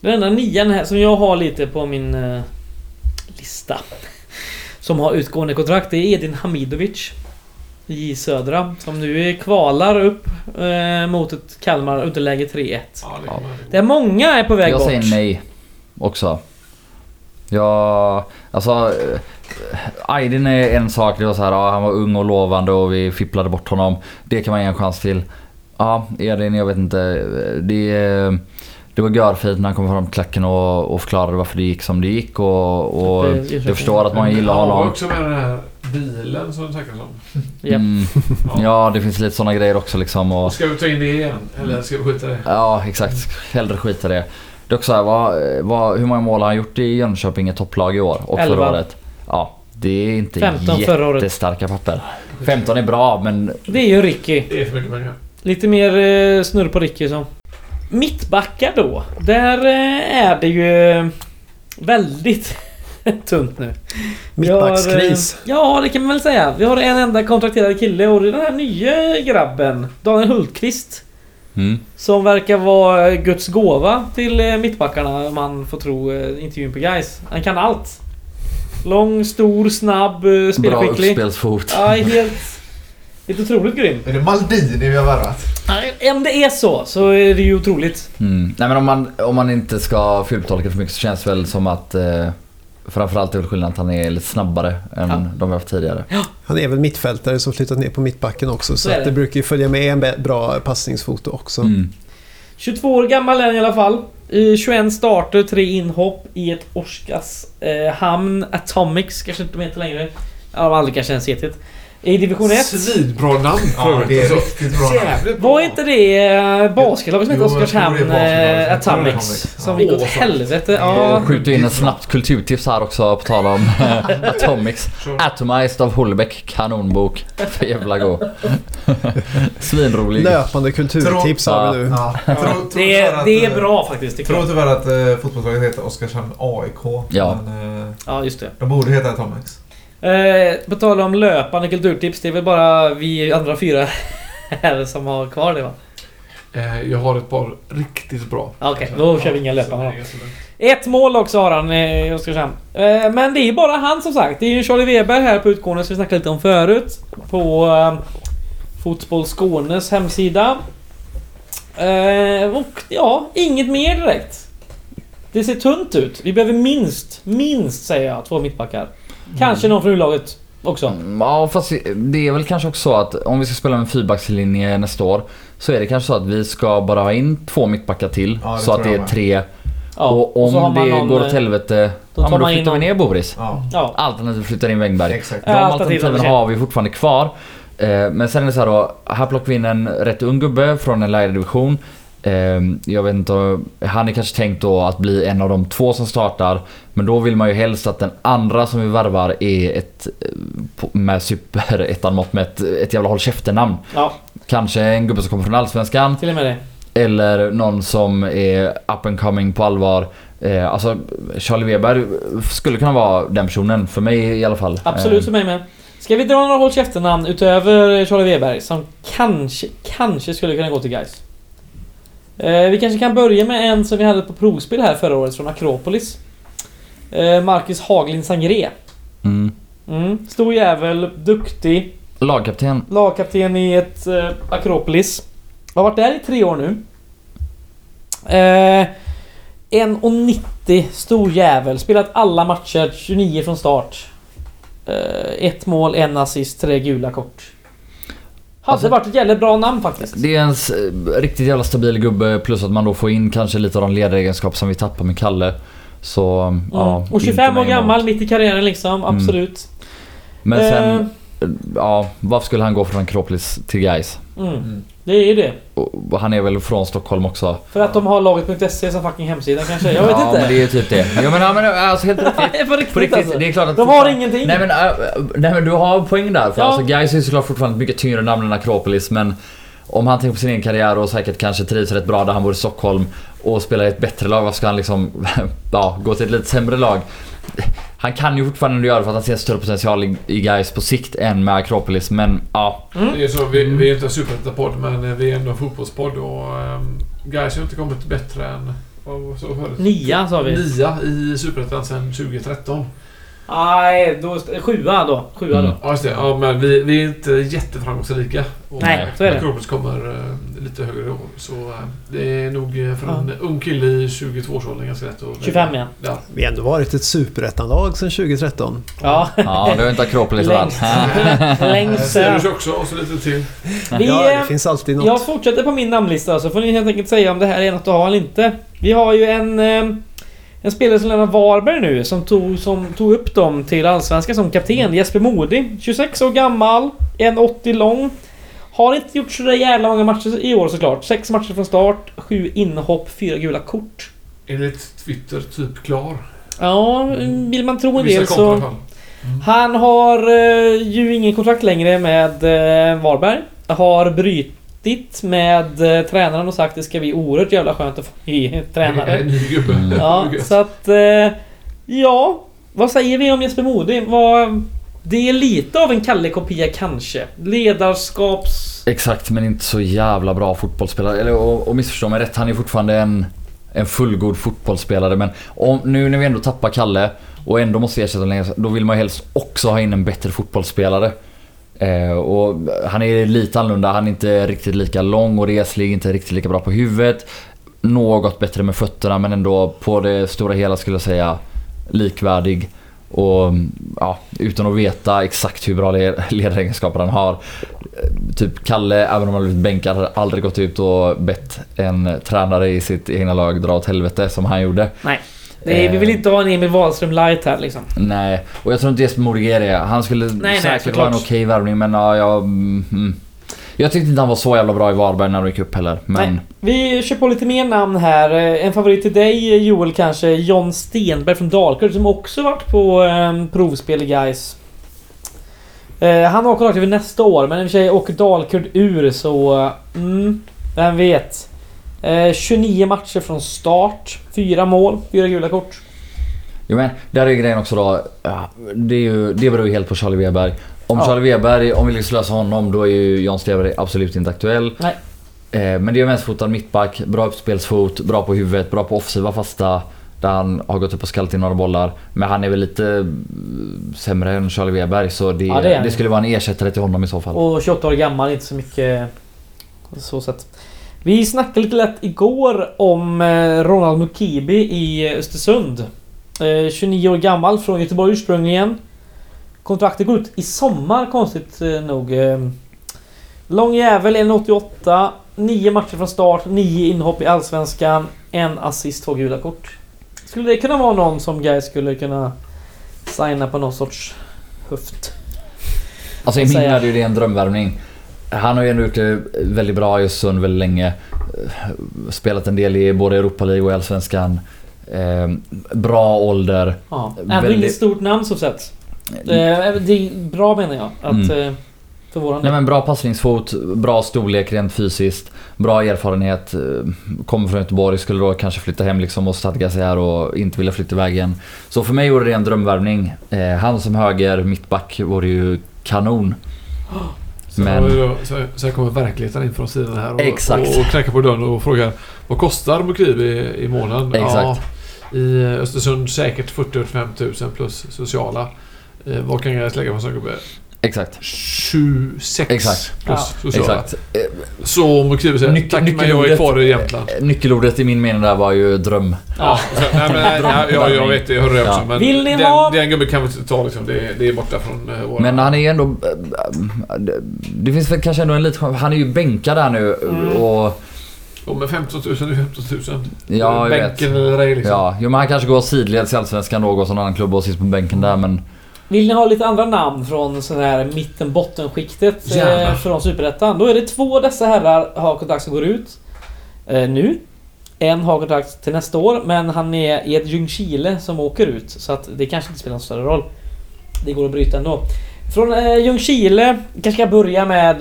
Den enda 9:an här som jag har lite på min lista som har utgående kontrakt, det är Edin Hamidovic i Södra som nu kvalar upp mot ett Kalmar underläge 3-1. Ja. Det är många är på väg bort. Jag säger nej också. Ja, alltså Aydin är en sak, det var så här, han var ung och lovande och vi fipplade bort honom. Det kan man ge en chans till. Ja, Edin, jag vet inte. Det var görfint när han kom fram till klacken och förklarade varför det gick som det gick och jag förstår att man gillar honom. Jag också med den här bilen som du tackade om. Ja, det finns lite sådana grejer också liksom, och ska vi ta in det igen? Eller ska vi skita det? Ja, exakt. Hellre skita det. Det är också här, hur många mål har han gjort i Jönköping i topplag i år och 11. Förra året? Ja, det är inte 15 jättestarka papper. 15 är bra, men... Det är ju Ricky. Det är för mycket pengar. Lite mer snurr på Ricky så. Mittbackar då, där är det ju väldigt tunt nu. Mittbackskris. Ja, det kan man väl säga. Vi har en enda kontrakterad kille och den här nya grabben, Daniel Hultqvist. som verkar vara Guds gåva till mittbackarna, man får tro intervjun på Guys. Han kan allt. Lång, stor, snabb, spelskicklig. Bra uppspelsfot. Ja, helt otroligt grym. Är det Maldini vi har värvat? Nej, om det är så är det ju otroligt. Nej, men om man inte ska filmtolka för mycket så känns det väl som att framförallt är väl skillnaden att han är lite snabbare än de vi haft tidigare. Ja. Han är väl mittfältare som flyttat ner på mittbacken också, så att det brukar ju följa med en bra passningsfoto också. 22 år gammal är han i alla fall. 21 starter, 3 inhopp i ett Orskas hamn Atomics, kanske inte med längre. Ja, aldrig kanske ens hetet. I division 1. Svidbra namn. Ja, det är riktigt bra. Var inte det basketlaget som heter Oskarshamn Atomics som gick åt helvete? Ja. Skjuter in ett snabbt kulturtips här också på tal om Atomics. Atomized av Holbeck, kanonbok. För jävla god. Svinrolig. Löpande kulturtips har vi nu. Det är bra faktiskt. Jag tror tyvärr att fotbollslaget heter Oskarshamn AIK. Ja, just det. De borde heta Atomics. På tal om löpande kulturtips, det är väl bara vi andra 4 här som har kvar det, va? Jag har ett par riktigt bra. Okej, då kör vi inga löpande. Ett mål också har han, jag ska säga. Men det är bara han som sagt. Det är ju Charlie Weber här på utgående som vi snackade lite om förut. På Fotboll Skånes hemsida. Och ja, inget mer direkt. Det ser tunt ut. Vi behöver minst säger jag, 2 mittbackar. Kanske någon från urlaget också. Ja, fast det är väl kanske också så att om vi ska spela med fyrbackslinje nästa år så är det kanske så att vi ska bara ha in 2 mittbackar till, så att det är 3. Ja, och om det går åt helvete, då flyttar vi ner Boris. Ja. Alternativt flyttar in Wengberg. Exakt. De alternativen har vi fortfarande kvar. Men sen är det så här då, här plockar vi in en rätt ung gubbe från en lägre division. Jag vet inte, han är kanske tänkt då att bli en av de 2 som startar, men då vill man ju helst att den andra som vi värvar är ett med superettanmått med ett jävla håll käftenamn. Ja. Kanske en gubbe som kommer från Allsvenskan. Till och med det. Eller någon som är up and coming på allvar. Alltså Charlie Weber skulle kunna vara den personen för mig i alla fall. Absolut, för mig med. Ska vi dra några håll käftenamn utöver Charlie Weber som kanske skulle kunna gå till Guys? Vi kanske kan börja med en som vi hade på provspel här förra året från Akropolis. Marcus Haglind Sangré. Stor jävel, duktig. Lagkapten i ett Akropolis. Har varit där i 3 år nu. 1,90, stor jävel. Spelat alla matcher, 29 från start. 1 mål, 1 assist, 3 gula kort. Alltså, hade varit ett jävla bra namn faktiskt. Det är en riktigt jävla stabil gubbe. Plus att man då får in kanske lite av de ledaregenskaper som vi tappar med Kalle. Så, ja, och 25 år gammal, mitt i karriären liksom, absolut. Men sen, ja, varför skulle han gå från Akropolis till Guys? Det är ju det. Och han är väl från Stockholm också. För att de har laget.se som fucking hemsida kanske. Jag vet inte. Men det är ju typ det. Ja, men alltså helt riktigt. På riktigt alltså. Det är klart att de har ingenting. Nej men du har poäng där för alltså Guys är såklart fortfarande mycket tyngre namn än Akropolis, men om han tänker på sin egen karriär och säkert kanske trivs rätt bra där han bor i Stockholm och spelar i ett bättre lag, vad ska han liksom gå till ett lite sämre lag? Han kan ju fortfarande göra det för att han ser större potential i Guys på sikt än med Akropolis, men ja. Det är så, vi är inte en superettan-podd, men vi är ändå en fotbollspodd och Guys har inte kommit bättre än 9 sa vi. 9 i superettan sedan 2013. Nej, då 7 då. Ja, just det. Ja, men vi är inte jätteframgångsrika. Nej, så är det. Akropolis kommer lite högre år, så det är nog för en ung kille i 22-årsåldern ganska rätt. 25 igen. Ja. Vi har ändå varit ett superettanlag sedan 2013. Ja, ja, det är inte Akropolis alls. Längst. Ser du också och så lite till. Det finns alltid något. Jag fortsätter på min namnlista så får ni helt enkelt säga om det här är något att ha eller inte. Vi har ju en spelare som lämnar Varberg nu som tog upp dem till Allsvenskan som kapten, Jesper Modi, 26 år gammal, 1,80 lång. Har inte gjort så jävla många matcher i år såklart. 6 matcher från start, 7 inhopp, 4 gula kort. Enligt Twitter typ klar. Ja, vill man tro en del så. Han har ju ingen kontrakt längre med Varberg. Har brytit med tränaren och sagt det ska bli oerhört jävla skönt att få i tränare. Ja, så att ja, vad säger vi om Jesper Modi? Vad Det är lite av en Kalle-kopia kanske. Ledarskaps... Exakt, men inte så jävla bra fotbollsspelare. Eller, och missförstå mig rätt, han är fortfarande en fullgod fotbollsspelare. Men om, nu när vi ändå tappar Kalle och ändå måste ersätta länge, då vill man helst också ha in en bättre fotbollsspelare. Och han är lite annorlunda. Han är inte riktigt lika lång och reslig, inte riktigt lika bra på huvudet. Något bättre med fötterna, men ändå på det stora hela skulle jag säga likvärdig. Och ja, utan att veta exakt hur bra ledaregenskaper han har. Typ Kalle, även om han blivit bänkad, har aldrig gått ut och bett en tränare i sitt egna lag dra åt helvete som han gjorde. Nej, nej, vi vill inte ha en Emil Wahlström light här liksom. Nej, och jag tror inte Jesper Modigere. Han skulle säkert vara en okej värvning, men ja, jag tyckte inte han var så jävla bra i Varberg när han gick upp heller, men... Nej, vi kör på lite mer namn här. En favorit till dig, Joel, kanske John Stenberg från Dalkurd, som också varit på provspel i Gais. Han åker klart över nästa år, men i och för sig åker Dalkurd ur, så vem vet. 29 matcher från start, 4 mål, 4 gula kort. Jo, men där är ju grejen också då, det beror ju helt på Charlie Weber. Om Charlie Weber, om vi lyckas lösa honom, då är ju John Stenberg absolut inte aktuell. Nej. Men det är vänsterfotad mittback, bra uppspelsfot, bra på huvudet, bra på offensiva fasta, där han har gått upp och skallat in några bollar. Men han är väl lite sämre än Charlie Weber, så det skulle vara en ersättare till honom i så fall. Och 28 år gammal, inte så mycket så sätt. Vi snackade lite lätt igår om Ronald Mukibi i Östersund. 29 år gammal, från Göteborg ursprungligen. Kontraktet går ut i sommar, konstigt nog. Lång jävel, 1,88. 9 matcher från start, 9 inhopp i Allsvenskan, 1 assist, 2 gula kort. Skulle det kunna vara någon som Gais skulle kunna signa på någon sorts höft? Alltså i min är det ju en drömvärvning. Han har ju ändå gjort det väldigt bra i Östersund väldigt länge. Spelat en del i både Europa League och Allsvenskan. Bra ålder. Ja, ändå inget stort namn så sett. Det är bra, menar jag, att för våran... Nej, men bra passningsfot, bra storlek rent fysiskt, bra erfarenhet, kommer från Göteborg, skulle då kanske flytta hem liksom och stadga sig här och inte vilja flytta iväg igen. Så för mig vore det en drömvärvning. Han som höger mittback vore ju kanon. Så kommer verkligheten in från sidan här och knäcka på dörren och frågar: vad kostar Mukibi i månaden? Exakt. Ja, i Östersund säkert 40-45 000 plus sociala. Vad kan jag lägga på Söngubbe? Exakt. 26 exakt. Plus sociala. Exakt. Så om Mukibi säger tack, men jag är kvar i Jämtland. Nyckelordet i min mening där var ju dröm. Ja, nej, men, jag vet det, jag hörde också. Men vill ni ha... den gubben kan vi inte ta liksom, det är borta från våra... Men han är ändå... Det finns väl kanske ändå en liten... Han är ju bänkad där nu och... Och med 15 000. Ja, jag bänken vet. Eller ej liksom. Ja, men han kanske går sidleds i Allsvenskan någon sån annan klubb och sitter på bänken där, men... Vill ni ha lite andra namn från sån här mittenbottenskiktet från Superettan? Då är det 2 dessa herrar har kontrakt som går ut nu. En har kontrakt till nästa år, men han är i ett Ljungkile som åker ut, så att det kanske inte spelar någon större roll. Det går att bryta ändå. Från Ljungkile kanske ska börja med...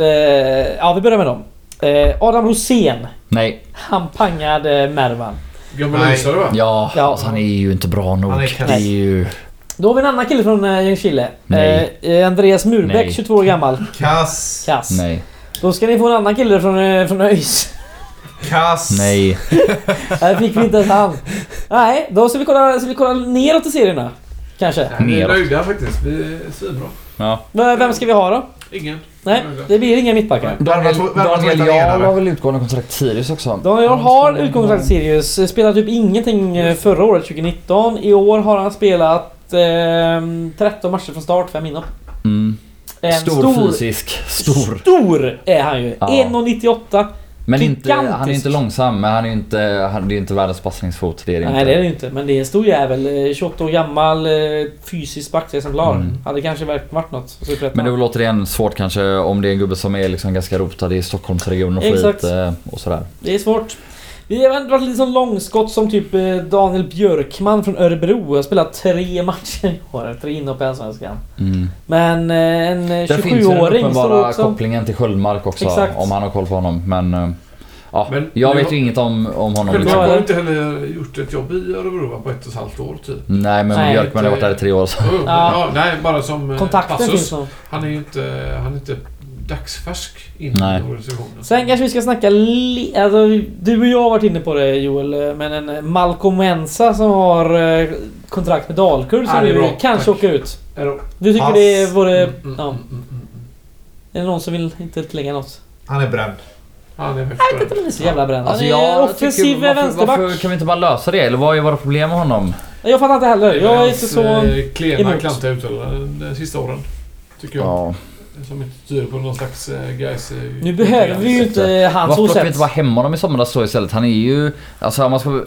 vi börjar med dem. Adam Rosén. Nej. Han pangade Mervan. Ja, alltså, han är ju inte bra nog. Det är ju... Då har vi en annan kille från Ljungkile. Andreas Murbeck, 22 år gammal. Kass. Nej. Då ska ni få en annan kille från ÖIS. Kass. Nej. Där fick vi inte ens han. Nej, då ska vi kolla neråt i serierna. Kanske. Vi är nöjda faktiskt, vi är svinbra. Ja. Vem ska vi ha då? Ingen. Nej, det blir inga mittbackar. Daniel har väl utgående kontrakt Sirius också. Daniel har utgående kontrakt Sirius. Spelade typ ingenting förra året, 2019. I år har han spelat 13 matcher från start, 5 inhopp. Stor fysisk. Stor är han ju. 1,98. Men inte, han är inte långsam. Men han är ju inte världens passningsfot. Nej, det är det inte. Men det är en stor jävel. 28 år gammal, fysisk backexemplar. Hade kanske varit något. Men det låter igen svårt kanske, om det är en gubbe som är liksom ganska rotad i Stockholmsregionen och skit och sådär. Det är svårt. Vi har varit lite sån långskott som typ Daniel Björkman från Örebro. Jag spelat 3 matcher i år, 3 inhopp i Allsvenskan. Men en 27-åring står också. Där finns ju den uppenbara kopplingen till Sköldmark också. Exakt. Om han har koll på honom. Men Ja, men jag vet ju inget om honom. Men har inte heller gjort ett jobb i Örebro på 1,5 år typ. Nej, men Björkman har varit där i 3 år. Så. Ja, nej, bara som passus. Han är inte dagsfärsk in i organisationen. Sen kanske vi ska snacka alltså, du och jag har varit inne på det, Joel, men en Malcolm Mensa som har kontrakt med Dalkurd som nu kanske åker ut. Du tycker det vore... Är det någon som vill inte lägga något? Han är bränd. Han är inte så jävla bränd. Alltså jag offensiv vänsterback. Varför kan vi inte bara lösa det? Eller vad är våra problem med honom? Jag fattar inte heller. Jag är inte så klena klantiga uttalanden de sista åren, tycker jag. Ja. Som inte styr på någon slags guys. Nu behöver vi ju inte hans osätt. Varför kan vi inte vara hemma honom i somras så istället? Han är ju... Alltså,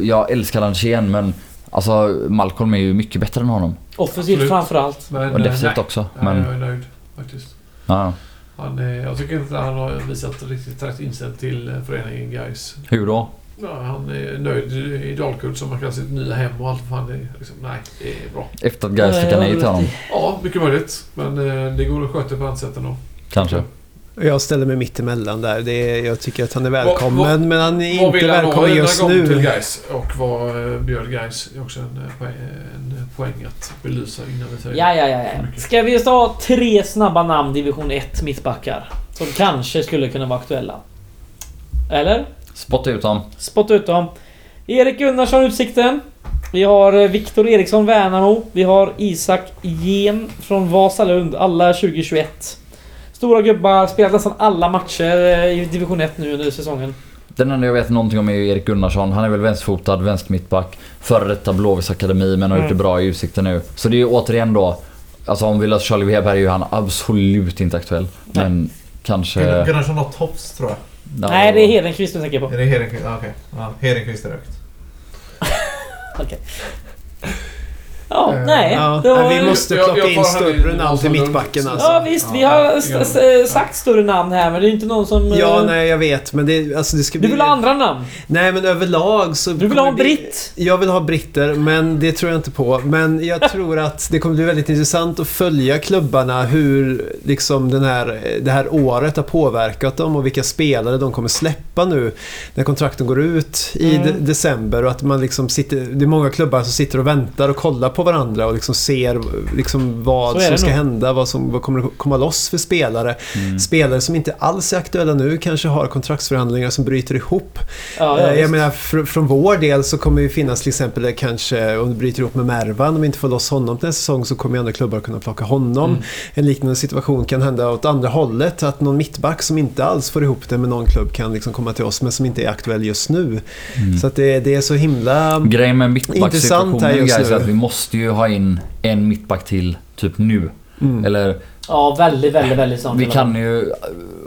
jag älskar Anders Kjern, men... Alltså, Malcolm är ju mycket bättre än honom. Offensivt framförallt. Och defensivt också. Men... Jag är nöjd faktiskt. Ja. Jag tycker inte att han har visat riktigt rätt inställning till föreningen guys. Hur då? Ja, han är nöjd i Dalkurd som man kallar sitt nya hem och allt för han är liksom, nej, det är bra. Efter att guys fick han nej till honom. Ja, mycket möjligt. Men det går att sköta på annat sätt ändå. Kanske. Jag ställer mig mitt emellan där. Jag tycker att han är välkommen, men han är inte välkommen just nu. Till guys och vad Björn guys är också en poäng att belysa innan vi säger. Ja. Ska vi ta 3 snabba namn division 1 mittbackar som kanske skulle kunna vara aktuella? Eller? Spotta ut dem. Erik Gunnarsson, Utsikten. Vi har Viktor Eriksson, Värnamo. Vi har Isak Gen från Vasalund, alla 2021. Stora gubbar, spelat nästan alla matcher i division 1 nu under säsongen. Den enda jag vet någonting om är Erik Gunnarsson. Han är väl vänsterfotad, vänstermittback, före detta Blåvis akademi, men har gjort det bra i Utsikten nu. Så det är ju återigen då, alltså om vi löser Charlie Weber är ju han absolut inte aktuell. Nej. Men kanske... Gunnarsson har tops, tror jag. Nej, det är Hedenqvist du tänker på. Är det Hedenqvist? Okej. Ja, Hedenqvist är högt. Okej. Ja, nej. Vi måste plocka in större namn till mittbacken alltså. Ja, visst. Vi har sagt större namn här, men det är inte någon som... Ja, nej, jag vet. Men det, alltså, det ska bli... Du vill ha andra namn? Nej, men överlag så... Du vill ha en britt? Jag vill ha britter, men det tror jag inte på. Men jag tror att det kommer bli väldigt intressant att följa klubbarna, hur liksom det här året har påverkat dem och vilka spelare de kommer släppa nu när kontrakten går ut i december. Och att man liksom sitter... Det är många klubbar som sitter och väntar och kollar på varandra och liksom ser liksom vad som ska hända, vad kommer komma loss för spelare. Spelare som inte alls är aktuella nu kanske har kontraktsförhandlingar som bryter ihop. Jag menar, från vår del så kommer det finnas till exempel kanske om det bryter ihop med Mervan, om vi inte får loss honom till nästa säsong så kommer andra klubbar kunna plocka honom. En liknande situation kan hända åt andra hållet, att någon mittback som inte alls får ihop det med någon klubb kan liksom komma till oss men som inte är aktuell just nu. Så att det är så himla intressant här just nu. Att vi måste ju ha in en mittback till typ nu. Eller, ja, väldigt, väldigt, väldigt sant. Vi kan ju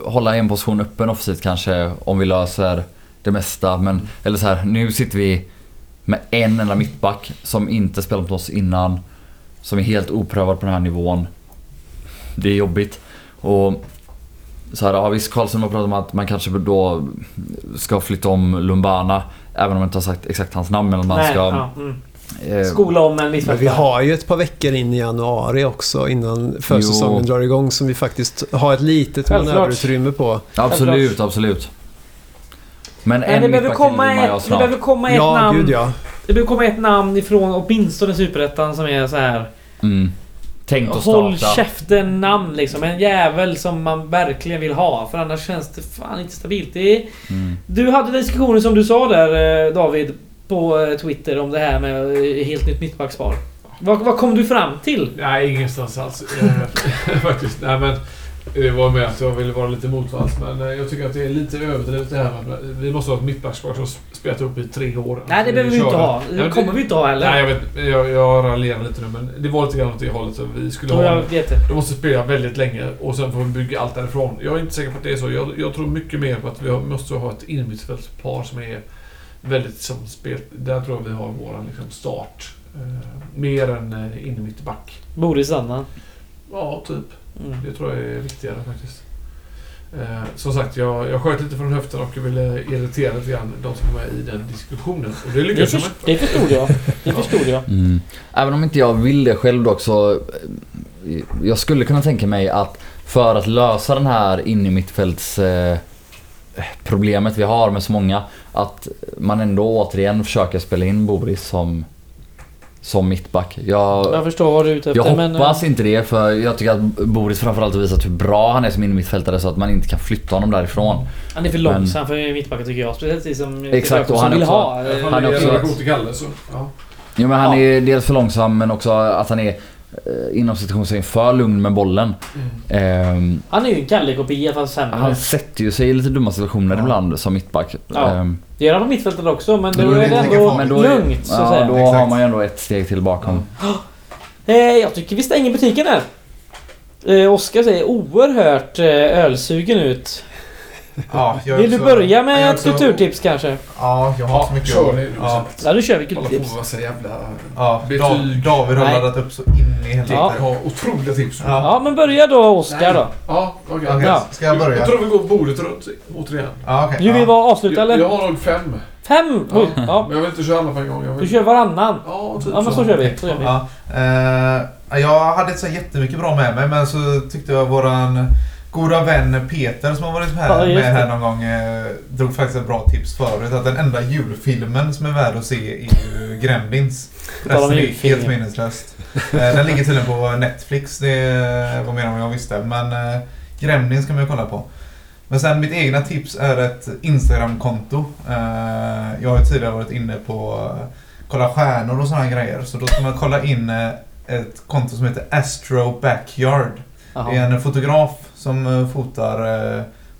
hålla en position öppen offensivt kanske om vi löser det mesta. Men, eller så här, nu sitter vi med en enda mittback som inte spelat på oss innan, som är helt oprövad på den här nivån. Det är jobbigt. Och så här, ja, visst, Karlsson har pratat om att man kanske då ska flytta om Lumbana, även om man inte har sagt exakt hans namn, men man skola om en mittback. Vi har ju ett par veckor in i januari också innan försäsongen drar igång som vi faktiskt har ett litet manöverutrymme på. Absolut. Men en det behöver komma ett namn ifrån åtminstone Superettan som är så här tänkt att starta. Håll käften namn liksom, en jävel som man verkligen vill ha, för annars känns det fan inte stabilt. Du hade diskussioner som du sa där, David, på Twitter om det här med helt nytt mittbackspar. Vad kom du fram till? Nej, ingenstans alls. Faktiskt. Nej, men det var med att jag ville vara lite motvalls, men jag tycker att det är lite överdrivet det här med, vi måste ha ett mittbackspar som spelat upp i 3 år. Nej, det behöver vi inte ha. Det kommer vi inte ha heller. Nej, jag raljerar lite nu, men det var lite grann åt det hållet. Så vi skulle de måste spela väldigt länge och sen får vi bygga allt därifrån. Jag är inte säker på att det är så. Jag tror mycket mer på att vi måste ha ett innermittfältspar som är väldigt som spel. Där tror jag vi har våran liksom start mer än in i mittback. Boris Lumbana. Ja, typ. Det tror jag är viktigare faktiskt. Som sagt, jag sköt lite från höften och ville irritera lite grann de som var i den diskussionen. Och det förstod jag. Även om inte jag vill det själv dock, så jag skulle kunna tänka mig att för att lösa den här in i mittfälts problemet vi har med så många, att man ändå återigen försöker spela in Boris som mittback. Jag förstår vad du är ute efter. Jag hoppas inte det, för jag tycker att Boris framförallt har visat hur bra han är som innermittfältare, så att man inte kan flytta honom därifrån. Han är för långsam för mittbacken tycker jag, speciellt som exakt, och han vill också, ha. Han är också god till Kalle så. Ja. Jo, men han är dels för långsam, men också att han är inom situationen för lugn med bollen. Han är ju en Kalle-kopia fast sämre. Han sätter ju sig i lite dumma situationer ibland som mittback. Det gör han på mittfältet också, men då är det ändå lugnt så att säga. Då har man ju ändå ett steg till bakom. Jag tycker vi stänger butiken här. Oskar ser oerhört ölsugen ut. Ja, vill du börja med ett kulturtips kanske? Ja, jag har så mycket. Ja, du kör vi kulturtips. Vad säger jävla. Ja, David har laddat upp så in i helheten. Jag har otroliga tips. Ja, men börja då Oskar då. Ja, okej. Okay. Ja. Ska jag börja? Jag tror vi går bordet runt återigen. Ja, okej. Okay. Du vill vara avsluta eller? Jag har nog 5. 5? Ja. Ja. Men jag vill inte köra alla på en gång. Du kör varannan. Ja, typ. Ja, men så kör vi. Så gör vi. Ja. Jag hade inte så jättemycket bra med mig, men så tyckte jag våran goda vän Peter som har varit med här någon gång drog faktiskt ett bra tips förut, att den enda julfilmen som är värd att se är ju Gremlins. Resten är helt minneslöst. Den ligger tydligen på Netflix, det var mer om jag visste, men Gremlins kan man ju kolla på. Men sen mitt egna tips är ett Instagram-konto. Jag har ju tidigare varit inne på kolla stjärnor och sådana grejer, så då ska man kolla in ett konto som heter Astro Backyard. Aha. Det är en fotograf som fotar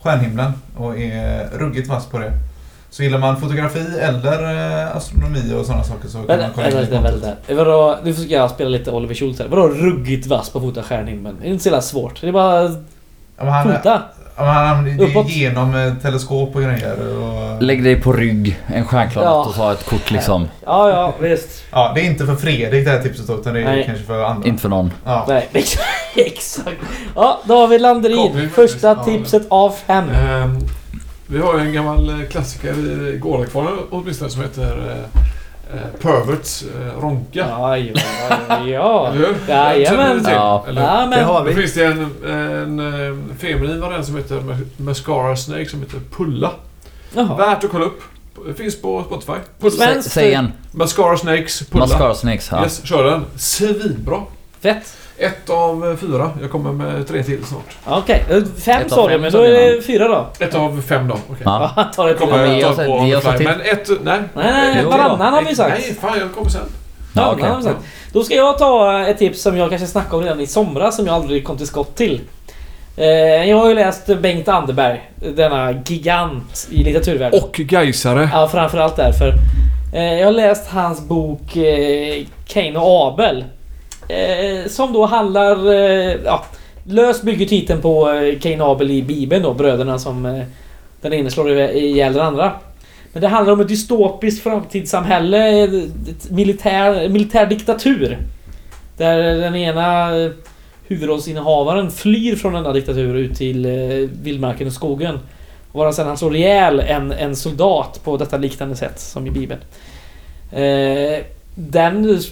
stjärnhimlen och är ruggigt vass på det. Så gillar man fotografi eller astronomi och sådana saker så kan man kolla in det. Vadå, nu försöker jag spela lite Oliver Schultz här. Vadå ruggigt vass på att fota stjärnhimlen? Det är inte så svårt, det är bara fota. Han är genom teleskop och grejer och... Lägg dig på rygg, en stjärnklart och ta ett kort liksom. Ja, visst. Ja, det är inte för Fredrik det här tipset utan det är kanske för andra. Inte för någon. Ja. Nej, exakt. Ja, David Landerin, första tipset av 5. Vi har en gammal klassiker i Gårdakvarnen åtminstone som heter... Perverts ronka. Ja. Det finns det en feminin variant som heter Mascara Snake som heter Pulla. Jaha. Värt att kolla upp. Det finns på Spotify. Pulla. Säg en. Mascara Snakes Pulla. Mascara Snakes, ja. Yes, kör den. Svinbra. Fett. 1 av 4. Jag kommer med 3 till snart. Okej, okay. 5 sa du, men då är det 4 då. 1 av 5 då, okej. Okay. Ja, ta det till mig. Men 1, nej, varannan har vi sagt. Nej, fan, jag kommer sen. Ja, okay. Sen. Då ska jag ta ett tips som jag kanske snackade om redan i somras som jag aldrig kom till skott till. Jag har ju läst Bengt Anderberg, denna gigant i litteraturvärlden. Och Gaisare. Ja, framförallt därför. Jag har läst hans bok Kain och Abel. Som då handlar löst bygger titeln på Kain och Abel i Bibeln då, bröderna som den ene slår ihjäl den andra. Men det handlar om ett dystopiskt framtidssamhälle, militär diktatur där den ena huvudrollsinnehavaren flyr från denna diktatur ut till vildmarken och skogen och var sedan han slår ihjäl en soldat på detta liknande sätt som i Bibeln.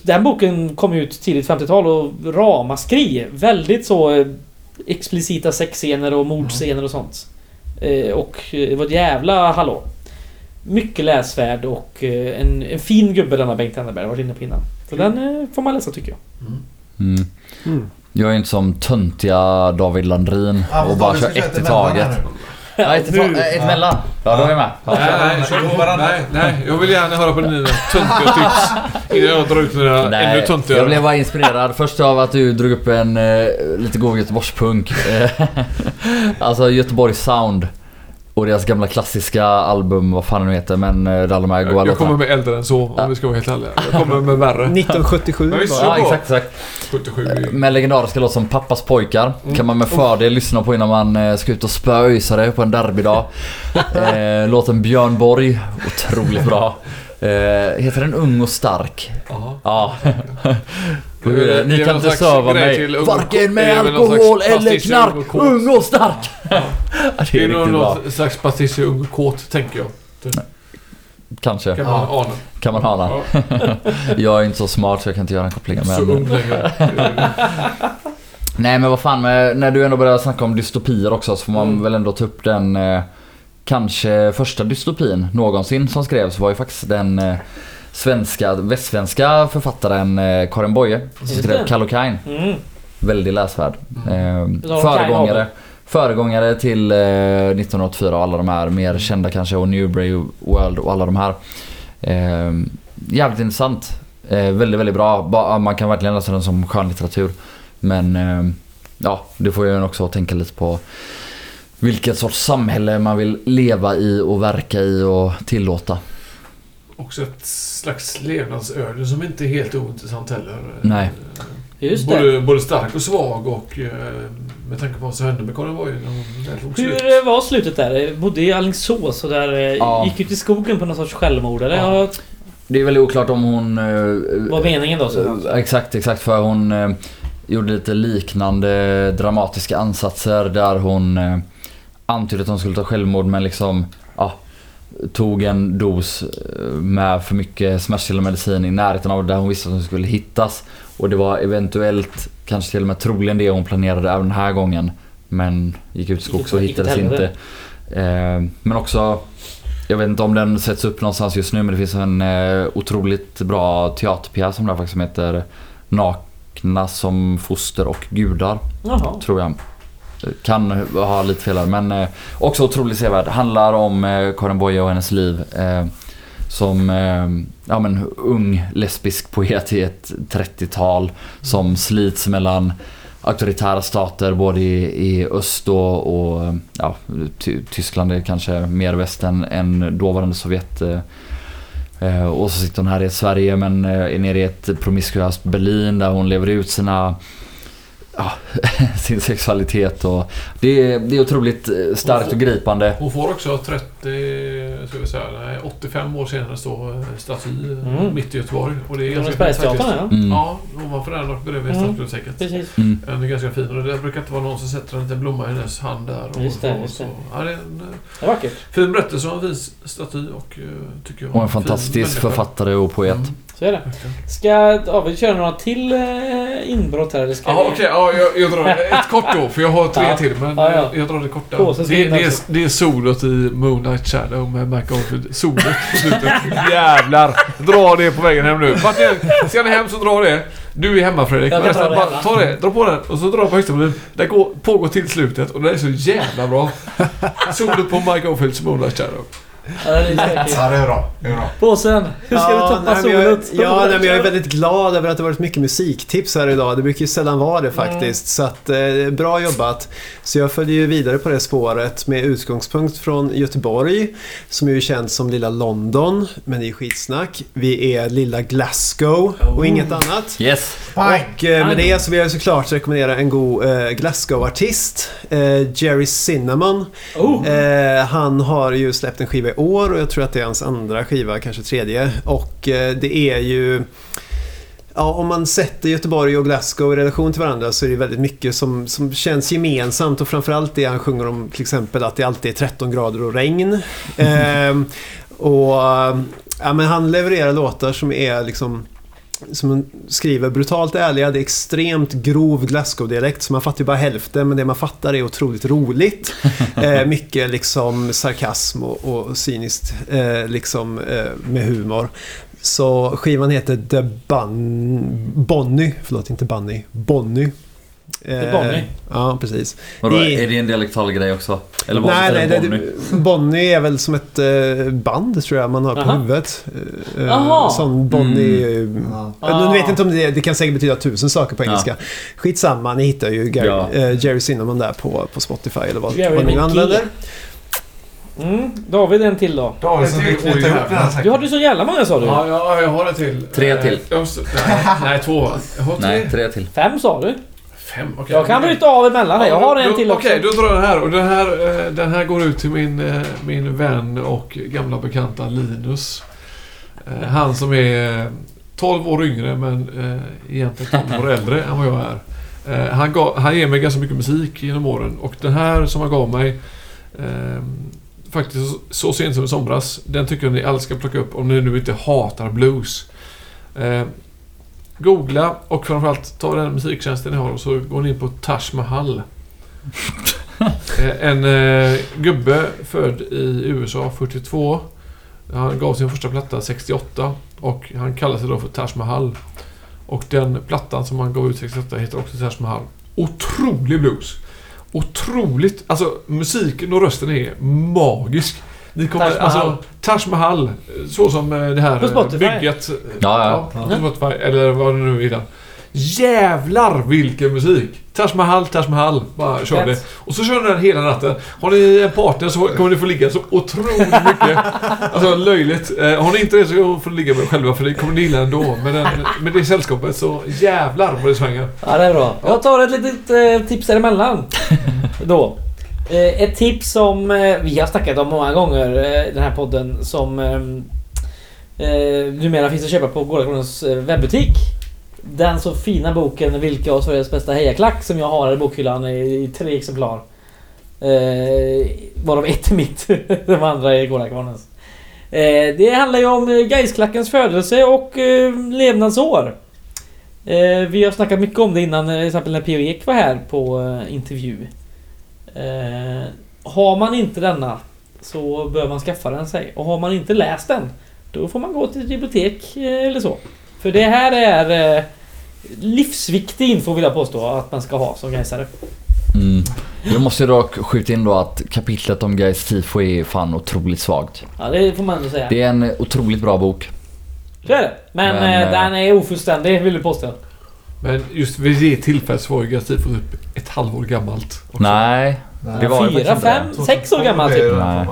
Den boken kom ut tidigt 50-tal och ramaskri. Väldigt så explicita sexscener och mordscener och sånt. Och det var ett jävla hallå. Mycket läsvärd och en fin gubbe denna Bengt Anderberg var inne på innan. Så den får man läsa tycker jag. Jag är inte som töntiga David Landrin och bara kör ett i taget. Ja, ett mellan. Ja, då är jag med. Nej, jag vill gärna höra på dina töntiga tips innan jag drar ut mina ännu töntigare. Jag blev bara inspirerad först av att du drog upp en lite god Göteborgspunk. Alltså Göteborgs Sound och deras gamla klassiska album, vad fan nu heter, men Dalmar går. Jag kommer med äldre än så, om vi ska vara helt ärliga. Jag kommer med värre. 1977. Ja, exakt. 77. Med legendariska låt som Pappas pojkar kan man med fördel lyssna på innan man ska ut och spööjsare på en derbydag. Låten Björn Borg, otroligt bra. Heter den Ung och stark? Ja. Ni kan inte söva mig varken med alkohol eller knark. Ung och stark. Det är någon slags pastis i ung och kåt, tänker jag. Kanske. Kan man ana? Jag är inte så smart så jag kan inte göra en koppling med det. Nej, men vad fan, när du ändå börjar snacka om dystopier också så får man väl ändå ta upp den kanske första dystopin någonsin som skrevs var ju faktiskt den svenska, västsvenska författaren Karin Boye som skrev Kallocain. Mm. Väldigt läsvärd. Föregångare till 1984 och alla de här mer kända kanske, och New Brave World och alla de här. Jävligt intressant. Väldigt, väldigt bra. Man kan verkligen läsa den som skönlitteratur. Men ja, det får ju också tänka lite på vilket sorts samhälle man vill leva i och verka i och tillåta. Också ett slags levnadsöde som inte är helt ointressant heller. Nej. Just både stark och svag, och med tanke på vad som hände med Karin var ju hur var slutet där? Bodde i Alingsås och där gick ut i skogen på någon sorts självmord eller? Ja. Det är väl oklart om hon vad meningen då så? Exakt, för hon gjorde lite liknande dramatiska ansatser där hon antydde att hon skulle ta självmord, men liksom tog en dos med för mycket smärtstillmedicin i närheten av där hon visste att hon skulle hittas, och det var eventuellt kanske till och med troligen det hon planerade även den här gången, men gick ut i skog så hittades inte. Men också, jag vet inte om den sätts upp någonstans just nu, men det finns en otroligt bra teaterpjäs som där faktiskt heter Nakna som foster och gudar. Jaha. Tror jag. Kan ha lite fel, men också otroligt sevärd. Handlar om Karin Boye och hennes liv som ung lesbisk poet i ett 30-tal som slits mellan auktoritära stater både i öst och Tyskland är kanske mer västen än dåvarande Sovjet, och så sitter hon här i Sverige men är nere i ett promiskuöst Berlin där hon lever ut sin sexualitet, och det är otroligt starkt och gripande. Hon får också 85 år senare stå staty mitt i Göteborg, och det är ganska fint. Ja, hon var föräldrad och bredvid stadsbiblioteket. Precis. Det är ganska fint, och det brukar inte vara någon som sätter en liten blomma i hennes hand där och just det. Ja, det är en vackert. Fin berättelse om en vis staty, och tycker jag. Och en fantastisk författare och poet. Så är det. Ska vi köra några till inbrott här? Jag drar ett kort då, för jag har tre till, men jag drar det korta. Det är solet i Moonlight Shadow med Michael Oldfield. Solet på slutet. Jävlar, dra det på vägen hem nu. Ska ni hem så dra det. Du är hemma, Fredrik. Ta det, dra på den och så dra på högsta volym. Det pågår till slutet och det är så jävla bra. Solet på Michael Oldfields Moonlight Shadow. Ja, det är bra. Påsen, hur ska du toppa solet? Jag är väldigt glad över att det varit mycket musiktips här idag. Det brukar ju sällan vara det faktiskt. Så att, bra jobbat. Så jag följer ju vidare på det spåret med utgångspunkt från Göteborg, som är ju känt som lilla London, men det är skitsnack. Vi är lilla Glasgow och inget annat. Yes. Och med det så vill jag såklart rekommendera en god Glasgow-artist, Jerry Cinnamon. Han har ju släppt en skiva i år, och jag tror att det är hans andra skiva, kanske tredje, och det är ju om man sätter Göteborg och Glasgow i relation till varandra så är det väldigt mycket som känns gemensamt, och framförallt det han sjunger om, till exempel att det alltid är 13 grader och regn och men han levererar låtar som är liksom, som skriver brutalt ärliga. Det är extremt grov Glasgow-dialekt, så man fattar ju bara hälften, men det man fattar är otroligt roligt. Mycket liksom sarkasm och cyniskt med humor. Så skivan heter The Bonnie. Förlåt, inte Bunny. Bonnie. Ja, precis. Är det en dialektal grej också? Eller nej, Bonnie är väl som ett band, tror jag man har på huvudet. Sån Bonnie. Nu vet inte om det kan säkert betyda 1000 saker på engelska. Skitsamma, ni hittar ju Jerry Cinnamon där på Spotify eller vad ni använder. David, en till då. Du har så jävla många, sa du. Ja, jag har en till. Tre till. Två. Nej, tre till. Fem, sa du. Okay. Jag kan bryta av emellan dig. Jag har en till också. Okej, då drar jag den här. Och den här går ut till min vän och gamla bekanta Linus. Han som är 12 år yngre, men egentligen 12 år äldre än vad jag är. Han ger mig ganska mycket musik genom åren. Och den här som han gav mig faktiskt så sent som i somras, den tycker jag ni alla ska plocka upp om ni nu inte hatar blues. Googla och framförallt ta den musiktjänsten ni har, och så går ni in på Taj Mahal. En gubbe född i USA 42. Han gav sin första platta 68 och han kallade sig då för Taj Mahal. Och den plattan som han gav ut 68 heter också Taj Mahal. Otrolig blues. Otroligt, alltså musiken och rösten är magisk. Ni kommer Taj Mahal, alltså, Taj Mahal så som det här bygget. Ja. Spotify, eller vad det nu vill. Jävlar vilken musik. Taj Mahal, bara kör det. Och så kör den hela natten. Har ni en partner så kommer ni få ligga så otroligt mycket. Alltså löjligt. Har ni inte det så får ni ligga med själva, för det kommer ni gilla ändå. Men med det sällskapet så jävlar vad det svänger. Ja, det är bra. Jag tar ett litet tips emellan. Då. Ett tips som vi har snackat om många gånger i den här podden, som numera finns att köpa på Gårdakronens webbutik. Den så fina boken Vilka av Sveriges bästa hejaklack, som jag har i bokhyllan i 3 exemplar, varav ett är mitt, de andra är Gårdakronens. Det handlar ju om Gaisklackens födelse och levnadsår. Vi har snackat mycket om det innan, till exempel när P.O. Ek var här på intervju. Har man inte denna så bör man skaffa den sig. Och har man inte läst den, då får man gå till bibliotek eller så. För det här är livsviktig info, vill jag påstå, att man ska ha som gaisare. Jag måste dock skjuta in då att kapitlet om Gais tifo är fan otroligt svagt. Ja, det får man ändå säga. Det är en otroligt bra bok. Så är det. Men den är ofullständig, vill du påstå. Men just vid det tillfället var ju Gais tifo typ ett halvår gammalt också. Nej, det var 4, 5, 6 år gammalt typ. Nej.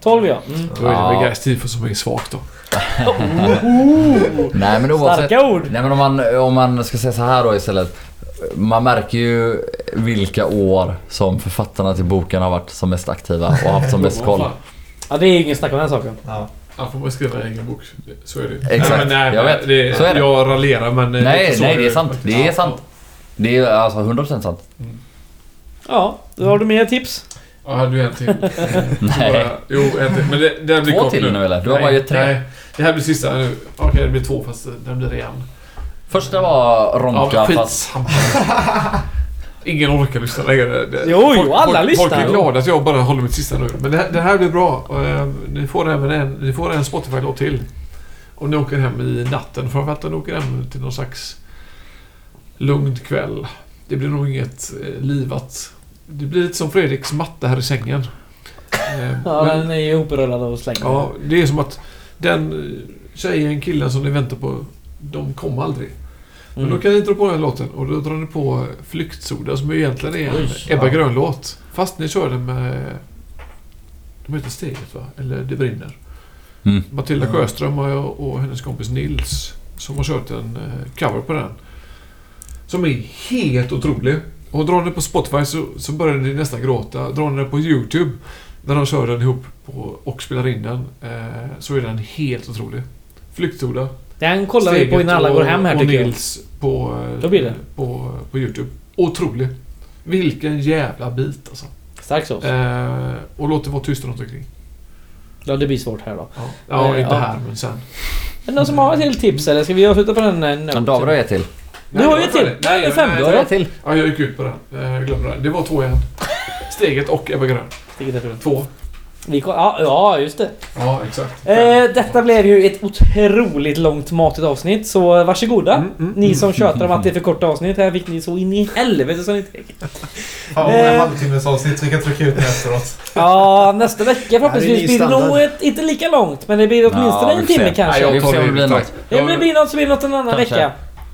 12, ja. Då är det med Gais tifo som är svagt då. Nej, men oavsett, starka ord. Nej, men om man ska säga så här då istället. Man märker ju vilka år som författarna till boken har varit som mest aktiva och haft som bäst koll. Ja, det är ju ingen snack om den saken. Ja. Han får bara skriva en egen bok. Så är det. Exakt. Jag raljerar, men nej, det är sant. Det är sant. Det är alltså 100% sant. Ja, då har du mer tips. Ja, du en till. Nej. Bara, jo, en till. Men det blir 2 till nu, eller? Du har bara gett 3. Nej, det här blir sista nu. Okej, det blir 2, fast den blir ren. Första var Ronka, ja, fast... Ingen orkar lyssna längre. Jo, alla lyssnar. Folk är glada att jag bara håller mitt sista nu. Men det här blir bra. Ni får en Spotify-låt till. Om ni åker hem i natten. För att ni åker hem till någon slags lugn kväll. Det blir nog inget livat. Det blir lite som Fredriks matta här i sängen. Ja, men den är ju operullad och slängd. Ja, det är som att den tjejen, killen som ni väntar på, de kommer aldrig. Men då kan ni dra på den låten, och då drar ni på Flyktsoda, som egentligen är en Ebba Grön-låt. Fast ni kör den med... De heter Steget, va? Eller Det brinner. Matilda Sjöström och hennes kompis Nils, som har kört en cover på den, som är helt otrolig. Och drar ni på Spotify så börjar ni nästan gråta. Drar ni på YouTube när de kör den ihop på, och spelar in den, så är den helt otrolig. Flyktsoda. Den kollar vi på innan alla går hem här, tycker jag. På YouTube. Otrolig. Vilken jävla bit, alltså. Starkt så. Och låt det vara tyst något omkring. Ja, det blir svårt här då. Ja, inte här, men sen. Men någon som har ett till tips, eller ska vi sluta på den? Men David har ett till. Nej, du har ju till. Nej, det är 5 dagar till. Ja, jag gick ut på den. Jag glömde den. Det var 2 igen. Steget och Ebba Grön. Steget och 2. Ja, just det. Ja, exakt. Detta blev ju ett otroligt långt matigt avsnitt. Så varsågoda. Ni som tjötar om att det är för korta avsnitt. Här fick ni så in i helvete som ni tänker. Ja, en halvtimmes avsnitt. Vi kan trycka ut efteråt. Ja, nästa vecka förhoppningsvis blir det nog inte lika långt. Men det blir åtminstone en timme kanske. Ja, det blir något som blir något en annan vecka.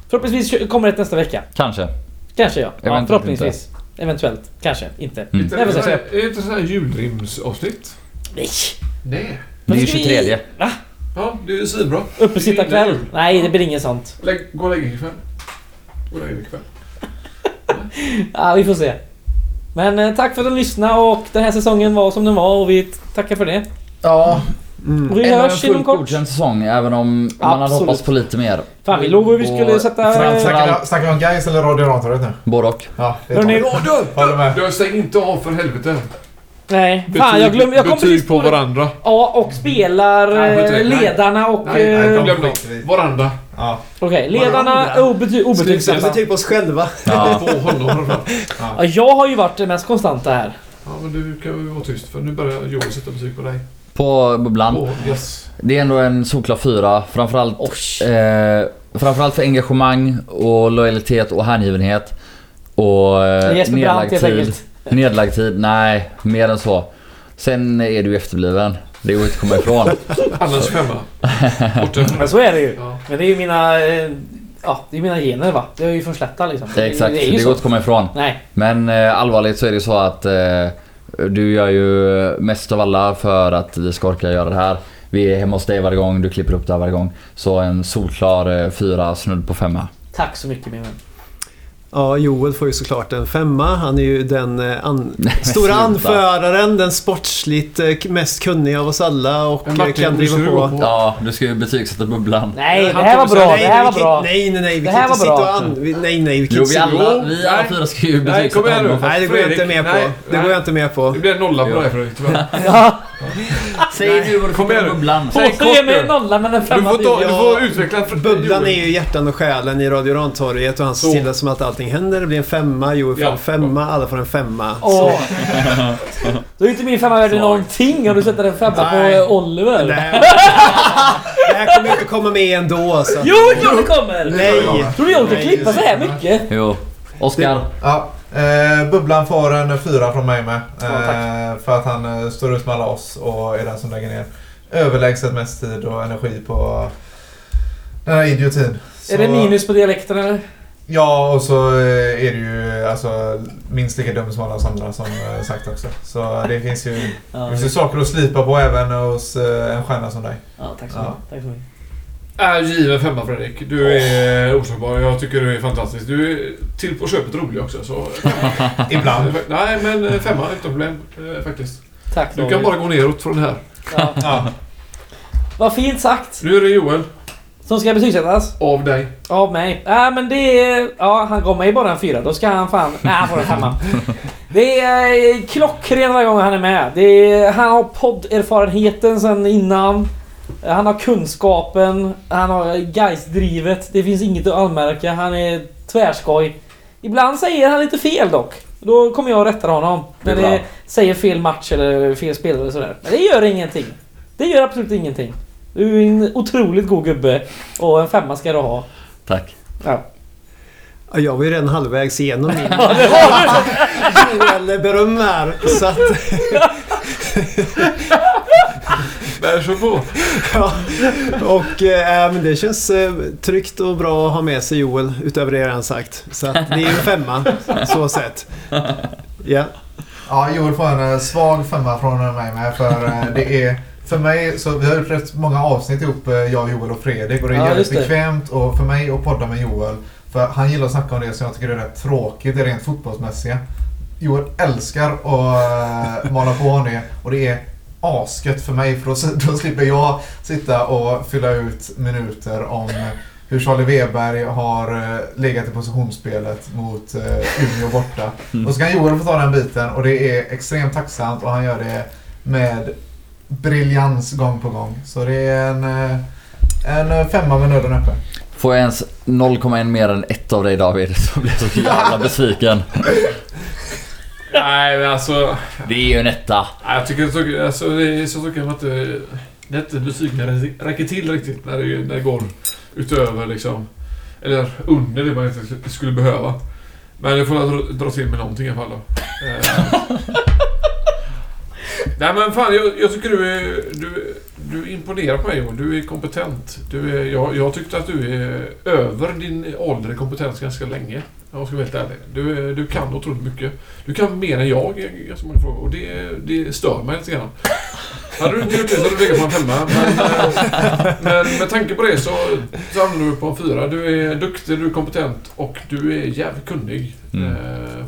Förhoppningsvis kommer det nästa vecka. Kanske ja. Eventuellt, förhoppningsvis. Inte. Eventuellt. Kanske. Inte. Är det inte så här julrimsavsnitt? Nej. Det är 23. Va? Ja, det är svinbra. Uppe sitta kväll. Nej, det blir inget sånt. Gå och lägg dig ikväll. Ja, vi får se. Men tack för att du lyssnade, och den här säsongen var som den var, och vi tackar för det. Ja. Och vi hörs inom kort. En säsong, även om man hade hoppats på lite mer. Fan, vi låg hur vi skulle sätta... Snackar vi om Gais eller radiorator nu? Både och. Ja, jag stänger inte av för helvete. Nej, fan, jag kommer betyg på varandra. Ja, och spelar ledarna och... Nej, varandra. Ja. Okej, ledarna obetygsamma. Betyg på oss själva. Ja, jag har ju varit den mest konstanta här. Ja, men du kan ju vara tyst för nu börjar Joel sätta musik på dig. På bubblan. Yes. Det är ändå en solklar 4. Framförallt för engagemang och lojalitet och hängivenhet. Och Jesper Brandt helt enkelt. Nedlagd tid, nej, mer än så. Sen är du efterbliven. Det går inte att komma ifrån. Annars femma. Men så är det ju. Ja. Men det är ju mina gener, va? Det är ju från slätta liksom. Exakt, det går inte att komma ifrån. Nej. Men allvarligt så är det så att du gör ju mest av alla för att vi ska orka göra det här. Vi är hemma hos dig varje gång, du klipper upp det här varje gång. Så en solklar 4, snudd på 5. Tack så mycket min vän. Ja, Joel får ju såklart en 5. Han är ju den stora anföraren, den sportsligt mest kunniga av oss alla och kan driva på. Ja, du ska ju betygsätta bubblan. Nej, det här var bra. Nej, det här var bra. Nej, vi kan inte sitta och vi kan inte. Vi alla fyra ska ju betygsätta. Nej, det går jag inte med på. Det blir 0 på dig för tyvärr. Ja. Säg du vad kommer bubblan. Säg med 0 men en 5. Du får utveckla för bubblan är ju hjärtan och själen i Radio Rantorget och hans sida som att allting händer. Det blir en 5, Joel får en 5, alla får en 5. Åh. Då är inte min 5 värd någonting om du sätter en 5 på Oliver. Nej. Det här kommer inte komma med ändå så. Jo, det kommer. Nej. Tror du jag inte klippa så här mycket? Jo. Oskar. Ja. Bubblan får en 4 från mig med för att han står ut med alla oss och är den som lägger ner överlägset mest tid och energi på den här idiotin. Så... Är det minus på dialekten eller? Ja, och så är det ju alltså, minst lika dum som alla andra som sagt också. Så det finns ju saker att slipa på även hos en stjärna som dig. Ja, tack så mycket. Given 5 Fredrik, du är orsakbar. Jag tycker du är fantastisk. Du är till på köpet rolig också så. Ibland. Nej men 5 utan problem faktiskt. Tack. Du kan bara gå neråt från det här. Ja. Vad fint sagt. Nu är det Joel som ska betygsättas. Av dig. Av mig. Nej men det är... Ja, han går mig bara en 4. Då ska han fan... Nej, han får en 5. Det är klockren varje gång han är med. Han har podderfarenheten sen innan. Han har kunskapen. Han har geistdrivet. Det finns inget att anmärka. Han är tvärskoj. Ibland säger han lite fel dock. Då kommer jag att rätta honom. När det säger fel match eller fel spelare och sådär. Men det gör ingenting. Det gör absolut ingenting. Du är en otroligt god gubbe. Och en 5 ska du ha. Tack. Ja. Jag var ju redan halvvägs igenom min Joel-beröm här. Så att... så på. Ja. Och men det känns tryggt och bra att ha med sig Joel utöver det jag redan sagt. Så att det är en 5 så sett. Yeah. Ja, Joel får en svag 5 från mig med för det är för mig så vi har gjort rätt många avsnitt ihop jag, Joel och Fredrik och det är jävligt bekvämt och för mig att podda med Joel för han gillar att snacka om det så jag tycker det är rätt tråkigt det är rent fotbollsmässiga. Joel älskar att mala på om det och det är asket för mig för då slipper jag sitta och fylla ut minuter om hur Charlie Weber har legat i positionsspelet mot Umeå borta. Och så kan Joel få ta den biten och det är extremt tacksamt och han gör det med briljans gång på gång. Så det är en 5 med nöden öppen. Får jag ens 0,1 mer än 1 av dig David så blir jag så jävla besviken. Nej, men alltså... Det är ju en 1. Jag tycker så, alltså, det är så tycker jag att det är inte musiken räcker till riktigt när det går utöver liksom. Eller under det man inte skulle behöva. Men jag får dra till med någonting i alla fall då. Nej men fan, jag tycker du imponerar på mig och du är kompetent. Jag tyckte att du är över din ålder i kompetens ganska länge. Jag ska vara helt ärlig. Du kan otroligt mycket. Du kan mer än jag i ganska många frågor. Och det stör mig lite grann. Hade du inte gjort det så hade du legat på en 5. Men med tanke på det så hamnar du på en 4. Du är duktig, du är kompetent och du är jävligt kunnig.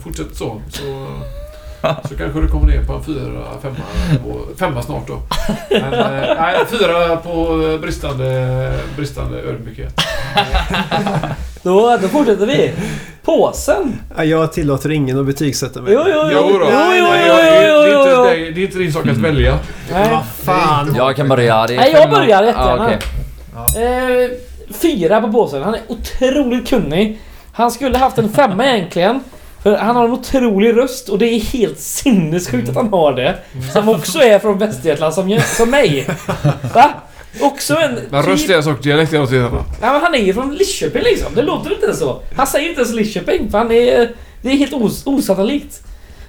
Fortsätt så kanske du kommer ner på en 4, 5 snart då. Men, nej, 4 på bristande ödmjukhet. Då fortsätter vi. Påsen. Jag tillåter ingen att betygsätta mig. Jo, det är inte din sak att välja. Nej, fan. Jag kan börja. Nej, jag börjar jättegärna. 4 på påsen. Han är otroligt kunnig. Han skulle haft en 5 egentligen. För han har en otrolig röst och det är helt sinnessjukt att han har det. Som också är från Västergötland som mig. Va? Också en... Men röstiga saker, dialekter åt sidan. Ja, men han är ju från Lidköping liksom. Det låter inte så. Han säger inte ens Lidköping för han är... Det är helt osannolikt.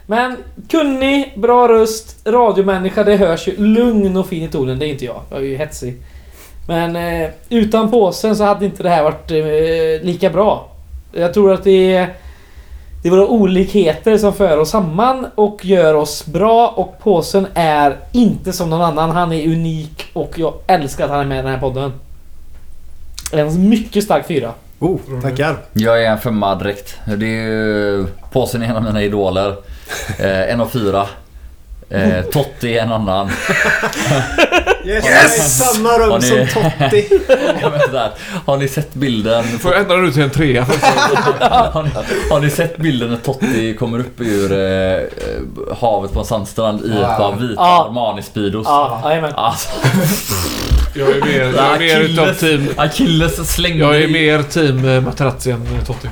Men kunnig, bra röst, radiomänniska, det hörs ju. Lugn och fin i tonen, det är inte jag. Jag är ju hetsig. Men utan påsen så hade inte det här varit lika bra. Jag tror att det är våra olikheter som för oss samman och gör oss bra. Och påsen är inte som någon annan. Han är unik och jag älskar att han är med i den här podden. En mycket stark 4. Oh, tackar. Jag är en 5:a direkt. Det är ju påsen är en av mina idoler. 1 av 4. Totti är en annan. Yes! Samma rum som Totti. Har ni sett bilden? Får jag ändra nu till en 3? Har ni sett bilden när Totti kommer upp ur havet på en sandstrand i ett par vita Armani-speedos? Alltså. Jag är mer utav team Achilles. Jag är mer team Materazzi än Totti.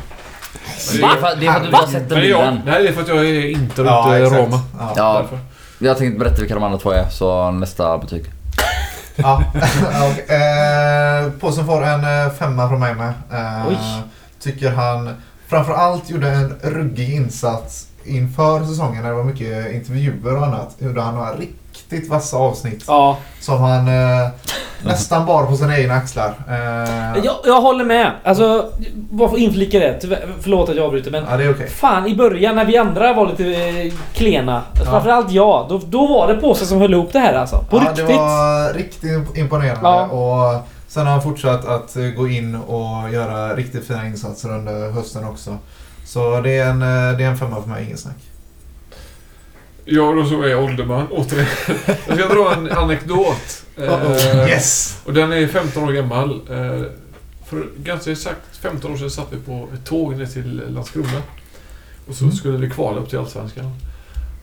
Det hade vi sett den bilden. Nej, det är för att jag är inte runt Roma. Ja, jag tänkte berätta vilka de andra två är. Så nästa betyg. Ja, okay. Påsen får en 5:a från mig med. Tycker han framförallt gjorde en ruggig insats inför säsongen när det var mycket intervjuer och annat. Gjorde han några riktigt vassa avsnitt som han nästan bar på sina egna axlar. Jag håller med. Alltså, varför inflikar det? Förlåt att jag avbryter, men det är okay. Fan, i början när vi andra var lite klena, framförallt jag, då var det påsen som höll ihop det här alltså. På riktigt. Det var riktigt imponerande och sen har han fortsatt att gå in och göra riktigt fina insatser under hösten också. Så det är en 5:a för mig, ingen snack. Ja, då så är jag ålderman återigen. Jag ska dra en anekdot. Yes! Och den är 15 år gammal. För ganska exakt 15 år sedan satt vi på ett tåg ner till Landskrona. Och så skulle vi kvala upp till Allsvenskan.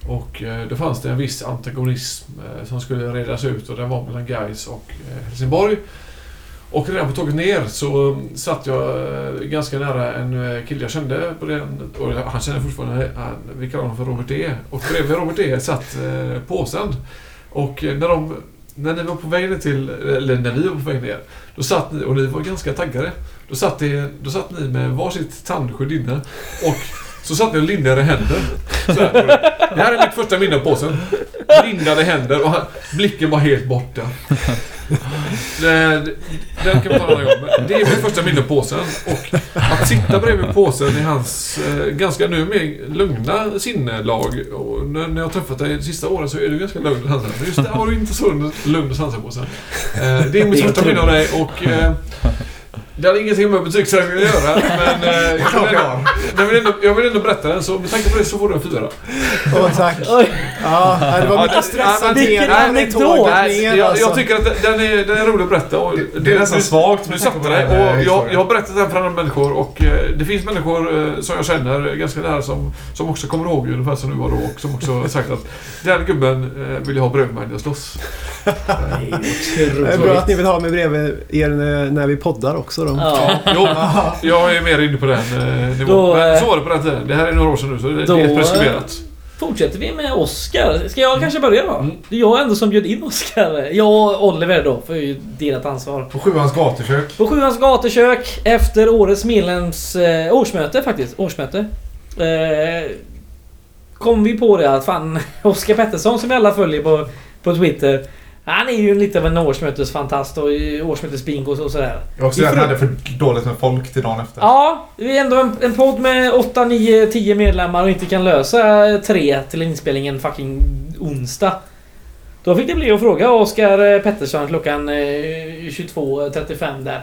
Och då fanns det en viss antagonism som skulle redas ut. Och den var mellan Gais och Helsingborg. Och redan på tåget ner så satt jag ganska nära en kille jag kände på den, och han kände fortfarande, vi kallar honom för Robert D. Och bredvid Robert D satt påsen. Och när ni var på väg ner till, eller när vi var på väg ner, då satt ni, och ni var ganska taggade, då satt ni med varsitt tandskydd inne. Och så satt ni och lindade händer. Så här, det här är mitt första minne av påsen. Lindade händer och blicken var helt borta. Den kan man ta någon gång. Det är min första minne av påsen. Och att sitta bredvid påsen i hans ganska nu mer lugna sinnelag. Och när jag träffat dig de sista åren så är du ganska lugn. Just det, har du inte så lugn sanspåsen. Det är mitt första minne av dig. Och det hade ingenting med betygssättningen att göra, men jag vill ändå berätta den, så med tanke på det så får du en 4. Tack. Det var mycket stressande. Jag tycker att den är rolig att berätta. Och det är nästan svagt. Du satte dig och jag har berättat den för andra människor, och det finns människor som jag känner ganska nära som också kommer ihåg ungefär som du var då, och som också sagt att den gubben vill jag ha bredvid mig när jag slåss. Det är bra att ni vill ha mig bredvid er när vi poddar också då. Ja. Jag är mer inne på den nivån. Men så var det på den tiden. Det här är några år sedan nu, så det är preskriberat. Fortsätter vi med Oscar. Ska jag kanske börja då? Det är jag ändå som bjöd in Oscar. Jag och Oliver då, för ju delat ansvar. På Sjuans gatukök. På Sjuans gatukök efter årets årsmöte faktiskt. Årsmöte. Kom vi på det att fan, Oscar Pettersson som vi alla följer på Twitter, han är ju lite av en årsmötesfantast och årsmötesbingos och sådär. Och så hade för dåligt med folk till dagen efter. Ja, vi är ändå en podd med 8, 9, 10 medlemmar och inte kan lösa 3 till inspelningen fucking onsdag. Då fick det bli att fråga Oskar Pettersson klockan 22.35 där.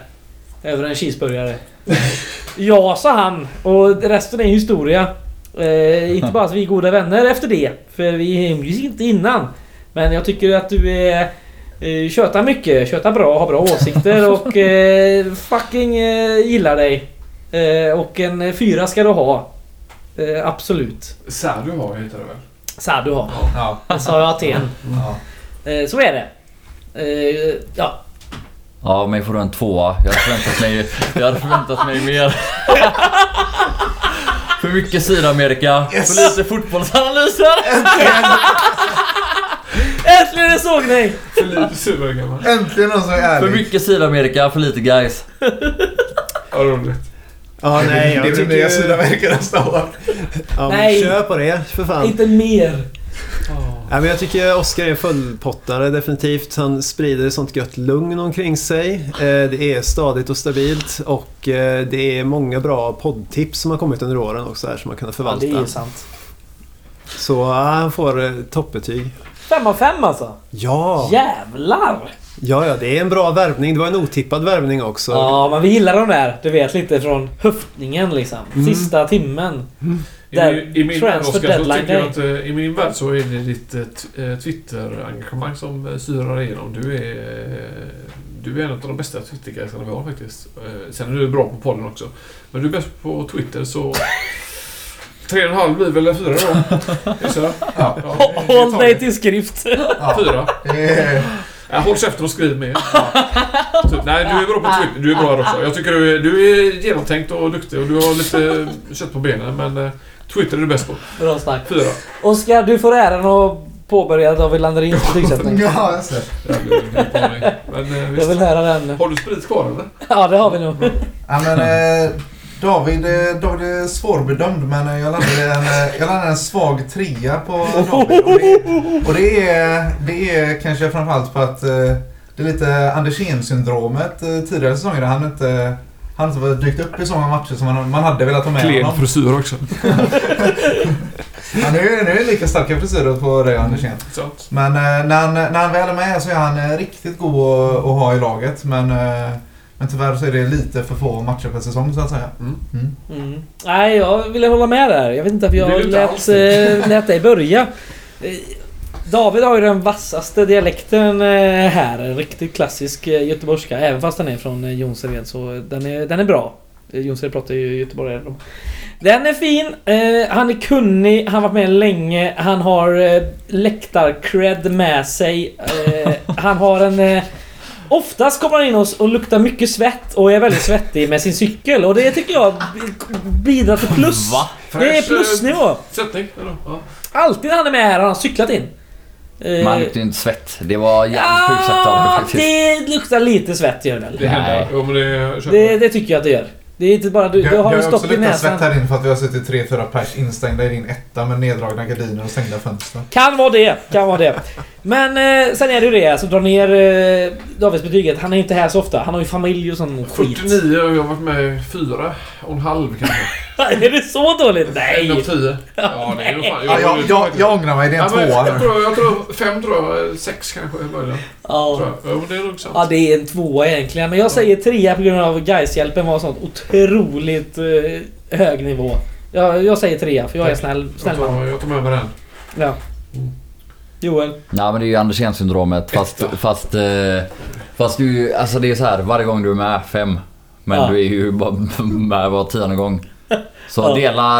Över en cheeseburgare. Ja, sa han. Och resten är historia. Inte bara att vi är goda vänner efter det. För vi umgicks inte innan. Men jag tycker att du är tjötar mycket, tjötar bra, har bra åsikter och fucking gillar dig. Och en 4 ska du ha. Absolut. Sadu har heter det väl? Sadu har. Ja. Det sa jag till en. Så är det. Ja. Ja, men får du en 2:a. Jag hade förväntat mig mer. För mycket Sydamerika, yes. För lite fotbollsanalyser. Äntligen jag såg dig. För lite Sydamerika. Äntligen någon som är ärlig. För mycket Sydamerika, för lite guys. Ja, roligt. Ah, nej, jag det blir mer Sydamerika nästa år. Ja, nej, kör på det, för fan. Inte mer. Ja, men jag tycker Oskar är en fullpottare, definitivt. Han sprider sånt gött lugn omkring sig. Det är stadigt och stabilt. Och det är många bra poddtips som har kommit under åren också här, som man kan förvalta. Ja, det är sant. Så han får toppbetyg. 5 av 5 alltså? Ja. Jävlar! Ja, det är en bra värvning. Det var en otippad värvning också. Ja, men vi gillar de där. Du vet, lite från höftningen liksom. Sista timmen. Mm. I min Oscar, så tycker jag att i min värld så är det ditt Twitter-engagemang som syrar igenom. Du är en av de bästa Twitter-guysarna vi har faktiskt. Sen är du bra på podden också. Men du är bäst på Twitter, så 3,5 blir väl 4 då. Ja, håll dig till skrift. 4. Jag hålls efter och skriv med. Typ. Nej, du är bra på Twitter. Du är bra också. Jag tycker du är genomtänkt och duktig. Och du har lite kött på benen. Men Twitter är du bäst på. Bra snack. 4. Oskar, du får äran att påbörja då vi landar in på tygsättning. Ja, jag ser. Jag vill höra den. Har du sprit kvar eller? Ja, det har vi nog. Ja, men David är svårbedömd, men jag landade en svag 3 på David. Och det är kanske framförallt för att det är lite Anders Kjern-syndromet tidigare säsonger. Han inte var dykt upp i så många matcher som man hade velat ha med honom. Klen frisyr också. Ja, nu är lika starka frisyrer på det Anders Kjern. Men när han väl är med så är han riktigt god att ha i laget, men tyvärr så är det lite för få matcher per säsong, så att säga. Nej, jag ville hålla med där. Jag vet inte varför jag lät dig börja. David har ju den vassaste dialekten här. En riktigt klassisk göteborgska. Även fast den är från Jonsered, så den är bra. Jonsered pratar ju göteborgare. Den är fin. Han är kunnig. Han har varit med länge. Han har läktarcred med sig. Han har en... Oftast kommer han in oss och luktar mycket svett och är väldigt svettig med sin cykel, och det tycker jag bidrar till plus. Va? Det är plusnivå. Sättning, ja. Alltid när han är med här har han cyklat in. Man luktar inte svett. Det var jävligt sjukt sagt av det faktiskt. Det luktar lite svett gör väl. Det händer. Ja, men det tycker jag att det gör. Det är inte bara du har en stopp i näsan. Jag har också luktat svett här in för att vi har suttit 3-4 pers instängda i din etta med neddragna gardiner och stängda fönster. Kan vara det. Men sen är det ju det. Alltså, dra ner Davids betyget. Han är inte här så ofta. Han har ju familj och sån 49 skit. 49 och jag har varit med 4,5 kanske. Är det så dåligt? Nej. 1 av 10. Ja, det är ju fan. Jag ångrar mig. Det är en 2. Jag tror 5, tror jag. 6 kanske. Ja. Det är nog sant. Ja, det är en 2 egentligen. Men jag säger 3 på grund av Gais-hjälpen var sånt otroligt hög nivå. Jag säger 3 för jag är snäll man. Jag kommer över den. Ja. Joel. Ja, men det är ju Anders Kjern-syndromet fast du, alltså det är så här, varje gång du är med 5, men du är ju bara med var 10:e gång. Så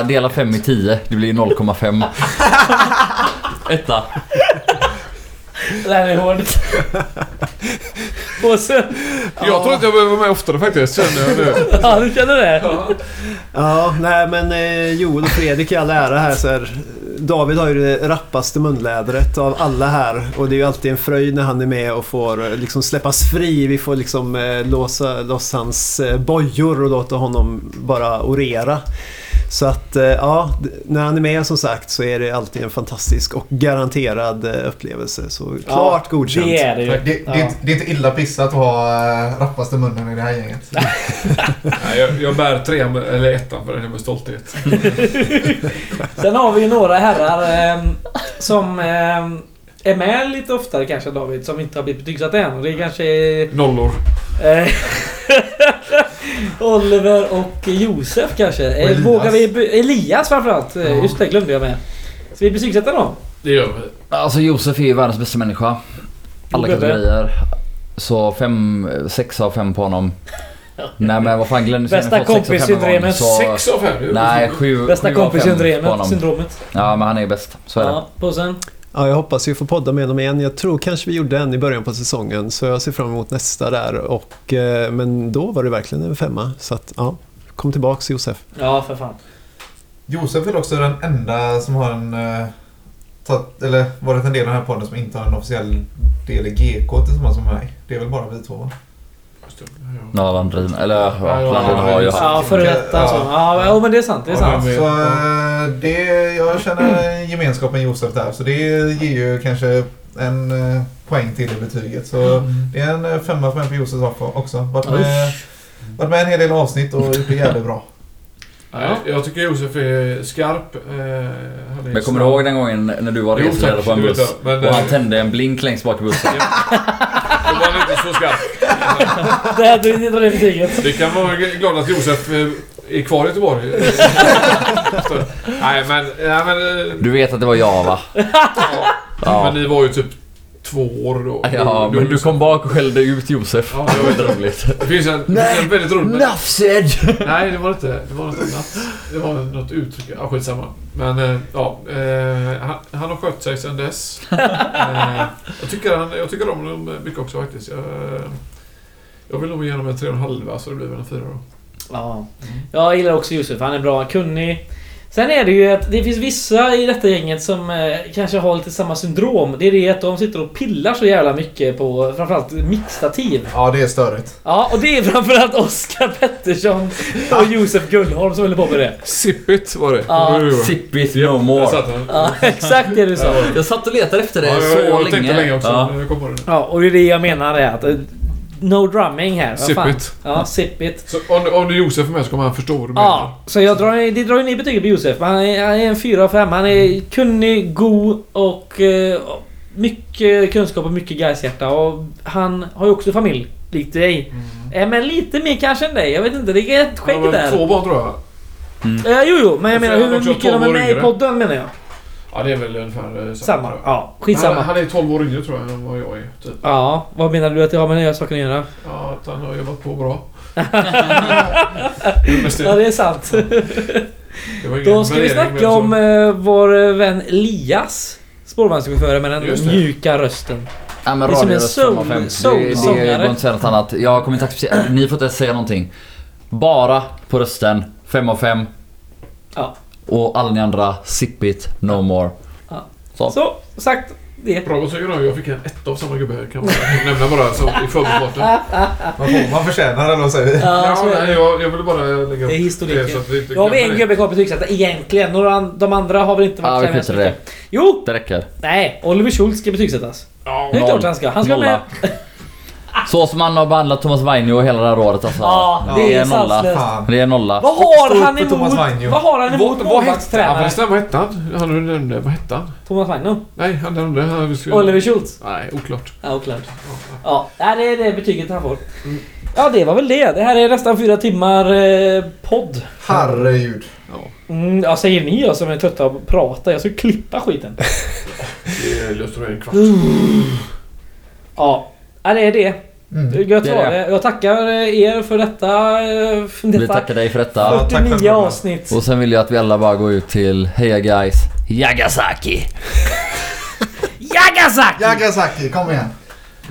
dela 5 i 10, det blir 0,5. Etta. Det här är hårt. Och sen, jag tror inte jag behöver vara med oftare faktiskt, känner jag nu. Ja, du känner det. Ja, nej, men Joel och Fredrik är alla ära här så här. David har ju det rappaste munlädret av alla här, och det är ju alltid en fröjd när han är med och får liksom släppas fri. Vi får liksom låsa loss hans bojor och låta honom bara orera. Så att ja, när han är med som sagt så är det alltid en fantastisk och garanterad upplevelse. Så klart godkänt. Det är det ju. Det är inte illa pissat att ha rappaste munnen i det här gänget. Nej, jag bär 3 eller 1 för det är med stolthet. Sen har vi ju några herrar som är med lite oftare kanske, David, som inte har blivit betygsatt än. Det är kanske nollor. Oliver och Josef kanske. Och vågar vi Elias framförallt? Ja. Just det, glömde jag med. Så vi betygsätter dem. Det gör vi. Alltså Josef är ju världens bästa människa. Alla kategorier. Så 6 av 5 på honom. Nej, men vad fan, glömde sig. Bästa kompis syndromet. 6 av 5. Nej, 7. Bästa kompis syndromet. Ja, men han är bäst. Så är det. Ja, på sen. Ja, jag hoppas ju få podda med dem igen. Jag tror kanske vi gjorde en i början på säsongen, så jag ser fram emot nästa där. Och, men då var det verkligen en 5. Så att, ja, kom tillbaka Josef. Ja, för fan. Josef är också den enda som har en eller varit en del av den här podden som inte har en officiell del i GK tillsammans som mig. Det är väl bara vi två, va? Ja, Landrin. Eller Landrin har ju... Ja, för detta så. Ja, men det är sant. Det är sant. Så det, jag känner gemenskapen Josef där. Så det ger ju kanske en poäng till i betyget. Så det är en 5 för mig på Josef också. Varit med en hel del avsnitt och det är jävligt bra. Ja. Jag tycker Josef är skarp. Men kommer du ihåg den gången när du var reserad på en buss och han tände en blink längst bak i bussen? Det var inte så skarpt. Det hade inte varit betyget. Vi kan vara glada att Josef är kvar i Göteborg. Nej, men du vet att det var jag, va? Ja. Men ni var ju typ 2 år då. Ja, men du kom bak och skällde ut Josef. Ja, det var inte roligt. Det finns en väldigt rolig... Nej, det var något uttryck. Ja, skitsamma. Men ja, han har skött sig sedan dess. Jag tycker om honom mycket också faktiskt. Jag vill nog ge honom en 3,5, så det blir väl en 4 då. Ja, jag gillar också Josef. Han är bra, kunnig. Sen är det ju att det finns vissa i detta gänget som kanske har lite samma syndrom. Det är det att de sitter och pillar så jävla mycket på framförallt mixtativ. Ja, det är störigt. Ja, och det är framförallt Oskar Pettersson och Josef Gullholm som ville på med det. Sippit var det. Ja, sippit no more. Ja, exakt det du sa. Jag satt och letade efter det så länge. Jag tänkte länge också. Ja. Jag kom på det nu. Ja, och det är det jag menar är att... No drumming här. Sippigt. Ja, sippigt. Så om du Josef är med så kommer han förstå. Ja, så det drar ju ner betyget på Josef. Han är en 4/5. Han är kunnig, god och mycket kunskap och mycket gejshjärta. Och han har ju också familj, likt dig. Men lite mer kanske än dig. Jag vet inte, det är ett skägg där. 2 barn tror jag. Jo, men jag menar hur mycket de är med i podden menar jag. Ja, det är väl ungefär samma. Ja, skitsamma. Han är 12 år yngre tror jag än vad jag är typ. Ja, vad menar du att jag har med nya saker att göra? Ja, att han har jobbat på bra. Ja, det är sant. Då ska vi snacka om vår vän Lias spårvagnschaufför med den mjuka rösten. Ja, men det är jag kommer inte ni får inte säga någonting. Bara på rösten 5/5. Ja. Och alla ni andra, sip it, no more. Ja. Så sagt det. Bra, och så jag fick en 1 av samma gubbe här. Kan man nämna bara så i förbifarten. Man förtjänar den, vad säger vi? Jag vill bara lägga... Det är historik. Jag har en gubbe kvar på trycksätta egentligen. De andra har väl inte varit... Ja, vi knyter det. Jo! Det räcker. Nej, Oliver Schultz ska betygsättas. Ja, det är klart han ska med. Så som han har behandlat Thomas Vainio och hela det här året alltså. Ja, det är nolla. Det är nolla. Vad har han emot? Vad hette han? Vad hette han? Thomas Vainio? Nej, han är Oliver Schultz? Nej, oklart. Ja, oklart. Ja, det är det betyget han får. Ja, det var väl det. Det här är nästan 4 timmar podd. Herregud. Ja, säger ni jag som är trött av att prata. Jag ska klippa skiten. Det löser en kvart. Ja. Ja, det är det. Jag tackar er för detta. Vi tackar dig för detta. 49 avsnitt. Och sen vill jag att vi alla bara går ut till Heja guys, Yagasaki. Yagasaki! Kom igen.